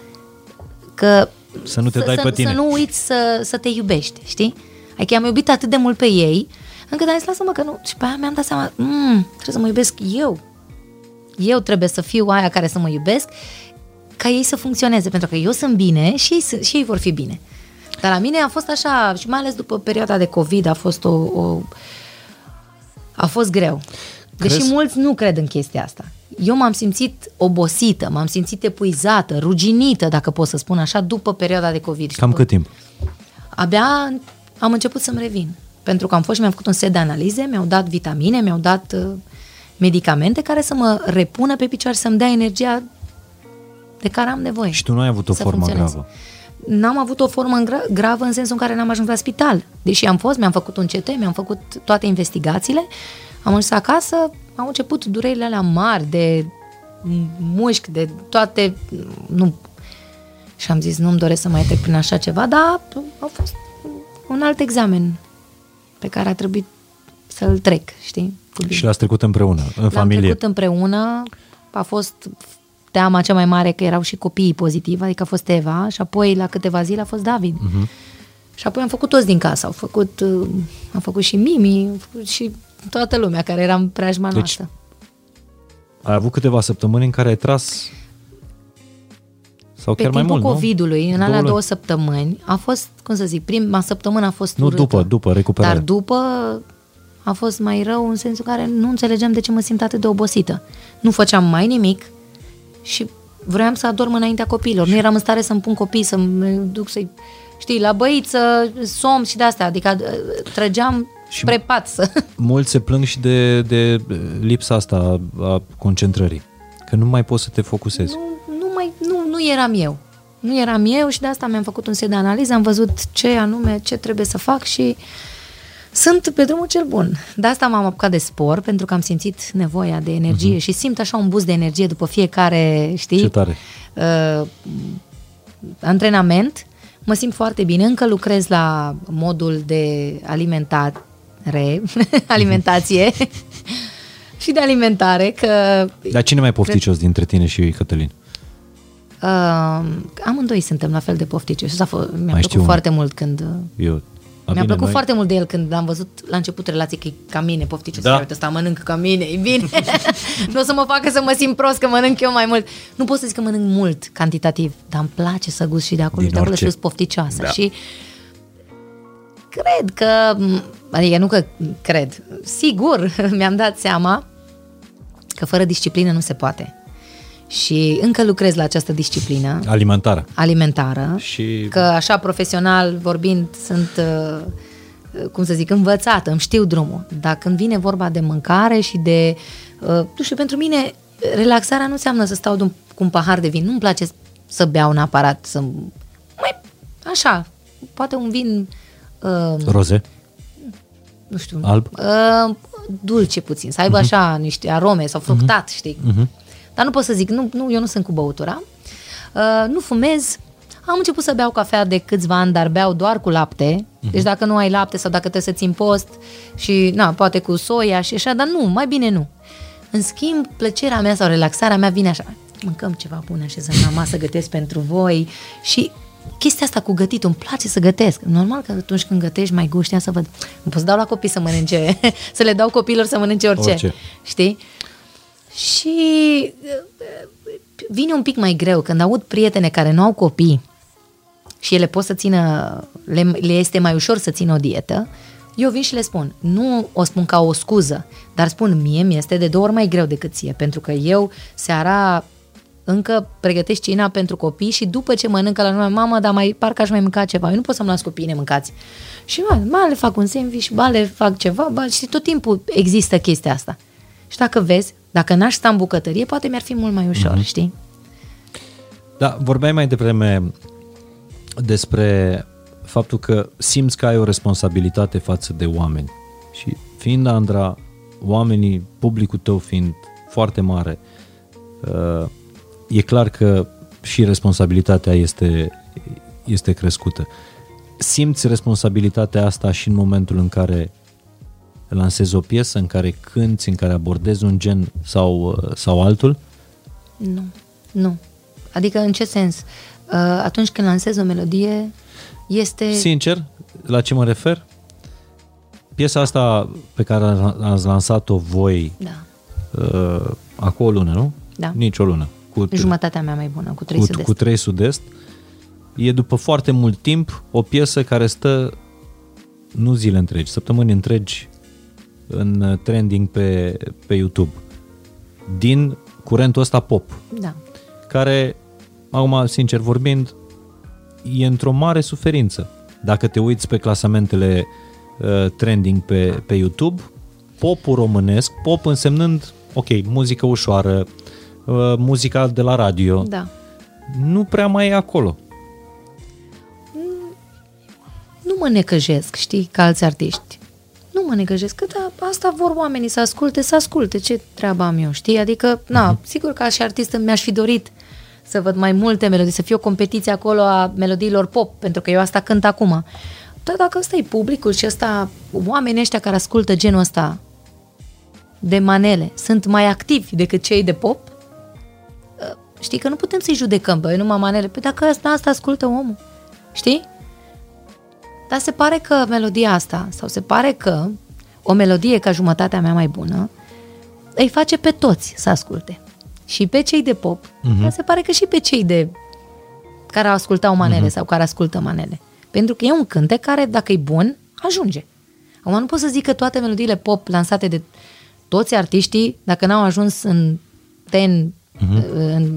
că... Să nu te dai să, pe tine. Să nu uiți să, să te iubești, știi? Adică am iubit atât de mult pe ei, încât am zis, lasă-mă că nu... Și pe aia mi-am dat seama, mmm, trebuie să mă iubesc eu. Eu trebuie să fiu aia care să mă iubesc, ca ei să funcționeze, pentru că eu sunt bine și ei, și ei vor fi bine. Dar la mine a fost așa, și mai ales după perioada de COVID, a fost o... o a fost greu. Deși crezi? Mulți nu cred în chestia asta. Eu m-am simțit obosită, m-am simțit epuizată, ruginită, dacă pot să spun așa, după perioada de COVID. Cam cât timp? Abia am început să-mi revin. Pentru că am fost și mi-am făcut un set de analize, mi-au dat vitamine, mi-au dat uh, medicamente care să mă repună pe picioare, să-mi dea energia de care am nevoie. Și tu nu ai avut o formă gravă? N-am avut o formă gra- gravă în sensul în care n-am ajuns la spital. Deși am fost, mi-am făcut un C T, mi-am făcut toate investigațiile. Am ajuns acasă, au început durerile alea mari de mușchi, de toate, nu. Și am zis, nu-mi doresc să mai trec prin așa ceva, dar a fost un alt examen pe care a trebuit să-l trec, știi? Și l-ați trecut împreună, în L-am familie. L-am trecut împreună, a fost teama cea mai mare că erau și copiii pozitivi, adică a fost Eva și apoi la câteva zile a fost David. Uh-huh. Și apoi am făcut toți din casă, au făcut, am făcut și Mimi, am făcut și toată lumea care era în preajma deci, noastră. Ai avut câteva săptămâni în care ai tras sau pe chiar mai mult, nu? Pe timpul COVID-ului, în alea două săptămâni, a fost, cum să zic, prima săptămână a fost urâtă. Nu, după, după recuperare. Dar după a fost mai rău în sensul care nu înțelegeam de ce mă simt atât de obosită. Nu făceam mai nimic și vroiam să adorm înaintea copiilor. Nu eram în stare să-mi pun copii, să-mi duc să-i, știi, la băiță, somn și de-astea. Adică trăgeam... Și mulți se plâng și de, de lipsa asta a concentrării, că nu mai poți să te focusezi. Nu, nu, mai, nu, nu eram eu. Nu eram eu și de asta mi-am făcut un set de analize, am văzut ce anume, ce trebuie să fac și sunt pe drumul cel bun. De asta m-am apucat de sport, pentru că am simțit nevoia de energie uh-huh. și simt așa un boost de energie după fiecare, știi? Ce tare. Uh, antrenament. Mă simt foarte bine, încă lucrez la modul de alimentat re, alimentație și de alimentare că... Dar cine mai pofticios cred... dintre tine și Cătălin? Uh, amândoi suntem la fel de pofticios. Mi-a mai plăcut foarte mult când... Eu... A, mi-a bine, plăcut noi... foarte mult de el când am văzut la început relații că e ca mine, pofticios. Da? Uite, ăsta mănâncă ca mine, e bine. Nu o să mă facă să mă simt prost că mănânc eu mai mult. Nu pot să zic că mănânc mult, cantitativ, dar îmi place să gust și de acolo. Din și de acolo sunt pofticioasă. Da. Și cred că... Adică nu că cred. Sigur, mi-am dat seama că fără disciplină nu se poate. Și încă lucrez la această disciplină alimentară. Alimentară. Și... Că așa profesional vorbind sunt, cum să zic, învățată, îmi știu drumul. Dar când vine vorba de mâncare și de... Nu știu, pentru mine relaxarea nu înseamnă să stau de un cu un pahar de vin. Nu-mi place să beau un aparat, să... mai așa, poate un vin... Uh, Roze? Nu știu. Alb? Uh, dulce puțin, să aibă uh-huh. așa niște arome sau fructat, uh-huh. știi? Uh-huh. Dar nu pot să zic, nu, nu, eu nu sunt cu băutura. Uh, nu fumez. Am început să beau cafea de câțiva ani, dar beau doar cu lapte. Uh-huh. Deci dacă nu ai lapte sau dacă trebuie să țin post și, na, poate cu soia și așa, dar nu, mai bine nu. În schimb, plăcerea mea sau relaxarea mea vine așa. Mâncăm ceva bun, așezăm la masă, gătesc pentru voi și chestia asta cu gătit, îmi place să gătesc. Normal că atunci când gătești mai guștea să văd. Îmi pot să dau la copii să mănânce, să le dau copiilor să mănânce orice, orice. Știi? Și vine un pic mai greu când aud prietene care nu au copii și ele pot să țină, le, le este mai ușor să țină o dietă. Eu vin și le spun, nu o spun ca o scuză, dar spun, mie mi-este de două ori mai greu decât ție, pentru că eu seara încă pregătesc cina pentru copii și după ce mănâncă la noi, mamă, dar mai, parcă aș mai mânca ceva, eu nu pot să-mi las copiii nemâncați. Și ba, ba le fac un sandwich, ba le fac ceva, ba, și tot timpul există chestia asta. Și dacă vezi, dacă n-aș sta în bucătărie, poate mi-ar fi mult mai ușor, mm-hmm. știi? Da, vorbeai mai devreme despre faptul că simți că ai o responsabilitate față de oameni și fiind, Andra, oamenii, publicul tău fiind foarte mare, e clar că și responsabilitatea este, este crescută. Simți responsabilitatea asta și în momentul în care lansezi o piesă, în care cânti, în care abordezi un gen sau, sau altul? Nu, nu. Adică în ce sens? Atunci când lansezi o melodie este... Sincer, la ce mă refer? Piesa asta pe care ați lansat-o voi, da. uh, acum o lună, nu? Da. Nici o lună. Cu Jumătatea mea mai bună, cu trei cu, sud-est. Cu trei sud-est. E după foarte mult timp o piesă care stă nu zile întregi, săptămâni întregi în trending pe, pe YouTube. Din curentul ăsta pop. Da. Care, acum, sincer vorbind, e într-o mare suferință. Dacă te uiți pe clasamentele uh, trending pe, pe YouTube, popul românesc, pop însemnând, ok, muzică ușoară, uh, muzica de la radio, da. Nu prea mai e acolo. Nu mă necăjesc, știi, ca alți artiști. Nu mă necăjesc, că da, asta vor oamenii să asculte, să asculte, ce treaba am eu, știi? Adică, na, uh-huh. sigur că ca și artistă mi-aș fi dorit să văd mai multe melodii, să fie o competiție acolo a melodiilor pop, pentru că eu asta cânt acum. Dar dacă ăsta e publicul și ăsta, oamenii ăștia care ascultă genul ăsta de manele, sunt mai activi decât cei de pop, știi că nu putem să-i judecăm, băi, numai manele. Păi dacă asta, asta ascultă omul, știi? Dar se pare că melodia asta, sau se pare că o melodie ca Jumătatea mea mai bună, îi face pe toți să asculte. Și pe cei de pop, uh-huh. dar se pare că și pe cei de care ascultau manele uh-huh. sau care ascultă manele. Pentru că e un cântec care, dacă e bun, ajunge. Acum nu pot să zic că toate melodiile pop lansate de toți artiștii, dacă n-au ajuns în ten, uh-huh. în,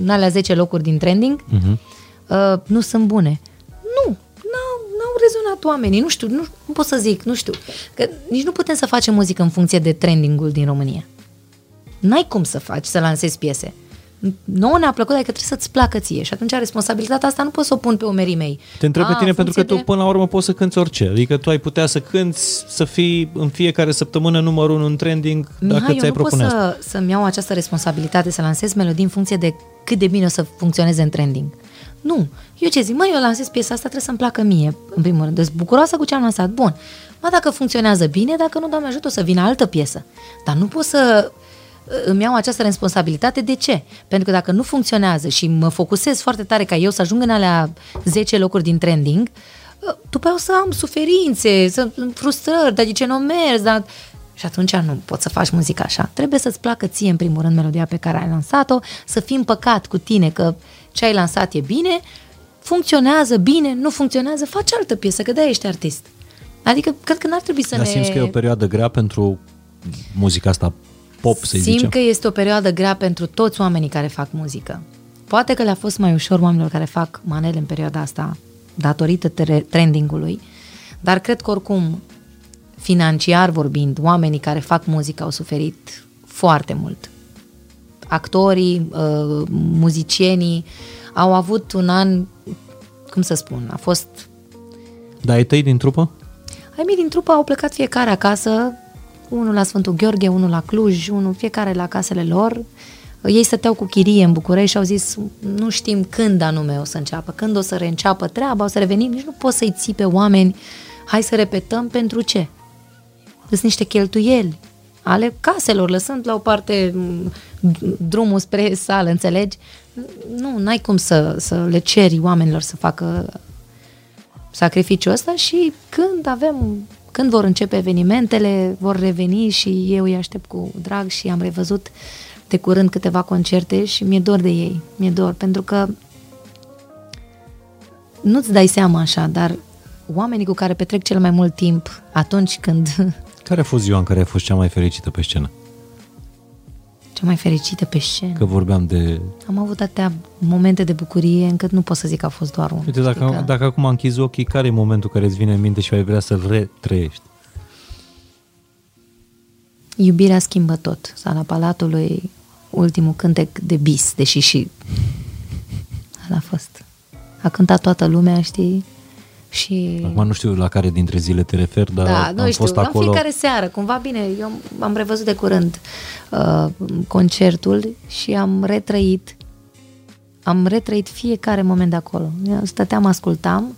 în alea zece locuri din trending, uh-huh. uh, nu sunt bune. Nu, n-au, n-au rezonat oamenii, nu știu, nu, nu pot să zic, nu știu. Că nici nu putem să facem muzică în funcție de trending-ul din România. N-ai cum să faci, să lansezi piese. Nouă ne-a plăcut, adică trebuie să-ți placă ție și atunci responsabilitatea asta nu pot să o pun pe umerii mei. Te întreb pe tine pentru că tu de... până la urmă poți să cânți orice. Adică tu ai putea să cânți, să fii în fiecare săptămână numărul unu în trending, Mihai, dacă ți-ai propune asta. Eu nu pot să, să-mi iau această responsabilitate, să lansez melodii în funcție de cât de bine o să funcționeze în trending. Nu. Eu ce zic? Măi, eu lansez piesa asta, trebuie să-mi placă mie, în primul rând. Deci bucuroasă cu ce am lansat. Bun. Ma dacă funcționează bine, dacă nu, Doamne ajută, o să vină altă piesă. Dar nu pot să... îmi iau această responsabilitate. De ce? Pentru că dacă nu funcționează și mă focusez foarte tare ca eu să ajung în alea zece locuri din trending, după aia o să am suferințe, să frustrări, dar de ce nu mergi? Dar... Și atunci nu poți să faci muzică așa. Trebuie să-ți placă ție, în primul rând, melodia pe care ai lansat-o, să fii împăcat cu tine că ce ai lansat e bine, funcționează bine, nu funcționează, faci altă piesă, că de-aia ești artist. Adică, cred că n-ar trebui să dar ne... Dar simți că e o perioadă grea pentru muzica asta pop, să-i zicem. Simt că este o perioadă grea pentru toți oamenii care fac muzică. Poate că le-a fost mai ușor oamenilor care fac manele în perioada asta, datorită tre- trendingului, dar cred că oricum, financiar vorbind, oamenii care fac muzică au suferit foarte mult. actorii, uh, muzicienii au avut un an, cum să spun, a fost... Dar ai tăi din trupă? Ai mei din trupă au plecat fiecare acasă, unul la Sfântul Gheorghe, unul la Cluj, unul fiecare la casele lor. Ei stăteau cu chirie în București și au zis, nu știm când anume o să înceapă, când o să reînceapă treaba, o să revenim, nici nu poți să-i ții pe oameni, hai să repetăm, pentru ce? Sunt niște cheltuieli ale caselor, lăsând la o parte drumul spre sală, înțelegi? Nu, n-ai cum să, să le ceri oamenilor să facă sacrificiul ăsta și când avem, când vor începe evenimentele, vor reveni și eu îi aștept cu drag și am revăzut de curând câteva concerte și mi-e dor de ei, mi-e dor, pentru că nu-ți dai seama așa, dar oamenii cu care petrec cel mai mult timp atunci când... Care a fost ziua în care ai fost cea mai fericită pe scenă? Cea mai fericită pe scenă? Că vorbeam de... Am avut atâtea momente de bucurie încât nu pot să zic că a fost doar unul. Uite, dacă, că... dacă acum închizi ochii, care e momentul care îți vine în minte și ai vrea să-l retrăiești? Iubirea schimbă tot. Sala Palatului, ultimul cântec de bis, deși și... Ala a fost. A cântat toată lumea, știi... Și... Acum nu știu la care dintre zile te referi, dar da, am nu știu, fost acolo. În fiecare seară, cumva bine, eu am revăzut de curând uh, concertul și am retrăit, am retrăit fiecare moment de acolo. Eu stăteam, ascultam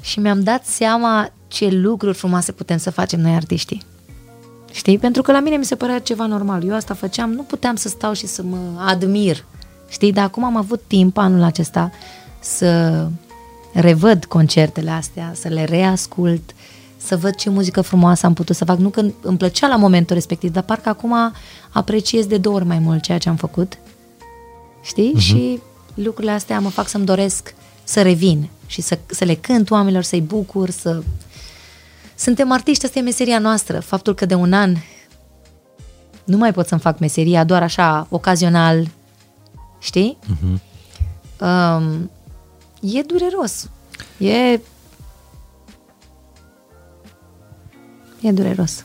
și mi-am dat seama ce lucruri frumoase putem să facem noi artiștii. Știi? Pentru că la mine mi se părea ceva normal. Eu asta făceam, nu puteam să stau și să mă admir. Știi? Dar acum am avut timp anul acesta să... revăd concertele astea, să le reascult, să văd ce muzică frumoasă am putut să fac. Nu că îmi plăcea la momentul respectiv, dar parcă acum apreciez de două ori mai mult ceea ce am făcut. Știi? Uh-huh. Și lucrurile astea mă fac să-mi doresc să revin și să, să le cânt oamenilor, să-i bucur, să... Suntem artiști, asta e meseria noastră. Faptul că de un an nu mai pot să-mi fac meseria, doar așa, ocazional. Știi? Uh-huh. Um, E dureros. E... E dureros.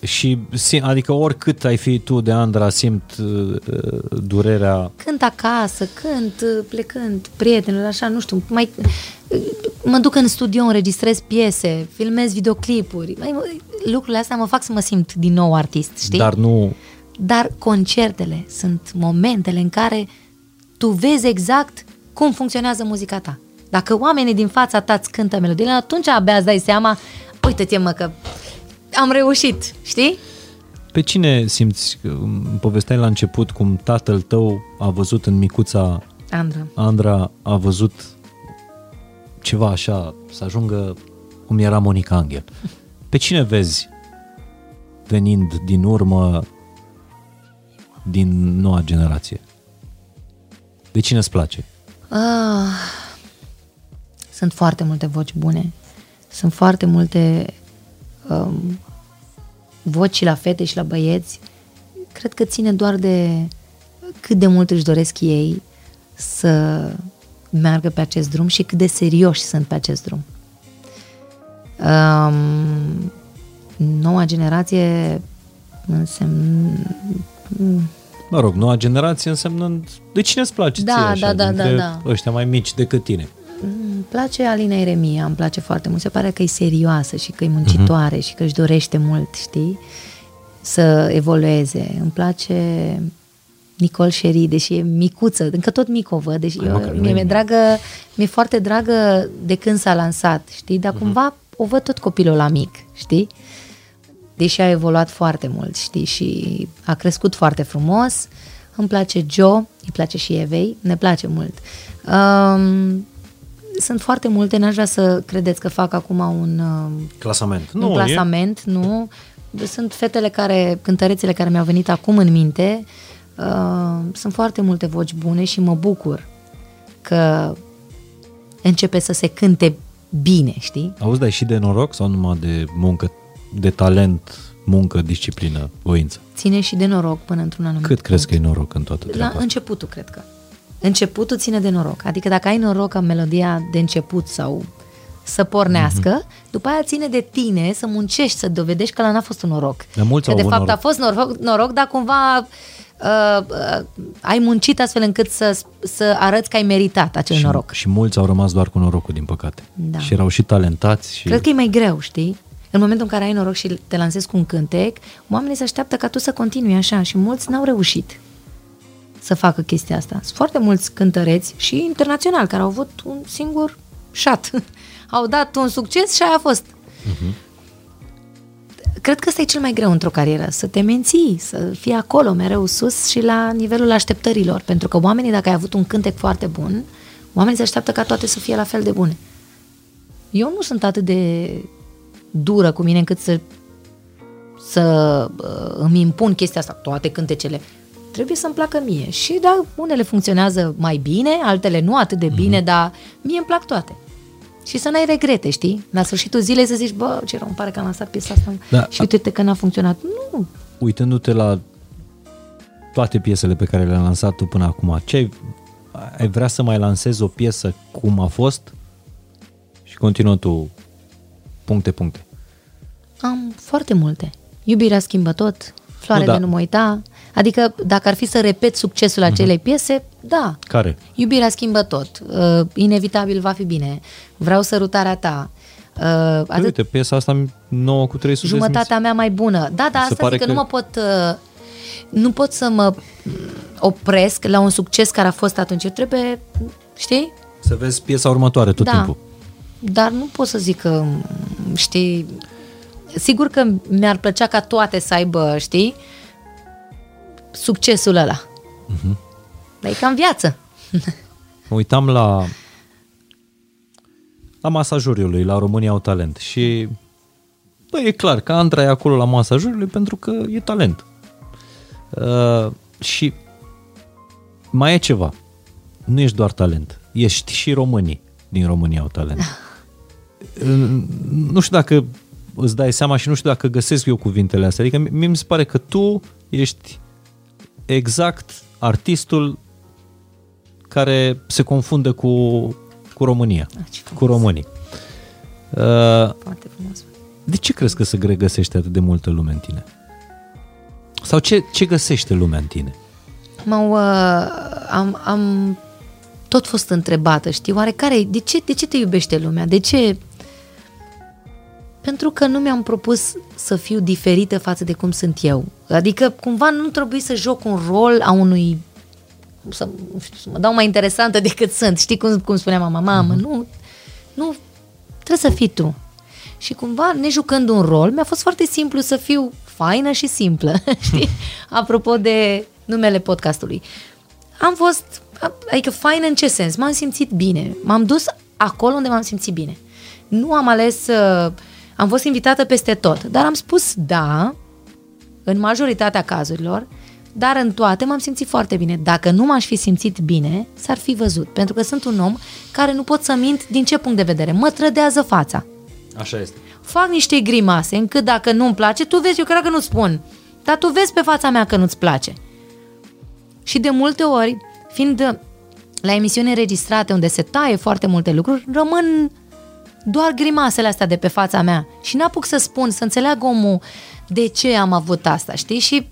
Și, adică, oricât ai fi tu de Andra, simt uh, durerea... Cânt acasă, cânt, plecând, prietenilor, așa, nu știu, mai... Mă duc în studio, înregistrez piese, filmez videoclipuri. Lucrurile astea mă fac să mă simt din nou artist, știi? Dar nu... Dar concertele sunt momentele în care tu vezi exact... cum funcționează muzica ta. Dacă oamenii din fața ta îți cântă melodiile, atunci abia îți dai seama, uite-te mă că am reușit, știi? Pe cine simți? Povesteai la început cum tatăl tău a văzut în micuța Andra, Andra a văzut ceva așa, să ajungă cum era Monica Anghel. Pe cine vezi venind din urmă, din noua generație? De cine îți place? Ah, sunt foarte multe voci bune. Sunt foarte multe um, voci și la fete și la băieți. Cred că ține doar de cât de mult își doresc ei să meargă pe acest drum și cât de serioși sunt pe acest drum. um, Noua generație însemn... Mă rog, noua generație însemnând de cine îți place da, ție așa, da, da, dintre da, da. ăștia mai mici decât tine. Îmi place Alina Eremia, îmi place foarte mult. Se pare că e serioasă și că e muncitoare, uh-huh, și că își dorește mult, știi, să evolueze. Îmi place Nicole Sherry, deși e micuță, încă tot mic o văd, deși eu, mie mi-e dragă, mi-e foarte dragă de când s-a lansat, știi, dar uh-huh, cumva o văd tot copilul la mic, știi? Deși a evoluat foarte mult, știi, și a crescut foarte frumos. Îmi place Joe, îi place și Evei, ne place mult. Um, sunt foarte multe, n-aș vrea să credeți că fac acum un clasament. Un nu, clasament, e... nu. Sunt fetele care, cântărețele care mi-au venit acum în minte. Uh, sunt foarte multe voci bune și mă bucur că începe să se cânte bine, știi? Auzi, dar și de noroc sau numai de muncă? De talent, muncă, disciplină, voință. Ține și de noroc până într-un anumit punct. Cât crezi că e noroc în toată treaba? La începutul, cred că. Începutul ține de noroc. Adică dacă ai noroc ca melodia de început sau să pornească, mm-hmm, după aia ține de tine să muncești, să dovedești că ăla n-a fost un noroc. Că de fapt noroc. a fost noroc, noroc, dar cumva uh, uh, ai muncit astfel încât să, să arăți că ai meritat acel și, noroc. Și mulți au rămas doar cu norocul, din păcate. Da. Și erau și talentați. Și... Cred că e mai greu, știi? În momentul în care ai noroc și te lansezi cu un cântec, oamenii se așteaptă ca tu să continui așa și mulți n-au reușit să facă chestia asta. Sunt foarte mulți cântăreți și internaționali care au avut un singur shot. Au dat un succes și aia a fost. Uh-huh. Cred că ăsta e cel mai greu într-o carieră, să te menții, să fii acolo mereu sus și la nivelul așteptărilor, pentru că oamenii, dacă ai avut un cântec foarte bun, oamenii se așteaptă ca toate să fie la fel de bune. Eu nu sunt atât de dură cu mine încât să, să îmi impun chestia asta, toate cântecele. Trebuie să-mi placă mie și da, unele funcționează mai bine, altele nu atât de bine, mm-hmm. dar mie îmi plac toate. Și să n-ai regrete, știi? La sfârșitul zilei să zici, bă, ce rău, îmi pare că am lăsat piesa asta da, și uite-te că n-a funcționat. Nu! Uitându-te la toate piesele pe care le-ai lansat tu până acum, ce ai vrea să mai lansezi o piesă cum a fost? Și continuă tu puncte, puncte. Am foarte multe. Iubirea schimbă tot, floare nu, da. de nu mă uita. Adică dacă ar fi să repet succesul acelei uh-huh. piese, da. Care? Iubirea schimbă tot. Uh, inevitabil va fi bine. Vreau sărutarea ta. Uh, atât... Uite, piesa asta nouă cu trei succese. Jumătatea mea mai bună. Da, da, asta zic că, că nu mă pot... Uh, nu pot să mă opresc la un succes care a fost atunci. Eu trebuie, știi? Să vezi piesa următoare tot da. timpul. Dar nu pot să zic că, știi... Sigur că mi-ar plăcea ca toate să aibă, știi... succesul ăla. Uh-huh. Dar e cam viață. Mă uitam la la masa juriului, la Românii au talent și băi, e clar că Andra e acolo la masa juriului pentru că e talent. Uh, și mai e ceva. Nu ești doar talent. Ești și românii din România au talent. uh, nu știu dacă îți dai seama și nu știu dacă găsesc eu cuvintele astea. Adică mie mi se pare că tu ești exact artistul care se confundă cu, cu România, ah, cu românii. De ce crezi că se regăsește atât de multă lume în tine? Sau ce, ce găsește lumea în tine? M-au, am, am tot fost întrebată, știi, oare care, de ce, de ce te iubește lumea? De ce? Pentru că nu mi-am propus să fiu diferită față de cum sunt eu. Adică, cumva, nu trebuie să joc un rol a unui... Să, să mă dau mai interesantă decât sunt. Știi cum, cum spunea mama? Mamă, nu, nu... Trebuie să fii tu. Și cumva, ne jucând un rol, mi-a fost foarte simplu să fiu faină și simplă. Știi? Apropo de numele podcastului. Am fost... Adică, faină în ce sens? M-am simțit bine. M-am dus acolo unde m-am simțit bine. Nu am ales... Am fost invitată peste tot, dar am spus da, în majoritatea cazurilor, dar în toate m-am simțit foarte bine. Dacă nu m-aș fi simțit bine, s-ar fi văzut, pentru că sunt un om care nu pot să mint din ce punct de vedere. Mă trădează fața. Așa este. Fac niște grimase, încât dacă nu-mi place, tu vezi, eu cred că nu spun, dar tu vezi pe fața mea că nu-ți place. Și de multe ori, fiind la emisiuni înregistrate unde se taie foarte multe lucruri, rămân... doar grimasele astea de pe fața mea și n-apuc să spun, să înțeleagă omul de ce am avut asta, știi? Și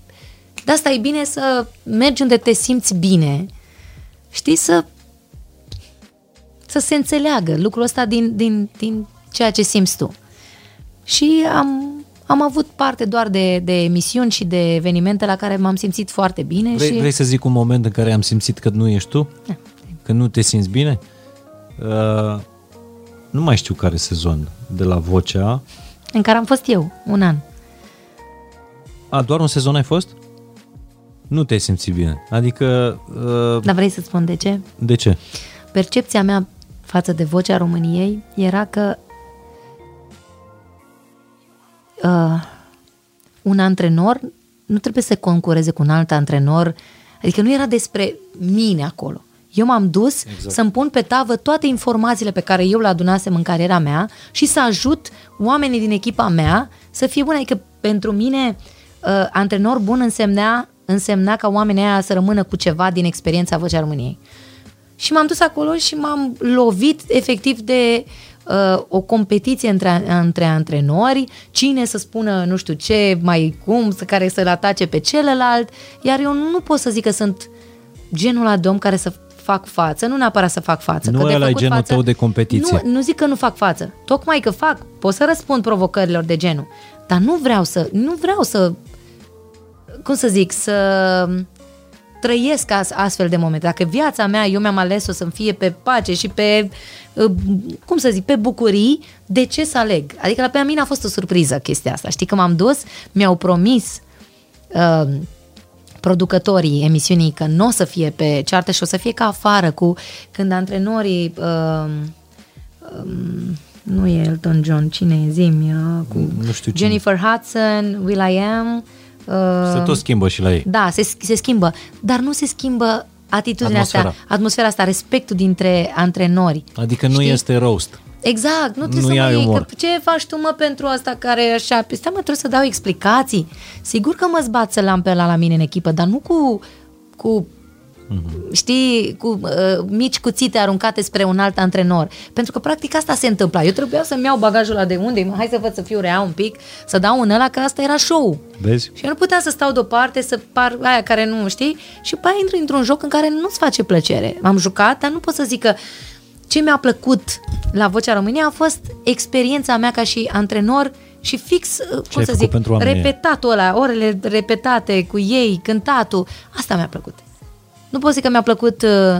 de asta e bine să mergi unde te simți bine, știi? Să, să se înțeleagă lucrul ăsta din, din, din ceea ce simți tu. Și am, am avut parte doar de, de emisiuni și de evenimente la care m-am simțit foarte bine. Vrei, și... vrei să zic un moment în care am simțit că nu ești tu? Da. Că nu te simți bine? Uh... Nu mai știu care sezon de la Vocea. În care am fost eu, un an. A, doar un sezon ai fost? Nu te-ai simțit bine. Adică... Uh... Dar vrei să-ți spun de ce? De ce? Percepția mea față de Vocea României era că uh, un antrenor nu trebuie să concureze cu un alt antrenor. Adică nu era despre mine acolo. Eu m-am dus exact. să-mi pun pe tavă toate informațiile pe care eu le adunasem în cariera mea și să ajut oamenii din echipa mea să fie buni. Adică pentru mine uh, antrenor bun însemna, însemna ca oamenii aia să rămână cu ceva din experiența Vocea României. Și m-am dus acolo și m-am lovit efectiv de uh, o competiție între, între antrenori, cine să spună nu știu ce, mai cum, să, care să-l atace pe celălalt, iar eu nu pot să zic că sunt genul ăla de om care să fac față, nu neapărat să fac față. Nu ăla e genul față, tău de competiție. Nu, nu zic că nu fac față, tocmai că fac, pot să răspund provocărilor de genul, dar nu vreau să, nu vreau să, cum să zic, să trăiesc astfel de momente. Dacă viața mea, eu mi-am ales-o să-mi fie pe pace și pe, cum să zic, pe bucurii, de ce să aleg? Adică la pe mine a fost o surpriză chestia asta. Știi că m-am dus, mi-au promis uh, producătorii emisiunii că nu o să fie pe ceartă și o să fie ca afară, cu când antrenorii... Uh, um, nu e Elton John, cine e? Zi-mi, cu nu știu cine. Jennifer Hudson, Will.i.am... Se tot schimbă și la ei. Da, se, se schimbă, dar nu se schimbă atitudinea, atmosfera asta, atmosfera asta, respectul dintre antrenori. Adică nu, știi? Este roast. Exact, nu trebuie nu să mă iei, ce faci tu mă pentru asta care așa, stai mă, trebuie să dau explicații. Sigur că mă zbat să l-am pe ăla la mine în echipă, dar nu cu, cu mm-hmm. știi, cu uh, mici cuțite aruncate spre un alt antrenor. Pentru că practic asta se întâmpla. Eu trebuia să-mi iau bagajul ăla de unde, hai să văd, să fiu rea un pic, să dau un ăla, că asta era show. Vezi? Și eu nu puteam să stau deoparte, să par aia care nu, știi? Și pe aia intru într-un joc în care nu-ți face plăcere. M-am jucat, dar nu pot să zic că ce mi-a plăcut la Vocea României a fost experiența mea ca și antrenor și fix, cum să zic, repetatul ăla, orele repetate cu ei, cântatul, asta mi-a plăcut. Nu pot să zic că mi-a plăcut uh,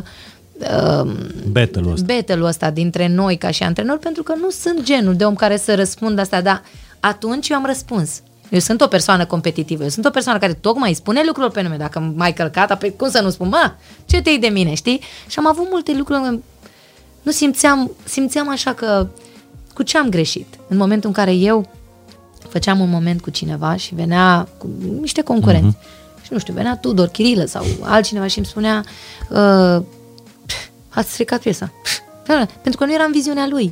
uh, battle-ul ăsta. battle-ul ăsta dintre noi ca și antrenori, pentru că nu sunt genul de om care să răspund asta, dar atunci eu am răspuns. Eu sunt o persoană competitivă, eu sunt o persoană care tocmai îi spune lucruri pe nume, dacă m-ai călcat, apoi cum să nu spun, mă, ce te iei de mine, știi? Și am avut multe lucruri, nu simțeam, simțeam așa că cu ce am greșit. În momentul în care eu făceam un moment cu cineva și venea cu niște concurenți, uh-huh. nu știu, venea Tudor, Chirilă sau altcineva și îmi spunea uh, ați stricat piesa. Pentru că nu era în viziunea lui.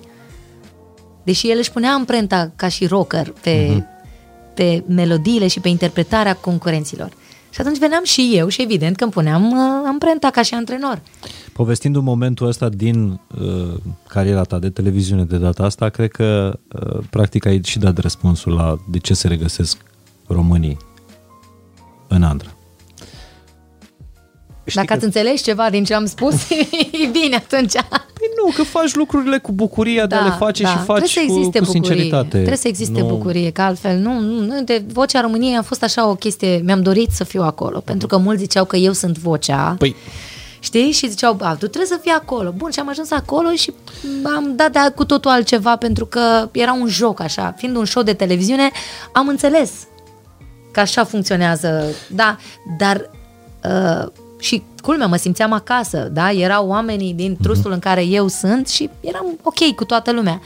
Deși el își punea amprenta ca și rocker pe, uh-huh. pe melodiile și pe interpretarea concurenților. Și atunci veneam și eu și evident că îmi puneam uh, amprenta ca și antrenor. Povestindu-mi momentul ăsta din uh, cariera ta de televiziune de data asta, cred că uh, practic ai și dat răspunsul la de ce se regăsesc românii în Andra. Știi, dacă că... ați înțeles ceva din ce am spus, e bine atunci. Păi nu, că faci lucrurile cu bucuria da, de a le face da. și faci cu, cu sinceritate. Trebuie să existe nu... bucurie, că altfel nu, nu. De Vocea României a fost așa o chestie, mi-am dorit să fiu acolo, pentru că mulți ziceau că eu sunt vocea. Păi... Știi? Și ziceau, tu trebuie să fii acolo. Bun, și am ajuns acolo și am dat de cu totul altceva, pentru că era un joc așa. Fiind un show de televiziune, am înțeles că așa funcționează, da, dar uh, și culmea, mă simțeam acasă, da, erau oamenii din trustul în care eu sunt și eram ok cu toată lumea.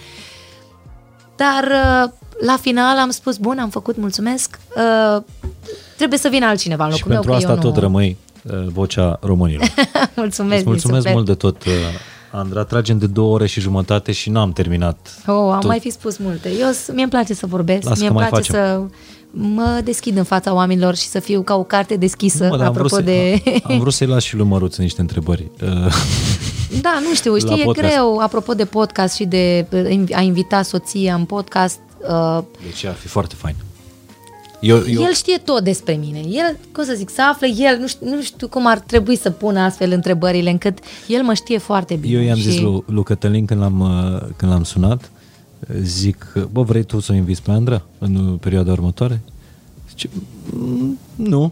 Dar uh, la final am spus, bun, am făcut, mulțumesc, uh, trebuie să vină altcineva în locul meu. Și pentru asta tot nu... rămâi uh, vocea românilor. mulțumesc, Îți mulțumesc mult de tot, uh, Andra, tragem de două ore și jumătate și n-am terminat. Oh, am tot... mai fi spus multe. Eu, mie-mi place să vorbesc, Las mie-mi place facem. să... mă deschid în fața oamenilor și să fiu ca o carte deschisă, nu, apropo să, de... Am vrut să-i las și lui Măruț niște întrebări. Da, nu știu, știi, e podcast. greu, apropo de podcast și de a invita soția în podcast. Uh, deci ar fi foarte fain. Eu, eu... El știe tot despre mine. El, cum să zic, să afle el, nu știu, nu știu cum ar trebui să pună astfel întrebările, încât el mă știe foarte bine. Eu i-am și... zis lui, lui Cătălin când l-am, când l-am sunat, zic, bă, vrei tu să o inviți pe Andra în perioada următoare? Zice, nu.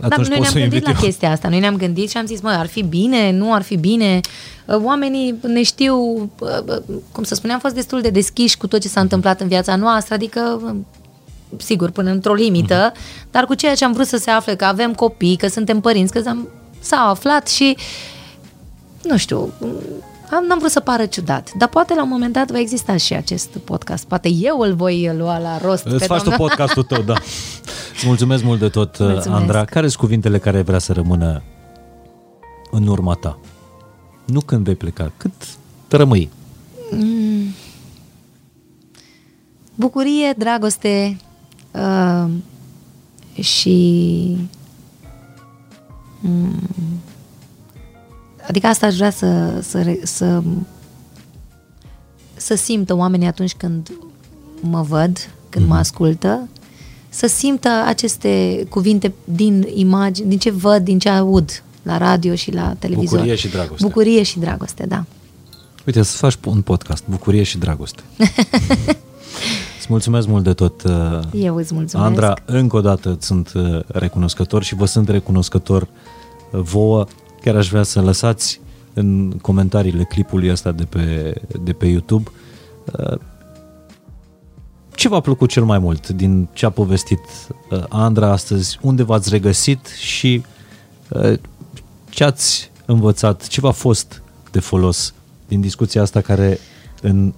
Atunci dar noi ne-am gândit la eu. chestia asta, noi ne-am gândit și am zis, mă, ar fi bine, nu ar fi bine, oamenii ne știu, cum să spuneam, am fost destul de deschiși cu tot ce s-a întâmplat în viața noastră, adică, sigur, până într-o limită, mm-hmm. dar cu ceea ce am vrut să se afle, că avem copii, că suntem părinți, că s-au aflat și, nu știu... N-am vrut să pară ciudat, dar poate la un moment dat va exista și acest podcast. Poate eu îl voi lua la rost. Îți faci tu podcastul tău, da. Îți mulțumesc mult de tot, mulțumesc. Andra. Care sunt cuvintele care vrea să rămână în urma ta? Nu când vei pleca, cât te rămâi. Mm. Bucurie, dragoste uh, și... Mm. Adică asta aș vrea să, să, să să simtă oamenii atunci când mă văd, când mm-hmm. mă ascultă, să simtă aceste cuvinte din imagine, din ce văd, din ce aud la radio și la televizor. Bucurie și dragoste. Bucurie și dragoste, da. Uite, să faci un podcast, Bucurie și dragoste. Îți mulțumesc mult de tot. Eu îți mulțumesc. Andra, încă o dată sunt recunoscător și vă sunt recunoscător vouă. Chiar aș vrea să lăsați în comentariile clipului ăsta de pe, de pe YouTube ce v-a plăcut cel mai mult din ce a povestit Andra astăzi, unde v-ați regăsit și ce ați învățat, ce v-a fost de folos din discuția asta care în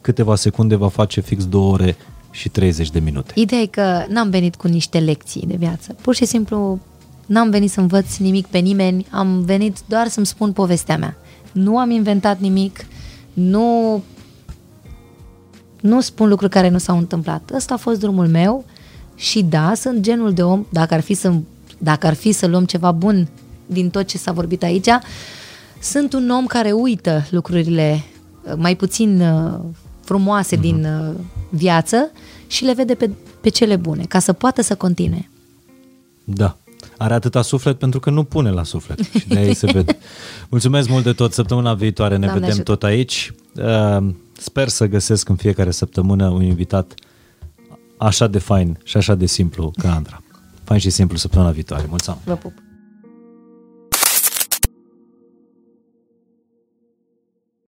câteva secunde va face fix două ore și treizeci de minute. Ideea e că n-am venit cu niște lecții de viață. Pur și simplu n-am venit să învăț nimic pe nimeni, am venit doar să-mi spun povestea mea. Nu am inventat nimic, nu, nu spun lucruri care nu s-au întâmplat. Ăsta a fost drumul meu și da, sunt genul de om, dacă ar fi să, dacă ar fi să luăm ceva bun din tot ce s-a vorbit aici, sunt un om care uită lucrurile mai puțin frumoase mm-hmm. din viață și le vede pe, pe cele bune, ca să poată să continue. Da, are atâta suflet pentru că nu pune la suflet și de aici se vede. Mulțumesc mult de tot, săptămâna viitoare ne Doamne vedem ajută. Tot aici. Sper să găsesc în fiecare săptămână un invitat așa de fain și așa de simplu ca Andra. Fain și simplu săptămâna viitoare. Mulțumesc! Vă pup!